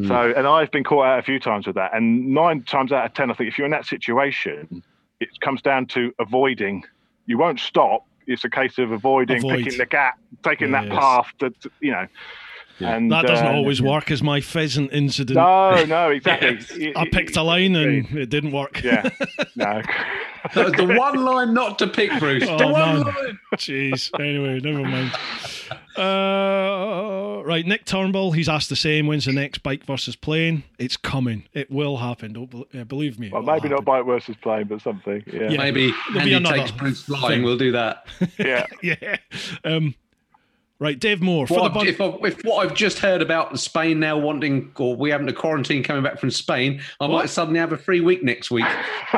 So, and I've been caught out a few times with that. And 9 times out of 10, I think if you're in that situation, it comes down to avoiding. You won't stop. It's a case of avoiding, picking the gap, taking that path that. Yeah. And that doesn't always work, as my pheasant incident. No, exactly. I picked a line and it didn't work. Yeah, no. That was the one line not to pick, Bruce. The one line. Jeez. Anyway, never mind. Right, Nick Turnbull, he's asked the same. When's the next bike versus plane? It's coming. It will happen. Don't believe me. Well, maybe not bike versus plane, but something. Yeah. Maybe Andy takes Bruce flying. We'll do that. Yeah. Yeah. Right, Dave Moore. If what I've just heard about Spain now wanting, or we having a quarantine coming back from Spain, I might suddenly have a free week next week.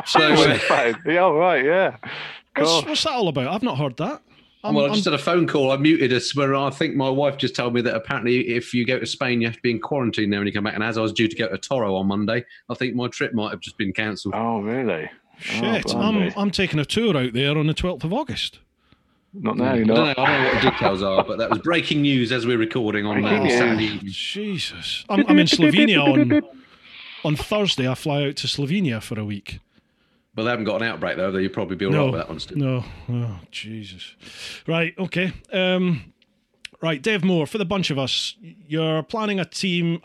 So, yeah, right, yeah. What's that all about? I've not heard that. I just had a phone call. I muted us where I think my wife just told me that apparently if you go to Spain, you have to be in quarantine there when you come back. And as I was due to go to Toro on Monday, I think my trip might have just been cancelled. Oh, really? Shit, I'm taking a tour out there on the 12th of August. Not now, you know. I don't know what the details are, but that was breaking news as we're recording on Saturday evening. Jesus. I'm in Slovenia on Thursday. I fly out to Slovenia for a week. Well, they haven't got an outbreak, though. You'll probably be all right with that one, Steve. No. Oh, Jesus. Right, okay. Right, Dave Moore, for the bunch of us, you're planning a tour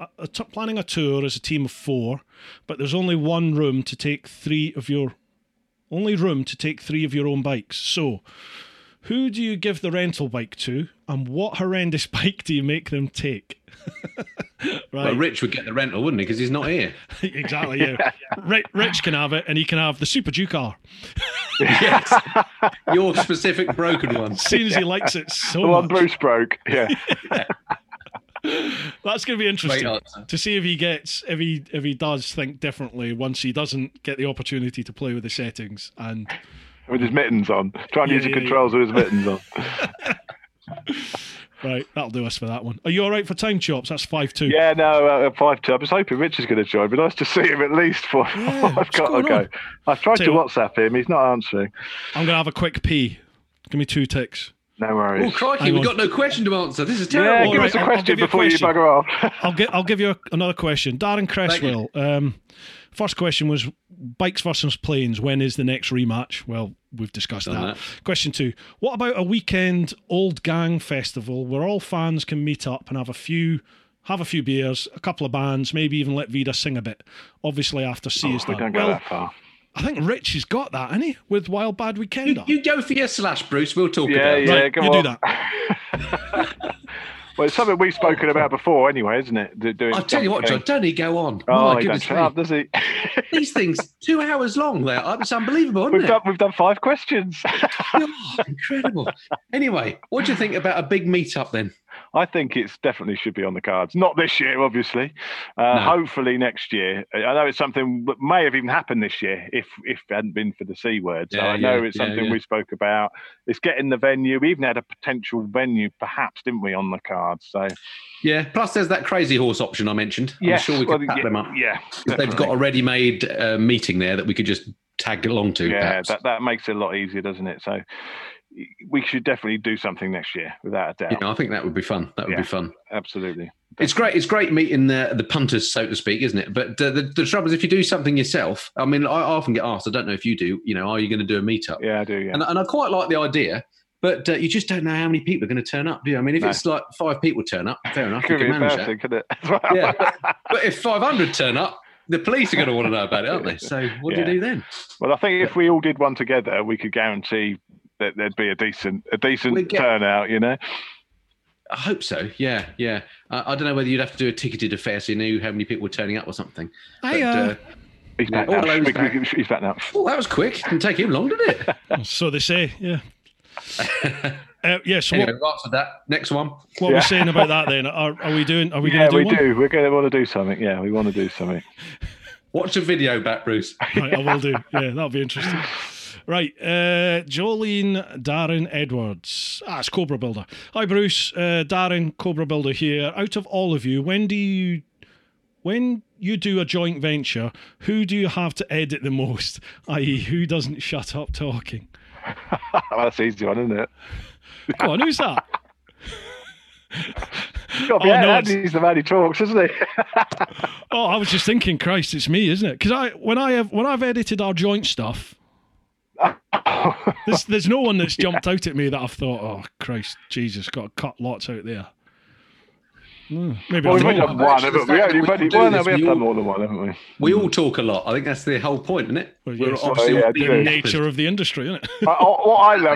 as a team of 4, but there's only one room to take 3 of your... Only room to take 3 of your own bikes. So... who do you give the rental bike to, and what horrendous bike do you make them take? Right. Well, Rich would get the rental, wouldn't he? Because he's not here. Exactly, yeah. Rich can have it, and he can have the Super Duke R. Yes. Your specific broken one. Seems he likes it so much. The one Bruce broke, yeah. That's going to be interesting to see if he gets, if he does think differently once he doesn't get the opportunity to play with the settings and... with his mittens on, trying to use the controls with his mittens on. Right, that'll do us for that one. Are you all right for time, Chops? That's 5-2. Yeah, no, 5-2. I was hoping Rich is going to join. It'd be nice to see him at least for. Yeah, I've got to go. I've tried to WhatsApp him. He's not answering. I'm going to have a quick pee. Give me 2 ticks. No worries. Oh, crikey, we've got no question to answer. This is terrible. Yeah, give us a question before you bugger off. I'll give you another question. Darren Cresswell. First question was bikes versus planes. When is the next rematch? Well, we've discussed that. Question 2. What about a weekend old gang festival where all fans can meet up and have a few beers, a couple of bands, maybe even let Vida sing a bit? Obviously, after C is done. We don't go that far. I think Rich has got that, hasn't he? With Wild Bad Weekender. You go for your slash, Bruce. We'll talk about it. Yeah, right, come on. You do that. Well, it's something we've spoken about before anyway, isn't it? I tell you what, John, don't he go on? Oh, he doesn't shut up, does he? These things, 2 hours long there. It's unbelievable, isn't it? We've done 5 questions. Oh, incredible. Anyway, what do you think about a big meet-up then? I think it's definitely should be on the cards. Not this year, obviously. Hopefully next year. I know it's something that may have even happened this year if it hadn't been for the C word. So I know it's something we spoke about. It's getting the venue. We even had a potential venue, perhaps, didn't we, on the cards? So yeah. Plus, there's that Crazy Horse option I mentioned. Yes. I'm sure we could pack them up. Yeah, they've got a ready-made meeting there that we could just tag along to. Yeah, that makes it a lot easier, doesn't it? So we should definitely do something next year, without a doubt. You know, I think that would be fun. That would be fun. Absolutely. Definitely. It's great. It's great meeting the punters, so to speak, isn't it? But the trouble is, if you do something yourself, I mean, I often get asked, I don't know if you do, you know, are you going to do a meetup? Yeah, I do. Yeah. And I quite like the idea, but you just don't know how many people are going to turn up, do you? I mean, if it's like 5 people turn up, fair enough, you can manage that. Could it? Yeah, but if 500 turn up, the police are going to want to know about it, aren't they? So what do you do then? Well, I think if we all did one together, we could guarantee that there'd be a decent turnout, you know? I hope so, yeah, yeah. I don't know whether you'd have to do a ticketed affair so you knew how many people were turning up or something. He's back now. Oh, that was quick. It didn't take him long, did it? So they say, yeah. Anyway, lots of that. Next one. What we're saying about that then? Are we doing? Are we going to do one? Yeah, we do. We're going to want to do something. Yeah, we want to do something. Watch a video back, Bruce. Right, I will do. Yeah, that'll be interesting. Right, Jolene Darren Edwards. Ah, it's Cobra Builder. Hi, Bruce. Darren, Cobra Builder here. Out of all of you, when you do a joint venture, who do you have to edit the most? I.e., who doesn't shut up talking? That's an easy one, isn't it? Go on, who's that? Andy's the man who talks, isn't he? Oh, I was just thinking, Christ, it's me, isn't it? Because when I've edited our joint stuff, there's no one that's jumped out at me that I've thought, oh, Christ, Jesus, got to cut lots out there. Maybe well, we've done one, haven't we? We've done more than one, haven't we? We all talk a lot. I think that's the whole point, isn't it? Well, yes. The nature of the industry, isn't it? What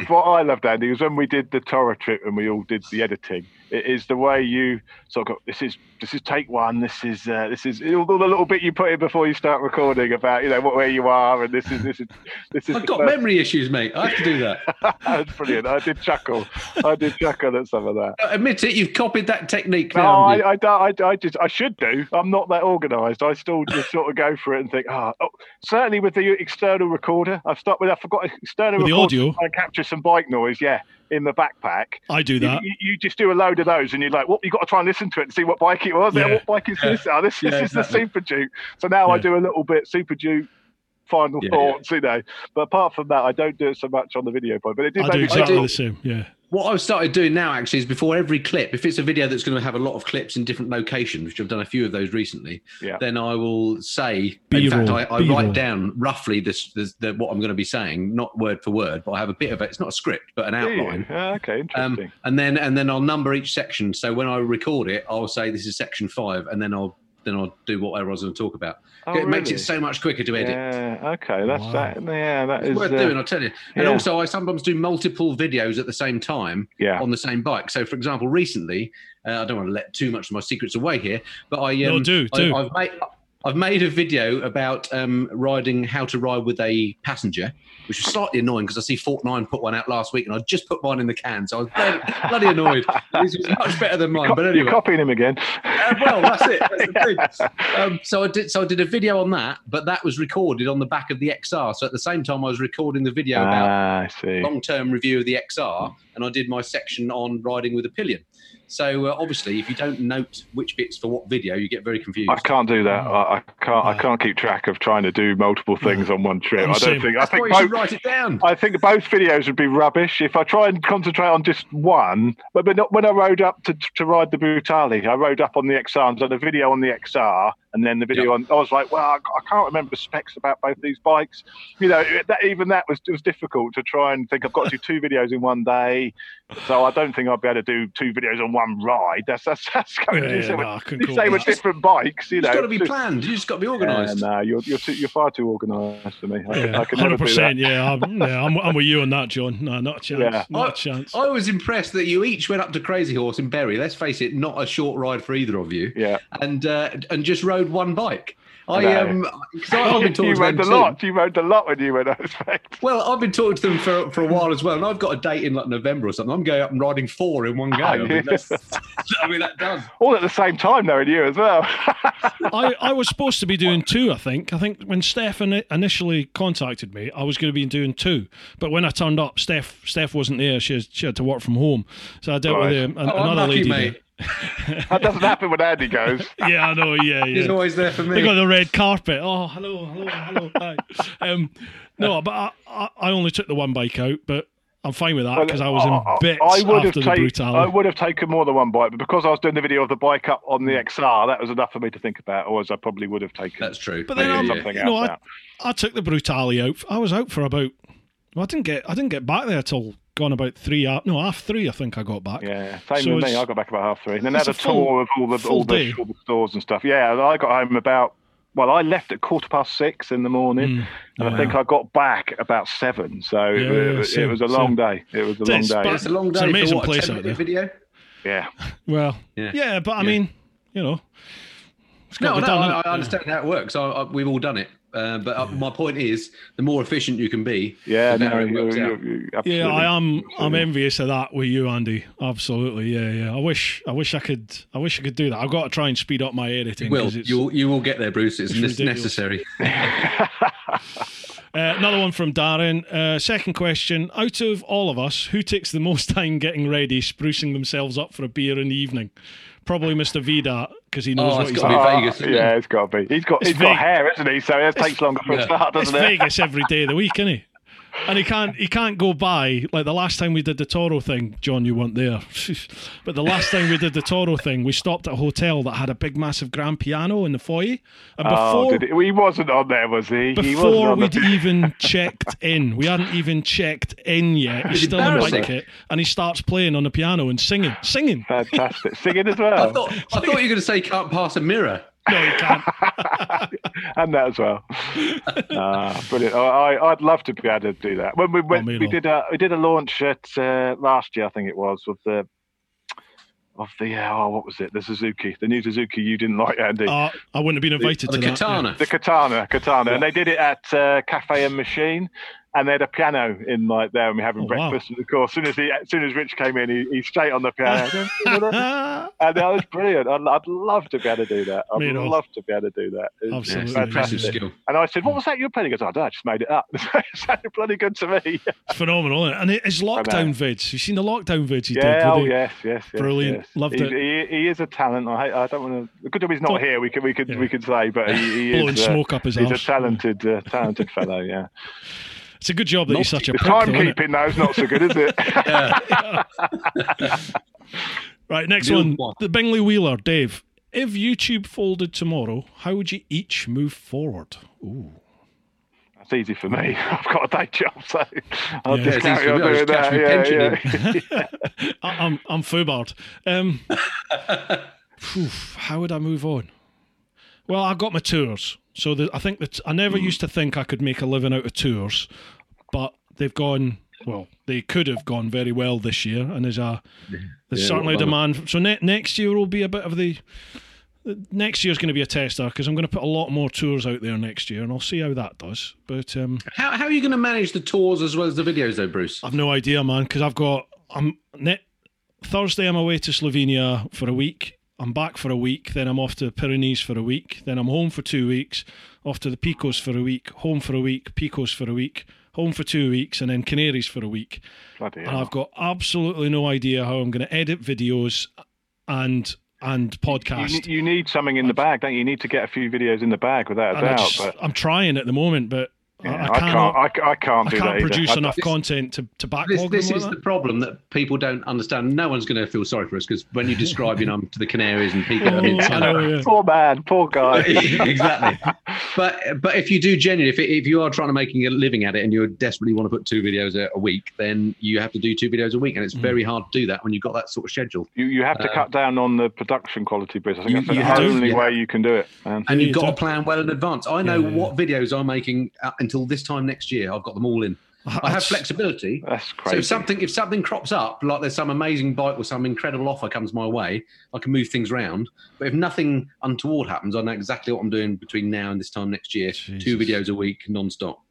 I loved, Andy, was when we did the Toro trip and we all did the editing. It is the way you sort of go, this is take one. This is all the little bit you put in before you start recording about where you are, and this is. I've got memory issues, mate. I have to do that. That's brilliant. I did chuckle at some of that. Admit it. You've copied that technique. I should do. I'm not that organised. I still just sort of go for it and think. Certainly with the external recorder, I forgot external recorder. I capture some bike noise. Yeah. In the backpack, I do that. You just do a load of those, and you're like, "What? You got to try and listen to it and see what bike it was. Yeah. What bike is this? Oh, this is the Super Duke." So now I do a little bit Super Duke final thoughts, But apart from that, I don't do it so much on the video point. But it did. I do exactly the same. Yeah. What I've started doing now, actually, is before every clip, if it's a video that's going to have a lot of clips in different locations, which I've done a few of those recently, then I will say, in fact, I write down roughly the what I'm going to be saying, not word for word, but I have a bit of it. It's not a script, but an outline. Okay, interesting. And then I'll number each section. So when I record it, I'll say this is section 5, and then I'll do whatever I was going to talk about. It makes it so much quicker to edit. Yeah, okay, that's that. Yeah, it's worth doing, I'll tell you. And also, I sometimes do multiple videos at the same time on the same bike. So, for example, recently, I don't want to let too much of my secrets away here, but I've made a video about how to ride with a passenger, which was slightly annoying because I see Fortnite put one out last week and I just put mine in the can. So I was bloody annoyed. This was much better than mine. But anyway. You're copying him again. Well, that's it. That's the thing. So I did a video on that, but that was recorded on the back of the XR. So at the same time, I was recording the video about long-term review of the XR, and I did my section on riding with a pillion. So obviously, if you don't note which bits for what video, you get very confused. I can't do that. I can't keep track of trying to do multiple things on one trip. I think you should write it down. I think both videos would be rubbish if I try and concentrate on just one. But not when I rode up to ride the Brutale, I rode up on the XR and done a video on the XR, and then the video on. I was like, well, I can't remember specs about both these bikes. You know, it was difficult to try and think. I've got to do 2 videos in one day, so I don't think I'd be able to do 2 videos on one ride. That's going to do. You say with different bikes, you know. It's got to be planned. You just got to be organised. No, you're far too organised for me. I can 100%. I'm with you on that, John. No, not a chance. Yeah. Not a chance. I was impressed that you each went up to Crazy Horse in Bury. Let's face it, not a short ride for either of you. Yeah, and just rode with one bike. I've been talking You rode a lot when you went out. Well, I've been talking to them for a while as well, and I've got a date in like November or something. I'm going up and riding four in one go. That does all at the same time though, and you as well. I was supposed to be doing two. I think when Steph initially contacted me, I was going to be doing two, but when I turned up, Steph wasn't there. She had to work from home, so I dealt with another lady. Mate. That doesn't happen when Andy goes. Yeah, I know. Yeah. He's always there for me. They got the red carpet. Oh, hello. Hi. No, but I only took the one bike out, but I'm fine with that because I was in bits after the Brutale. I would have taken more than one bike, but because I was doing the video of the bike up on the XR, that was enough for me to think about. Otherwise, I probably would have taken. That's true. But then I took the Brutale out. I was out for about. Well, I didn't get back there till. Gone about half three. I think I got back. Yeah, same with me. I got back about half three. And then had a tour of all the stores and stuff. Yeah, I got home about. Well, I left at 6:15 in the morning, and I think I got back about 7. So it was a long day. It's a long day. It's an amazing place out there. Video. Yeah. Well. Yeah, but I mean, you know. I understand how it works. We've all done it. But my point is, the more efficient you can be, the better it works out. I'm envious of that with you, Andy. Absolutely, yeah. I wish I could do that. I've got to try and speed up my editing. Well, you will get there, Bruce. It's necessary. Another one from Darren. Second question: out of all of us, who takes the most time getting ready, sprucing themselves up for a beer in the evening? Probably Mr. Vida, because he knows what he's doing. Vegas, yeah, it's got to be. He's got hair, isn't he? So it takes longer for a start, doesn't it? It's Vegas every day of the week, isn't he? And he can't go by like the last time we did the Toro thing. John, you weren't there, but the last time we did the Toro thing, we stopped at a hotel that had a big, massive grand piano in the foyer. And he wasn't on there, was he? Before we'd even checked in, we hadn't even checked in yet. He's still in a bike kit, and he starts playing on the piano and singing. Fantastic, singing as well. I thought you were going to say can't pass a mirror. No, you can't. And that as well. Brilliant. I'd love to be able to do that. When we did a launch at last year, I think it was, with the what was it? The Suzuki, the new Suzuki. You didn't like, Andy. I wouldn't have been invited to the Katana. Yeah. The Katana, and they did it at Cafe and Machine. And they had a piano in like there, and we were having breakfast. Wow. And of course, as soon as Rich came in, he straight on the piano, and that was brilliant. I'd love to be able to do that. It's absolutely fantastic skill. And I said, "What was that you were playing?" He goes, "I don't know, I just made it up." It sounded bloody good to me. It's phenomenal, isn't it? And it's lockdown vids. You've seen the lockdown vids he did? Oh yes, brilliant. Yes. Loved it. He is a talent. I don't want to. Good job he's not here. We could say, but he blowing is smoke up his He's arse. A talented fellow. Yeah. It's a good job that he's such a prick. The timekeeping though is not so good, is it? Yeah. Right, next one. The Bingley Wheeler, Dave. If YouTube folded tomorrow, how would you each move forward? Ooh. That's easy for me. I've got a day job, so I'll just carry on doing that. Yeah. I'm foobarred. How would I move on? Well, I've got my tours. So I think that I never used to think I could make a living out of tours, but they've gone well. They could have gone very well this year, and there's certainly a demand. So next year will be a bit of the. Next year's going to be a tester because I'm going to put a lot more tours out there next year, and I'll see how that does. But how are you going to manage the tours as well as the videos, though, Bruce? I've no idea, man, because Thursday I'm away to Slovenia for a week. I'm back for a week, then I'm off to the Pyrenees for a week, then I'm home for 2 weeks, off to the Picos for a week, home for a week, Picos for a week, home for 2 weeks, and then Canaries for a week. And I've got absolutely no idea how I'm going to edit videos and podcasts. You need something in the bag, don't you? You need to get a few videos in the bag without a doubt. I'm trying at the moment, but... Yeah, I can't enough content to backlog. This is the problem that people don't understand. No one's going to feel sorry for us because when you describe, to the Canaries and people, poor man, poor guy, exactly. But if you do genuinely, if you are trying to make a living at it and you desperately want to put two videos a week, then you have to do two videos a week, and it's very hard to do that when you've got that sort of schedule. You have to cut down on the production quality, Bruce. I think that's the only way you can do it, man. And you've got to plan well in advance. I know what videos I'm making. Until this time next year, I've got them all in. I have flexibility. That's crazy. So if something crops up, like there's some amazing bike or some incredible offer comes my way, I can move things around. But if nothing untoward happens, I know exactly what I'm doing between now and this time next year. Jesus. 2 videos a week, non-stop.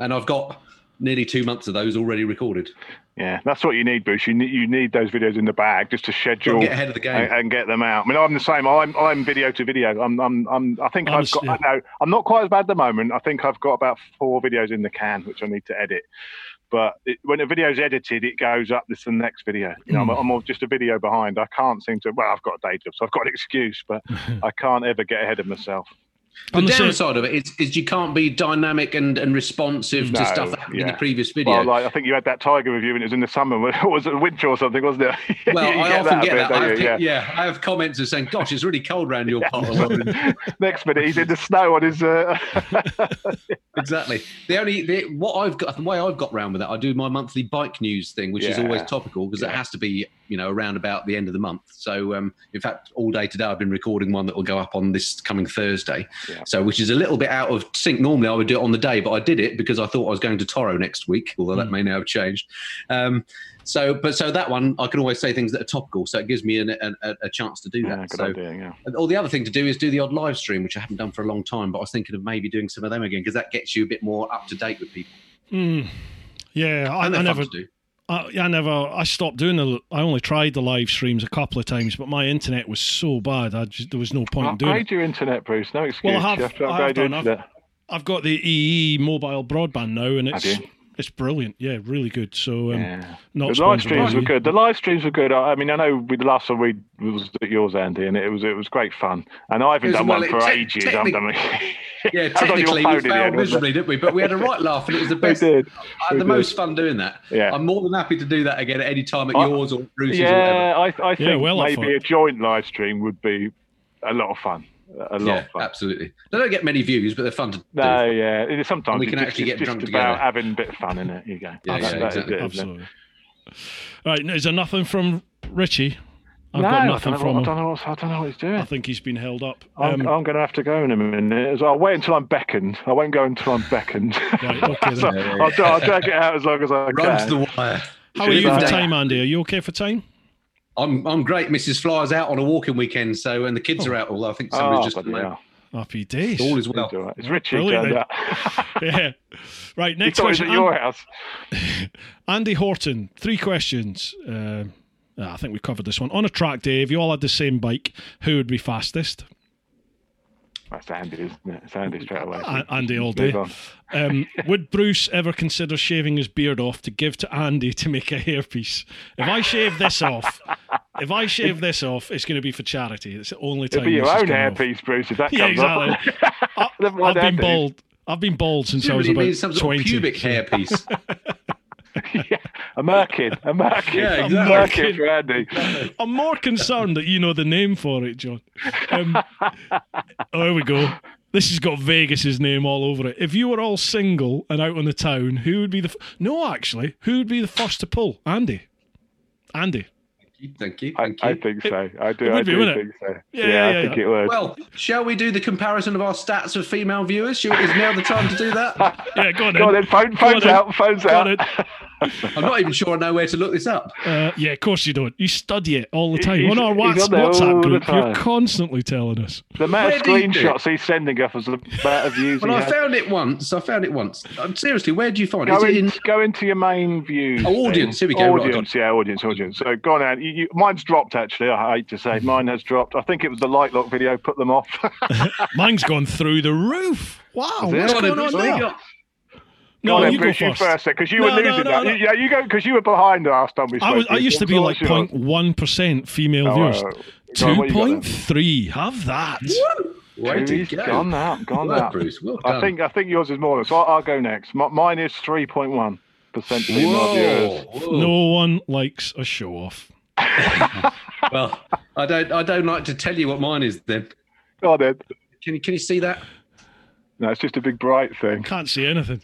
And I've got nearly 2 months of those already recorded. Yeah, that's what you need, Bruce. You need those videos in the bag just to schedule and get ahead of the game and get them out. I mean, I'm the same. I'm video to video. I think honestly. I've got. I know I'm not quite as bad at the moment. I think I've got about 4 videos in the can, which I need to edit. But when a video's edited, it goes up. This is the next video. You know, I'm just a video behind. I can't seem to. Well, I've got a day job, so I've got an excuse, but I can't ever get ahead of myself. The downside of it is you can't be dynamic and responsive to stuff that happened in the previous video. Well, like, I think you had that Tiger review and it was in the summer, or was it winter or something, wasn't it? Well, I often get that. I have comments of saying, gosh, it's really cold around your part. Next minute, he's in the snow on his... Exactly. The way I've got round with that, I do my monthly bike news thing, which is always topical because it has to be... you know, around about the end of the month. So, in fact, all day today, I've been recording one that will go up on this coming Thursday. Yeah. So, which is a little bit out of sync. Normally I would do it on the day, but I did it because I thought I was going to Toro next week, although that may now have changed. So that one, I can always say things that are topical. So it gives me a chance to do that. Yeah, good idea. Or the other thing to do is do the odd live stream, which I haven't done for a long time, but I was thinking of maybe doing some of them again, because that gets you a bit more up to date with people. Mm. Yeah. I stopped doing I only tried the live streams a couple of times, but my internet was so bad, there was no point in doing it. Upgrade your internet, Bruce. No excuse. Well, I've got the EE mobile broadband now, and it's brilliant. Yeah, really good. So the live streams were good. The live streams were good. I mean, I know the last one we was at yours, Andy, and it was great fun. And I haven't done one for ages, haven't I? Yeah, technically we failed miserably, didn't we? But we had a right laugh, and it was the best. Most fun doing that. Yeah. I'm more than happy to do that again at any time at yours or Bruce's or whatever. I think maybe a joint live stream would be a lot of fun. A lot of fun. Absolutely. They don't get many views, but they're fun to do. No, yeah. Sometimes and we can actually get drunk together. About having a bit of fun in it. You go. Yeah, exactly. Absolutely. All right, is there nothing from Richie? I've got nothing from him. I don't know what he's doing. I think he's been held up. I'm going to have to go in a minute. I'll wait until I'm beckoned. I won't go until I'm beckoned. Right, okay, so I'll drag it out as long as I can. Run to the wire. How are you for time, Andy? Are you okay for time? I'm great. Mrs. Flyer's out on a walking weekend, and the kids are out. Although I think somebody's just come out. Happy days. All is well. It's Richie. Yeah. Right. Next question. At your house. Andy Horton. 3 questions. I think we covered this one. On a track day, if you all had the same bike, who would be fastest? That's Andy, isn't it? It's Andy straight away. Andy all day. Would Bruce ever consider shaving his beard off to give to Andy to make a hairpiece? If I shave this off, it's going to be for charity. It's the only time. It'll be your own hairpiece, Bruce, if that comes off. I've been bald. I've been bald since I was about 20. Sort of pubic hairpiece. Yeah, a merkin. Yeah, exactly. For Andy. I'm more concerned that you know the name for it, John. Here we go. This has got Vegas's name all over it. If you were all single and out on the town, who would be the first to pull? Andy. Thank you. I think so. I do think so. Yeah, I think it would. Well, shall we do the comparison of our stats of female viewers? Is now the time to do that? Yeah, go on then. Phone's out. I'm not even sure I know where to look this up. Yeah, of course you don't. You study it all the time. On our WhatsApp group, you're constantly telling us. The amount of screenshots he's sending us is the amount of views. Well, I found it once. Seriously, where do you find it? Go into your main view. Audience, here we go. Audience. So go on, Andy. Mine's dropped, actually. I hate to say mine has dropped. I think it was the light lock video put them off. Mine's gone through the roof. Wow, what's going on there? No, you go first, because you were losing that. No. Yeah, you go because you were behind us. I used to be like 0.1% female viewers. 2.3. Have that. What? Where did he's go? Gone out. Bruce, well done. I think yours is more. So I'll go next. Mine is 3.1% female viewers. No one likes a show off. Well, I don't like to tell you what mine is then. Go on then. Can you see that? No, it's just a big bright thing. I can't see anything.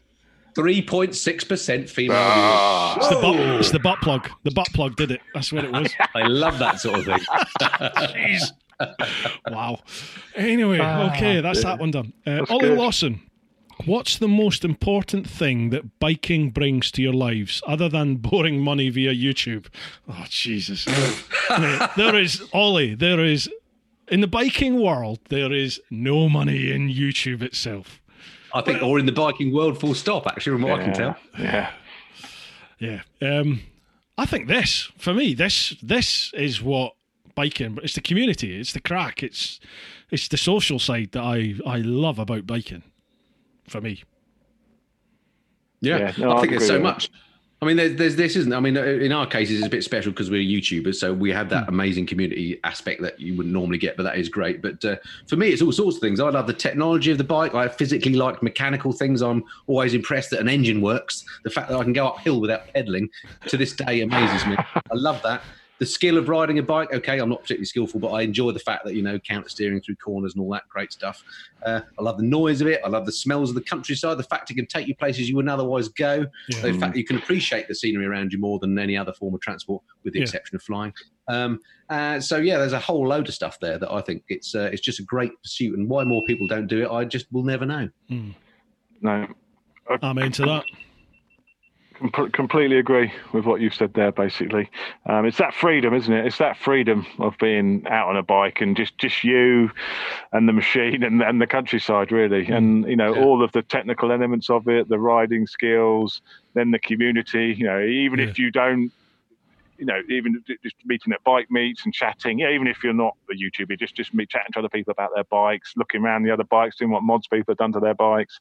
3.6% female viewers. It's the butt plug. The butt plug did it. That's what it was. I love that sort of thing. Jeez. Wow. Anyway, okay, that's that one done. Ollie Lawson. What's the most important thing that biking brings to your lives, other than boring money via YouTube? Oh, Jesus. There is, Ollie, there is, in the biking world, there is no money in YouTube itself. I think, or in the biking world, full stop, actually, from what I can tell. Yeah. I think this, for me, this is what biking, it's the community, it's the crack, it's the social side that I love about biking. For me, I think there's so much. I mean, there's this isn't. I mean, in our cases, it's a bit special because we're YouTubers, so we have that amazing community aspect that you wouldn't normally get, but that is great. But for me, it's all sorts of things. I love the technology of the bike. I physically like mechanical things. I'm always impressed that an engine works. The fact that I can go uphill without pedaling to this day amazes me. I love that. The skill of riding a bike, okay, I'm not particularly skillful, but I enjoy the fact that, you know, counter steering through corners and all that great stuff. I love the noise of it. I love the smells of the countryside, the fact it can take you places you wouldn't otherwise go. Yeah. The fact that you can appreciate the scenery around you more than any other form of transport, with the exception of flying. So, there's a whole load of stuff there that I think it's just a great pursuit. And why more people don't do it, I just will never know. Mm. No. I'm into that. Completely agree with what you've said there, basically. It's that freedom, isn't it? It's that freedom of being out on a bike and just you and the machine and the countryside, really. And, you know, all of the technical elements of it, the riding skills, then the community, you know, even if you don't, you know, even just meeting at bike meets and chatting, even if you're not a YouTuber, just me chatting to other people about their bikes, looking around the other bikes, doing what mods people have done to their bikes.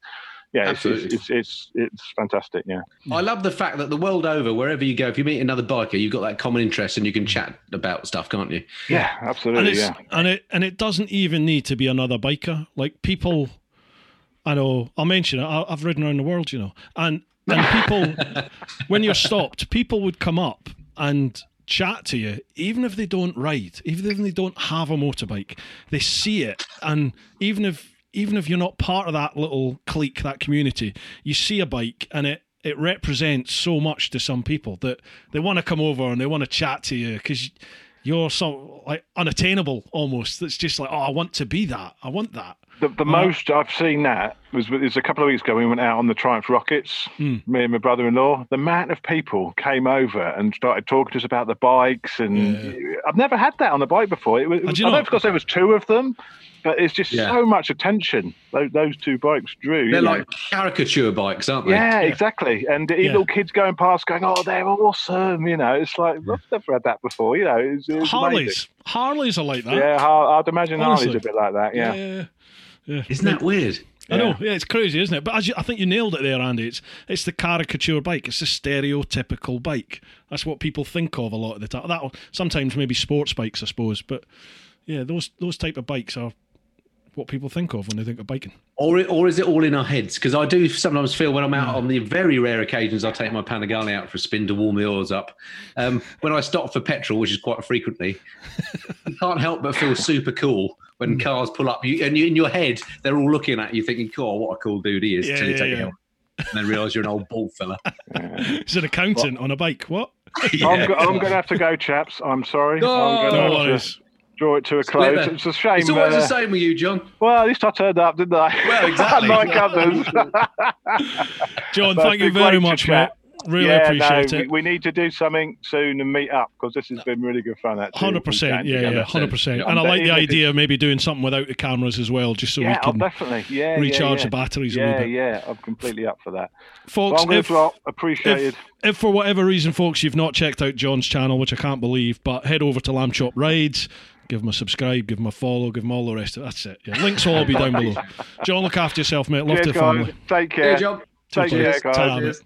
Yeah, it's fantastic, yeah. I love the fact that the world over, wherever you go, if you meet another biker, you've got that common interest and you can chat about stuff, can't you? Yeah, absolutely, And it doesn't even need to be another biker. Like, people, I know, I'll mention it, I've ridden around the world, you know, and people, when you're stopped, people would come up and chat to you, even if they don't ride, even if they don't have a motorbike, they see it, and even if you're not part of that little clique, that community, you see a bike and it represents so much to some people that they want to come over and they want to chat to you because you're so, like, unattainable almost. It's just like, oh, I want to be that. I want that. The most I've seen that was a couple of weeks ago. We went out on the Triumph Rockets, me and my brother-in-law. The amount of people came over and started talking to us about the bikes, and I've never had that on a bike before. I don't know because there was two of them, but it's just so much attention those two bikes drew. They're like caricature bikes, aren't they? Yeah, exactly. And little kids going past, going, "Oh, they're awesome!" You know, it's like I've never had that before. You know, it's Harleys are like that. Yeah, I'd imagine honestly. Harleys are a bit like that. Yeah. Isn't that weird? I know. Yeah, it's crazy, isn't it? But I think you nailed it there, Andy. It's the caricature bike. It's the stereotypical bike. That's what people think of a lot of the time. That sometimes maybe sports bikes, I suppose. But yeah, those type of bikes are what people think of when they think of biking. Or is it all in our heads? Because I do sometimes feel when I'm out on the very rare occasions I take my Panigale out for a spin to warm the oils up. When I stop for petrol, which is quite frequently, you can't help but feel super cool when cars pull up. And in your head, they're all looking at you thinking, "Cool, what a cool dude he is." Until you take it out and then realise you're an old bald fella. He's an accountant on a bike. What? I'm going to have to go, chaps. I'm sorry. Draw it to a close. It's a shame. It's always the same with you, John. Well, at least I turned up, didn't I? Well, exactly. Like others. John, thank you very much, mate. Really appreciate it. We need to do something soon and meet up because this has been really good fun. 100%. Yeah, 100%. And I like the idea of maybe doing something without the cameras as well, just so we can recharge the batteries a little bit. Yeah, I'm completely up for that. Folks, appreciated. If for whatever reason, folks, you've not checked out John's channel, which I can't believe, but head over to Lamb Chop Rides. Give them a subscribe, give them a follow, give them all the rest of it. That's it. Yeah. Links will all be down below. John, look after yourself, mate. Love to find you. Take care. Hey, John. Take care, guys.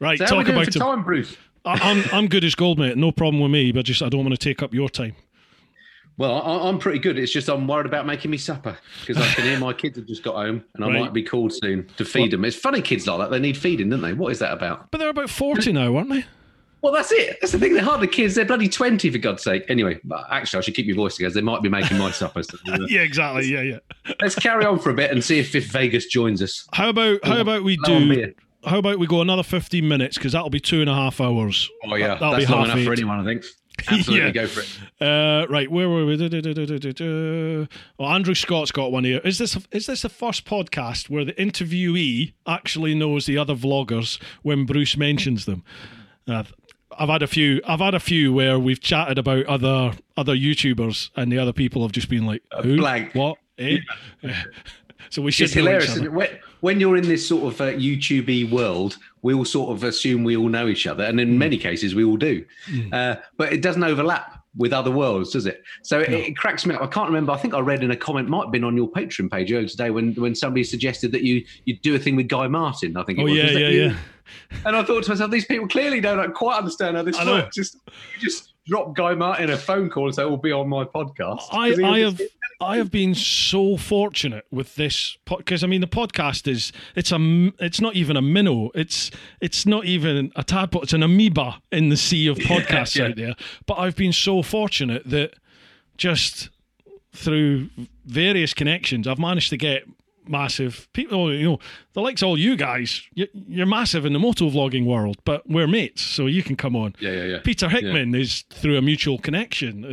Right, so talk about time, Bruce. I'm good as gold, mate. No problem with me, but I don't want to take up your time. Well, I'm pretty good. It's just I'm worried about making me supper because I can hear my kids have just got home and I might be called soon to feed them. It's funny, kids like that. They need feeding, don't they? What is that about? But they're about 40 now, aren't they? Well, that's it. That's the thing. They're hardly kids. They're bloody 20, for God's sake. Anyway, actually, I should keep your voice together. They might be making my supper. Yeah, exactly. Yeah. Let's carry on for a bit and see if Vegas joins us. How about we go another 15 minutes because that'll be 2.5 hours. Oh, yeah. That'll be half enough for anyone, I think. Absolutely, yeah. Go for it. Right, where were we? Well, Andrew Scott's got one here. Is this the first podcast where the interviewee actually knows the other vloggers when Bruce mentions them? I've had a few where we've chatted about other YouTubers, and the other people have just been like, who? Blank. What? Eh? So we should. It's hilarious. When you're in this sort of YouTube-y world, we all sort of assume we all know each other, and in many cases we all do. But it doesn't overlap with other worlds, does it? So it cracks me up. I can't remember. I think I read in a comment, might have been on your Patreon page earlier today, when somebody suggested that you do a thing with Guy Martin. I think. Yeah. And I thought to myself, these people clearly don't quite understand how this works. Just drop Guy Martin a phone call and say, "Will be on my podcast." I have been so fortunate with this, because I mean the podcast it's not even a minnow, it's not even a tadpole, it's an amoeba in the sea of podcasts out there. But I've been so fortunate that just through various connections, I've managed to get massive people. You know, the likes of all you guys, you're massive in the motovlogging world, but we're mates, so you can come on. Peter Hickman is through a mutual connection.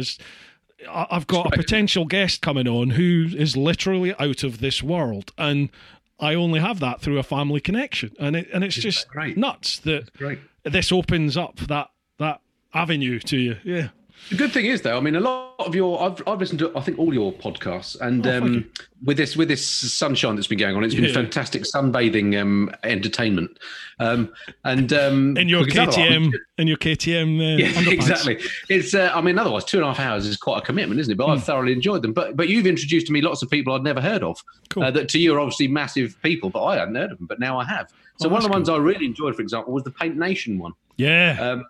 I've got a potential guest coming on who is literally out of this world, and I only have that through a family connection, and it's just nuts that this opens up that avenue to you. Yeah. The good thing is, though, I mean, a lot of I've listened to, I think, all your podcasts, and with this sunshine that's been going on, it's been fantastic sunbathing entertainment. And in your KTM, underpants. Exactly. It's I mean, otherwise 2.5 hours is quite a commitment, isn't it? But I've thoroughly enjoyed them. But you've introduced to me lots of people I'd never heard of. Cool. That to you are obviously massive people, but I hadn't heard of them. But now I have. So one of the ones I really enjoyed, for example, was the Paint Nation one. Yeah.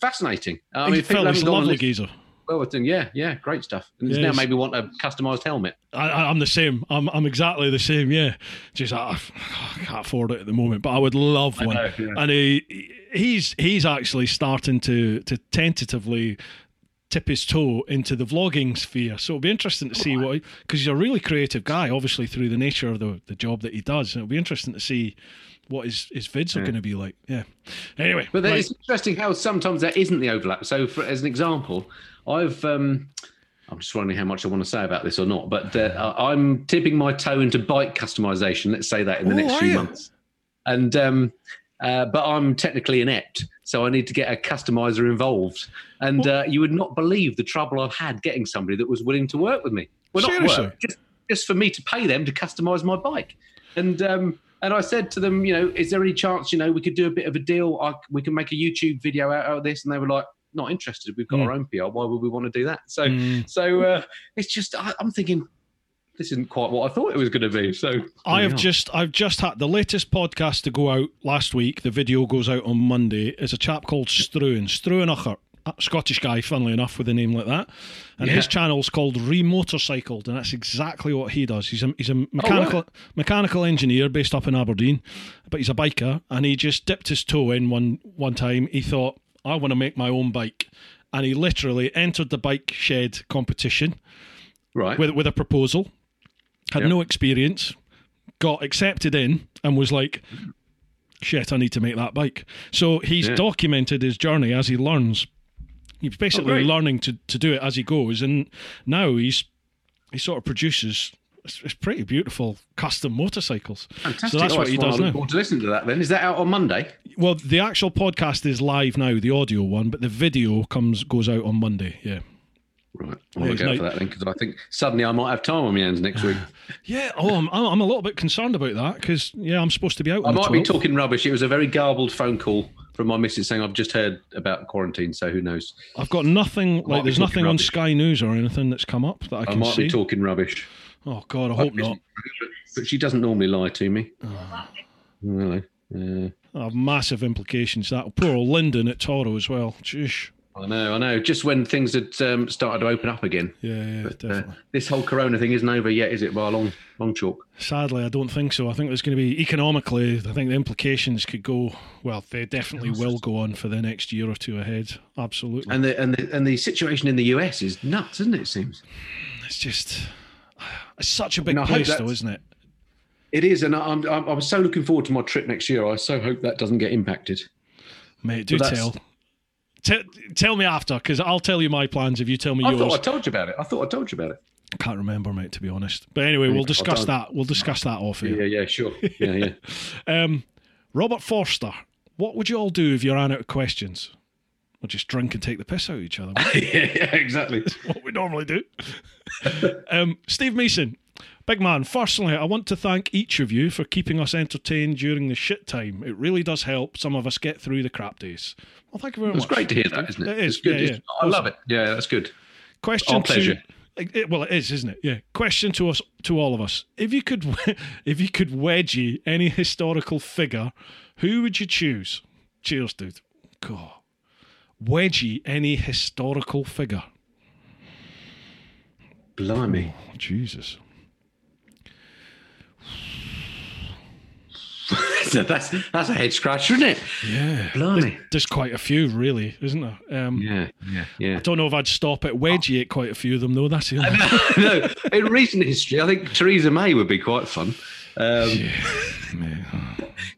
Fascinating. I mean, it's lovely geezer. Well, yeah, great stuff. And now maybe want a customised helmet. I'm the same. I'm exactly the same. Yeah, just I can't afford it at the moment, but I would love one. I know, yeah. And he's actually starting to tentatively tip his toe into the vlogging sphere, so it'll be interesting to see because he's a really creative guy, obviously through the nature of the job that he does, and it'll be interesting to see what his vids are going to be like. Yeah. Anyway. But it's interesting how sometimes there isn't the overlap. So, as an example, I'm just wondering how much I want to say about this or not, but I'm tipping my toe into bike customization, let's say that, in the next few months. And but I'm technically inept, so I need to get a customizer involved. And you would not believe the trouble I've had getting somebody that was willing to work with me. Well, not work, just for me to pay them to customize my bike. And I said to them, you know, is there any chance, you know, we could do a bit of a deal? We can make a YouTube video out of this. And they were like, not interested. We've got our own PR. Why would we want to do that? So it's just, I'm thinking, this isn't quite what I thought it was going to be. So I've just had the latest podcast to go out last week. The video goes out on Monday. It's a chap called Struan Ucher. Scottish guy, funnily enough, with a name like that, and his channel's called Remotorcycled, and that's exactly what he does. He's a mechanical engineer based up in Aberdeen, but he's a biker, and he just dipped his toe in one time. He thought, I want to make my own bike, and he literally entered the bike shed competition, with a proposal. Had no experience, got accepted in, and was like, shit, I need to make that bike. So he's documented his journey as he learns. He's basically learning to do it as he goes, and now he sort of produces it's pretty beautiful custom motorcycles. Fantastic. So that's what he does now. I look forward to listening to that then. Is that out on Monday? Well, the actual podcast is live now, the audio one, but the video goes out on Monday, yeah. Right, I'll look out for that then, because I think suddenly I might have time on my hands next week. I'm a little bit concerned about that, because, I'm supposed to be out on the 12th. I might be talking rubbish. It was a very garbled phone call from my missus saying, I've just heard about quarantine, so who knows. I've got nothing, there's nothing on Sky News or anything that's come up that I can see. I might be talking rubbish. Oh, God, I hope not. But she doesn't normally lie to me. Really? Yeah. I have massive implications, that. Poor old Lyndon at Toro as well. Jeez. I know. Just when things had started to open up again. Yeah, but, definitely. This whole corona thing isn't over yet, is it, by a long chalk? Sadly, I don't think so. I think there's going to be, economically, I think the implications could go, well, they definitely will go on for the next year or two ahead. Absolutely. And the situation in the US is nuts, isn't it, seems? It's just, it's such a big place though, isn't it? It is, and I'm so looking forward to my trip next year. I so hope that doesn't get impacted. Mate, do tell. Tell me after, because I'll tell you my plans if you tell me yours. I thought I told you about it. I can't remember, mate, to be honest. But anyway, we'll discuss that. We'll discuss that off here. Yeah, sure. Yeah. Robert Forster, what would you all do if you ran out of questions? We'll just drink and take the piss out of each other. yeah, exactly. That's what we normally do. Steve Mason, big man, firstly, I want to thank each of you for keeping us entertained during the shit time. It really does help some of us get through the crap days. Well, thank you very much. It's great to hear that, isn't it? It is. It's good. Yeah. I love it. Yeah, that's good. Question Our pleasure. It is, isn't it? Yeah. Question to us, to all of us: if you could wedgie any historical figure, who would you choose? Cheers, dude. God. Wedgie any historical figure. Blimey. Oh, Jesus. that's a head scratcher, isn't it? Yeah. Blimey. There's quite a few, really, isn't there? Yeah. I don't know if I'd stop at wedgie at quite a few of them, though. That's the other one. No, in recent history, I think Theresa May would be quite fun.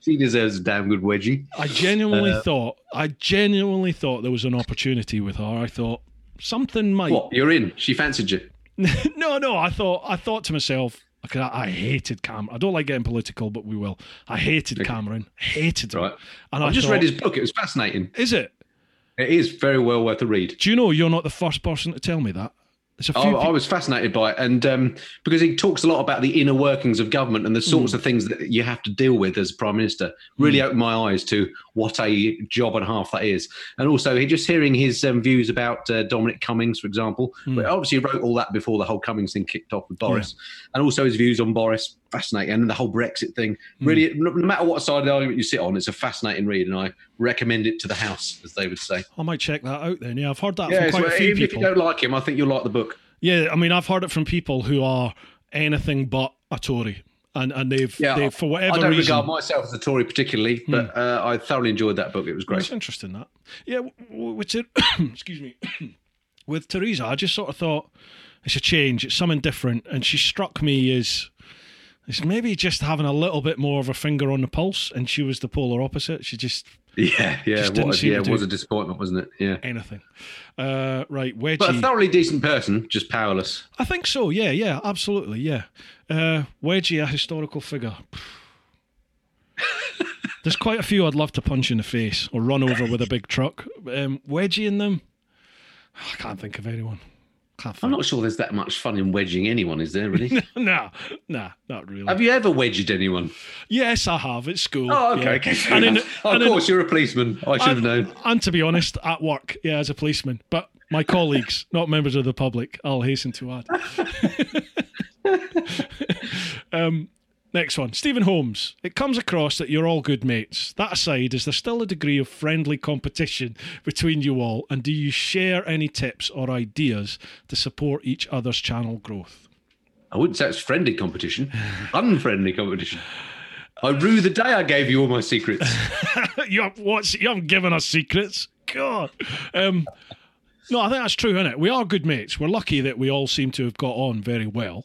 She deserves a damn good wedgie. I genuinely thought there was an opportunity with her. I thought something might. What, you're in? She fancied you? No. I thought to myself, because I hated Cameron. I don't like getting political, but we will. I hated Cameron. Hated him. Right. And I just read his book. It was fascinating. Is it? It is very well worth a read. Do you know you're not the first person to tell me that? I was fascinated by it, and because he talks a lot about the inner workings of government and the sorts of things that you have to deal with as Prime Minister, really opened my eyes to what a job and a half that is. And also, just hearing his views about Dominic Cummings, for example, but obviously he wrote all that before the whole Cummings thing kicked off with Boris, and also his views on Boris, fascinating, and the whole Brexit thing. Really, no matter what side of the argument you sit on, it's a fascinating read, and I recommend it to the house, as they would say. I might check that out then. Yeah, I've heard that from quite a few people. If you don't like him, I think you'll like the book. Yeah, I mean, I've heard it from people who are anything but a Tory, and they've for whatever reason. I don't regard myself as a Tory particularly, but I thoroughly enjoyed that book. It was great. It's interesting that. Yeah, excuse me, with Theresa, I just sort of thought it's a change, it's something different, and she struck me as. It's maybe just having a little bit more of a finger on the pulse, and she was the polar opposite. She just just didn't seem to do it was a disappointment, wasn't it? Yeah, anything. Right, wedgie. But a thoroughly decent person, just powerless. I think so. Yeah, absolutely. Yeah, wedgie, a historical figure. There's quite a few I'd love to punch in the face or run over with a big truck. Wedgie in them. I can't think of anyone. I'm not sure there's that much fun in wedging anyone, is there, really? No, not really. Have you ever wedged anyone? Yes, I have, at school. Oh, okay. Yeah. Of course, you're a policeman. I should have known. And to be honest, at work, as a policeman. But my colleagues, not members of the public, I'll hasten to add. Next one. Stephen Holmes. It comes across that you're all good mates. That aside, is there still a degree of friendly competition between you all, and do you share any tips or ideas to support each other's channel growth? I wouldn't say it's friendly competition. Unfriendly competition. I rue the day I gave you all my secrets. You haven't given us secrets. God. No, I think that's true, isn't it? We are good mates. We're lucky that we all seem to have got on very well.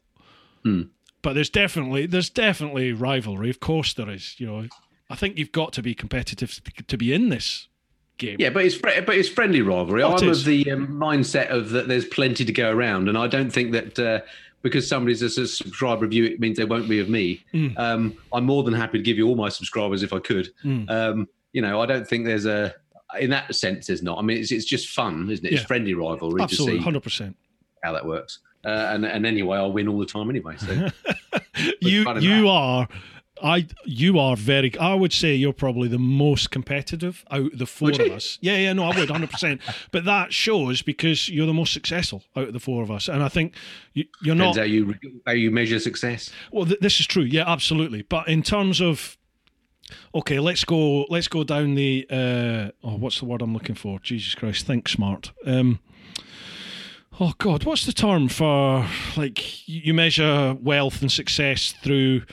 Hmm. But there's definitely rivalry. Of course there is. I think you've got to be competitive to be in this game. Yeah, but it's friendly rivalry. I'm of the mindset of that there's plenty to go around, and I don't think that because somebody's a subscriber of you, it means they won't be of me. I'm more than happy to give you all my subscribers if I could. I don't think there's a in that sense. There's not. I mean, it's just fun, isn't it? Yeah. It's friendly rivalry. Absolutely, 100%. How that works. And anyway, I win all the time anyway. So you are very. I would say you're probably the most competitive out of the four of us. Yeah, no, I would 100%. But that shows because you're the most successful out of the four of us. And I think you're not. Depends how you measure success. Well, this is true. Yeah, absolutely. But in terms of, okay, let's go down the. What's the word I'm looking for? Jesus Christ, think smart. Oh God, what's the term for, like, you measure wealth and success through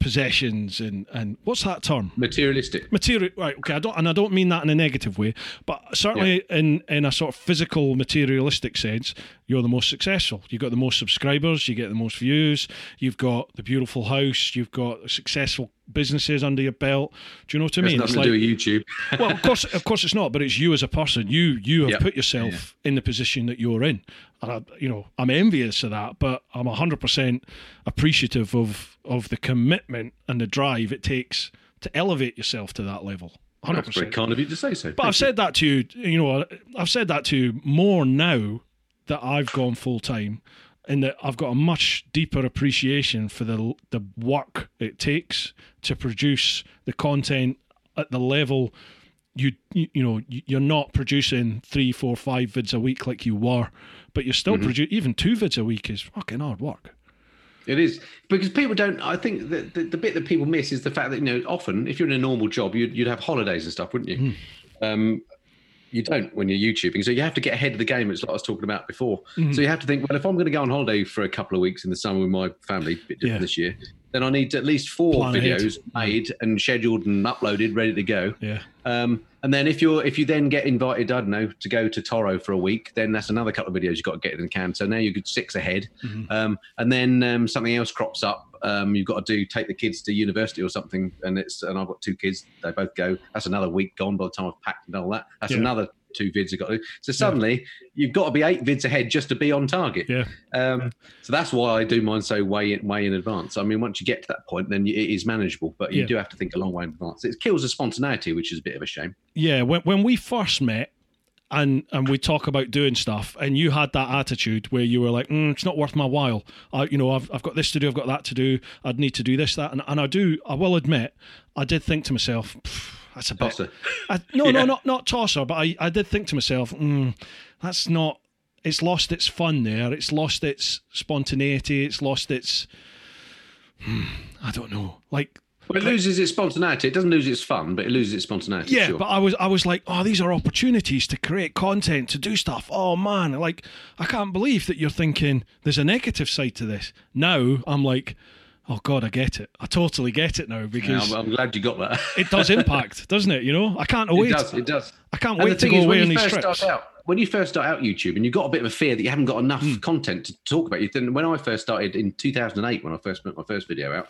possessions and what's that term? Materialistic. Right? Okay, I don't mean that in a negative way, but certainly in a sort of physical materialistic sense, you're the most successful. You've got the most subscribers, you get the most views, you've got the beautiful house, you've got successful businesses under your belt. Do you know what I mean? It's nothing to do with YouTube. Well, of course it's not, but it's you as a person. You have put yourself in the position that you're in. And I'm envious of that, but I'm 100% appreciative of the commitment and the drive it takes to elevate yourself to that level. 100%. That's very kind of you to say so. But I've said that to you, I've said that to you more now that I've gone full-time, in that I've got a much deeper appreciation for the work it takes to produce the content at the level you're not producing 3, 4, 5 vids a week like you were, but you're still producing, even 2 vids a week is fucking hard work. It is, because people don't. I think that the bit that people miss is the fact that often if you're in a normal job you'd have holidays and stuff, wouldn't you? You don't when you're YouTubing, so you have to get ahead of the game. It's like I was talking about before. So you have to think, well, if I'm going to go on holiday for a couple of weeks in the summer with my family, a bit different this year, then I need at least 4 videos made and scheduled and uploaded, ready to go. Yeah. And then if you then get invited, I don't know, to go to Toro for a week, then that's another couple of videos you've got to get in the can. So now you're 6 ahead. And then something else crops up. You've got to take the kids to university or something. And I've got 2 kids. They both go. That's another week gone by the time I've packed and all that. That's another 2 vids you've got to do. So suddenly you've got to be 8 vids ahead just to be on target. So that's why I do mine so way in advance. I mean, once you get to that point, then it is manageable, but you do have to think a long way in advance. It kills the spontaneity, which is a bit of a shame. Yeah, when we first met and we talk about doing stuff, and you had that attitude where you were like, it's not worth my while. I've got this to do, I've got that to do, I'd need to do this, that. And I will admit, I did think to myself, that's a bit... Tosser. Not tosser, but I did think to myself, that's not... It's lost its fun there, it's lost its spontaneity, it's lost its... I don't know, like... Well, it loses its spontaneity. It doesn't lose its fun, but it loses its spontaneity. Yeah, sure. But I was like, these are opportunities to create content, to do stuff. Oh, man, like, I can't believe that you're thinking there's a negative side to this. Now I'm like, oh, God, I get it. I totally get it now, because... Yeah, I'm glad you got that. It does impact, doesn't it? I can't wait. It does. I can't wait to go away on these trips. When you first start out YouTube and you've got a bit of a fear that you haven't got enough content to talk about, when I first started in 2008, when I first put my first video out,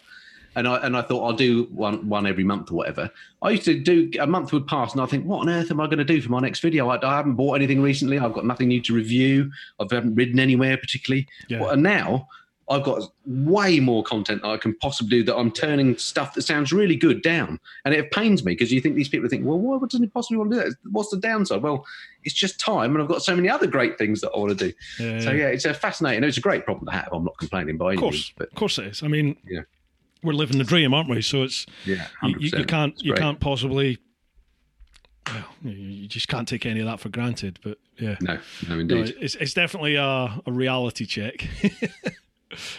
and I thought I'll do one every month or whatever. I used to do, a month would pass and I think, what on earth am I going to do for my next video? I haven't bought anything recently. I've got nothing new to review. I haven't ridden anywhere particularly. Yeah. And now I've got way more content than I can possibly do, that I'm turning stuff that sounds really good down. And it pains me, because you think these people think, well, why doesn't he possibly want to do that? What's the downside? Well, it's just time, and I've got so many other great things that I want to do. Yeah. So, yeah, it's a fascinating, it's a great problem to have. I'm not complaining by any means. Of course it is. I mean... Yeah. We're living the dream, aren't we? So it's you can't possibly. Well, you just can't take any of that for granted. But yeah, no, indeed, it's definitely a reality check.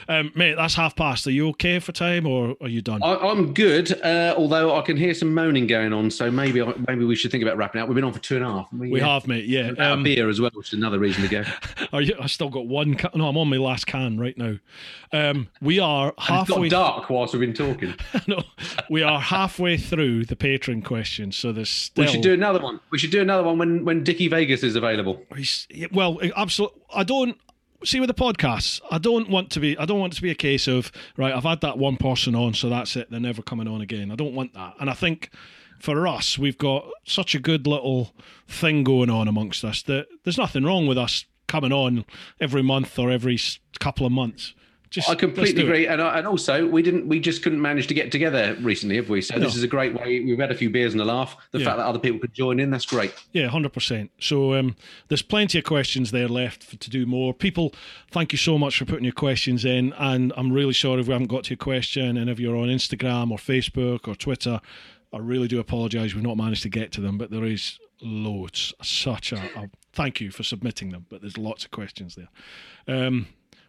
Mate, that's 5:30. Are you okay for time, or are you done? I'm good, although I can hear some moaning going on, so maybe we should think about wrapping up. We've been on for 2.5. We have, mate, yeah. Beer as well, which is another reason to go. I've still got one can. No, I'm on my last can right now. We are halfway... It's got dark whilst we've been talking. No, we are halfway through the Patreon question, so there's still... We should do another one. We should do another one when Dickie Vegas is available. Well, absolutely. See, with the podcasts, I don't want it to be a case of, right, I've had that one person on, so that's it, they're never coming on again. I don't want that. And I think for us, we've got such a good little thing going on amongst us that there's nothing wrong with us coming on every month or every couple of months. I completely agree, and also we just couldn't manage to get together recently, have we? So this is a great way. We've had a few beers and a laugh. The fact that other people could join in, that's great. Yeah, 100%. So there's plenty of questions there left to do more. People, thank you so much for putting your questions in, and I'm really sorry if we haven't got to your question, and if you're on Instagram or Facebook or Twitter, I really do apologise. We've not managed to get to them, but there is loads. Such a thank you for submitting them, but there's lots of questions there.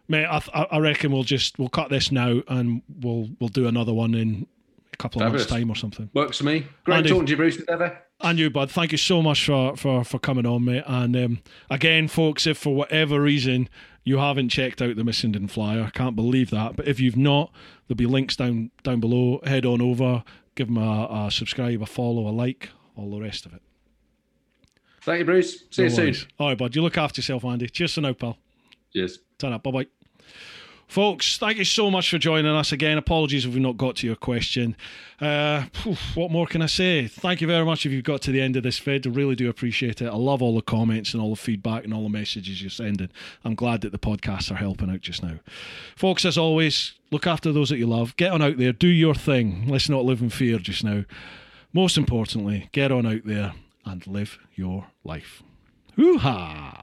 Mate, I reckon we'll cut this now, and we'll do another one in a couple of months' time or something. Works for me. Great talking to you, Bruce, as ever. And you, bud. Thank you so much for coming on, mate. And again, folks, if for whatever reason you haven't checked out the Missenden flyer, I can't believe that. But if you've not, there'll be links down below. Head on over, give them a subscribe, a follow, a like, all the rest of it. Thank you, Bruce. See you soon. All right, bud. You look after yourself, Andy. Cheers for now, pal. Cheers. Turn up. Bye-bye. Folks, thank you so much for joining us again. Apologies if we've not got to your question. What more can I say? Thank you very much if you've got to the end of this vid. I really do appreciate it. I love all the comments and all the feedback and all the messages you're sending. I'm glad that the podcasts are helping out just now. Folks, as always, look after those that you love. Get on out there. Do your thing. Let's not live in fear just now. Most importantly, get on out there and live your life. Hoo-ha!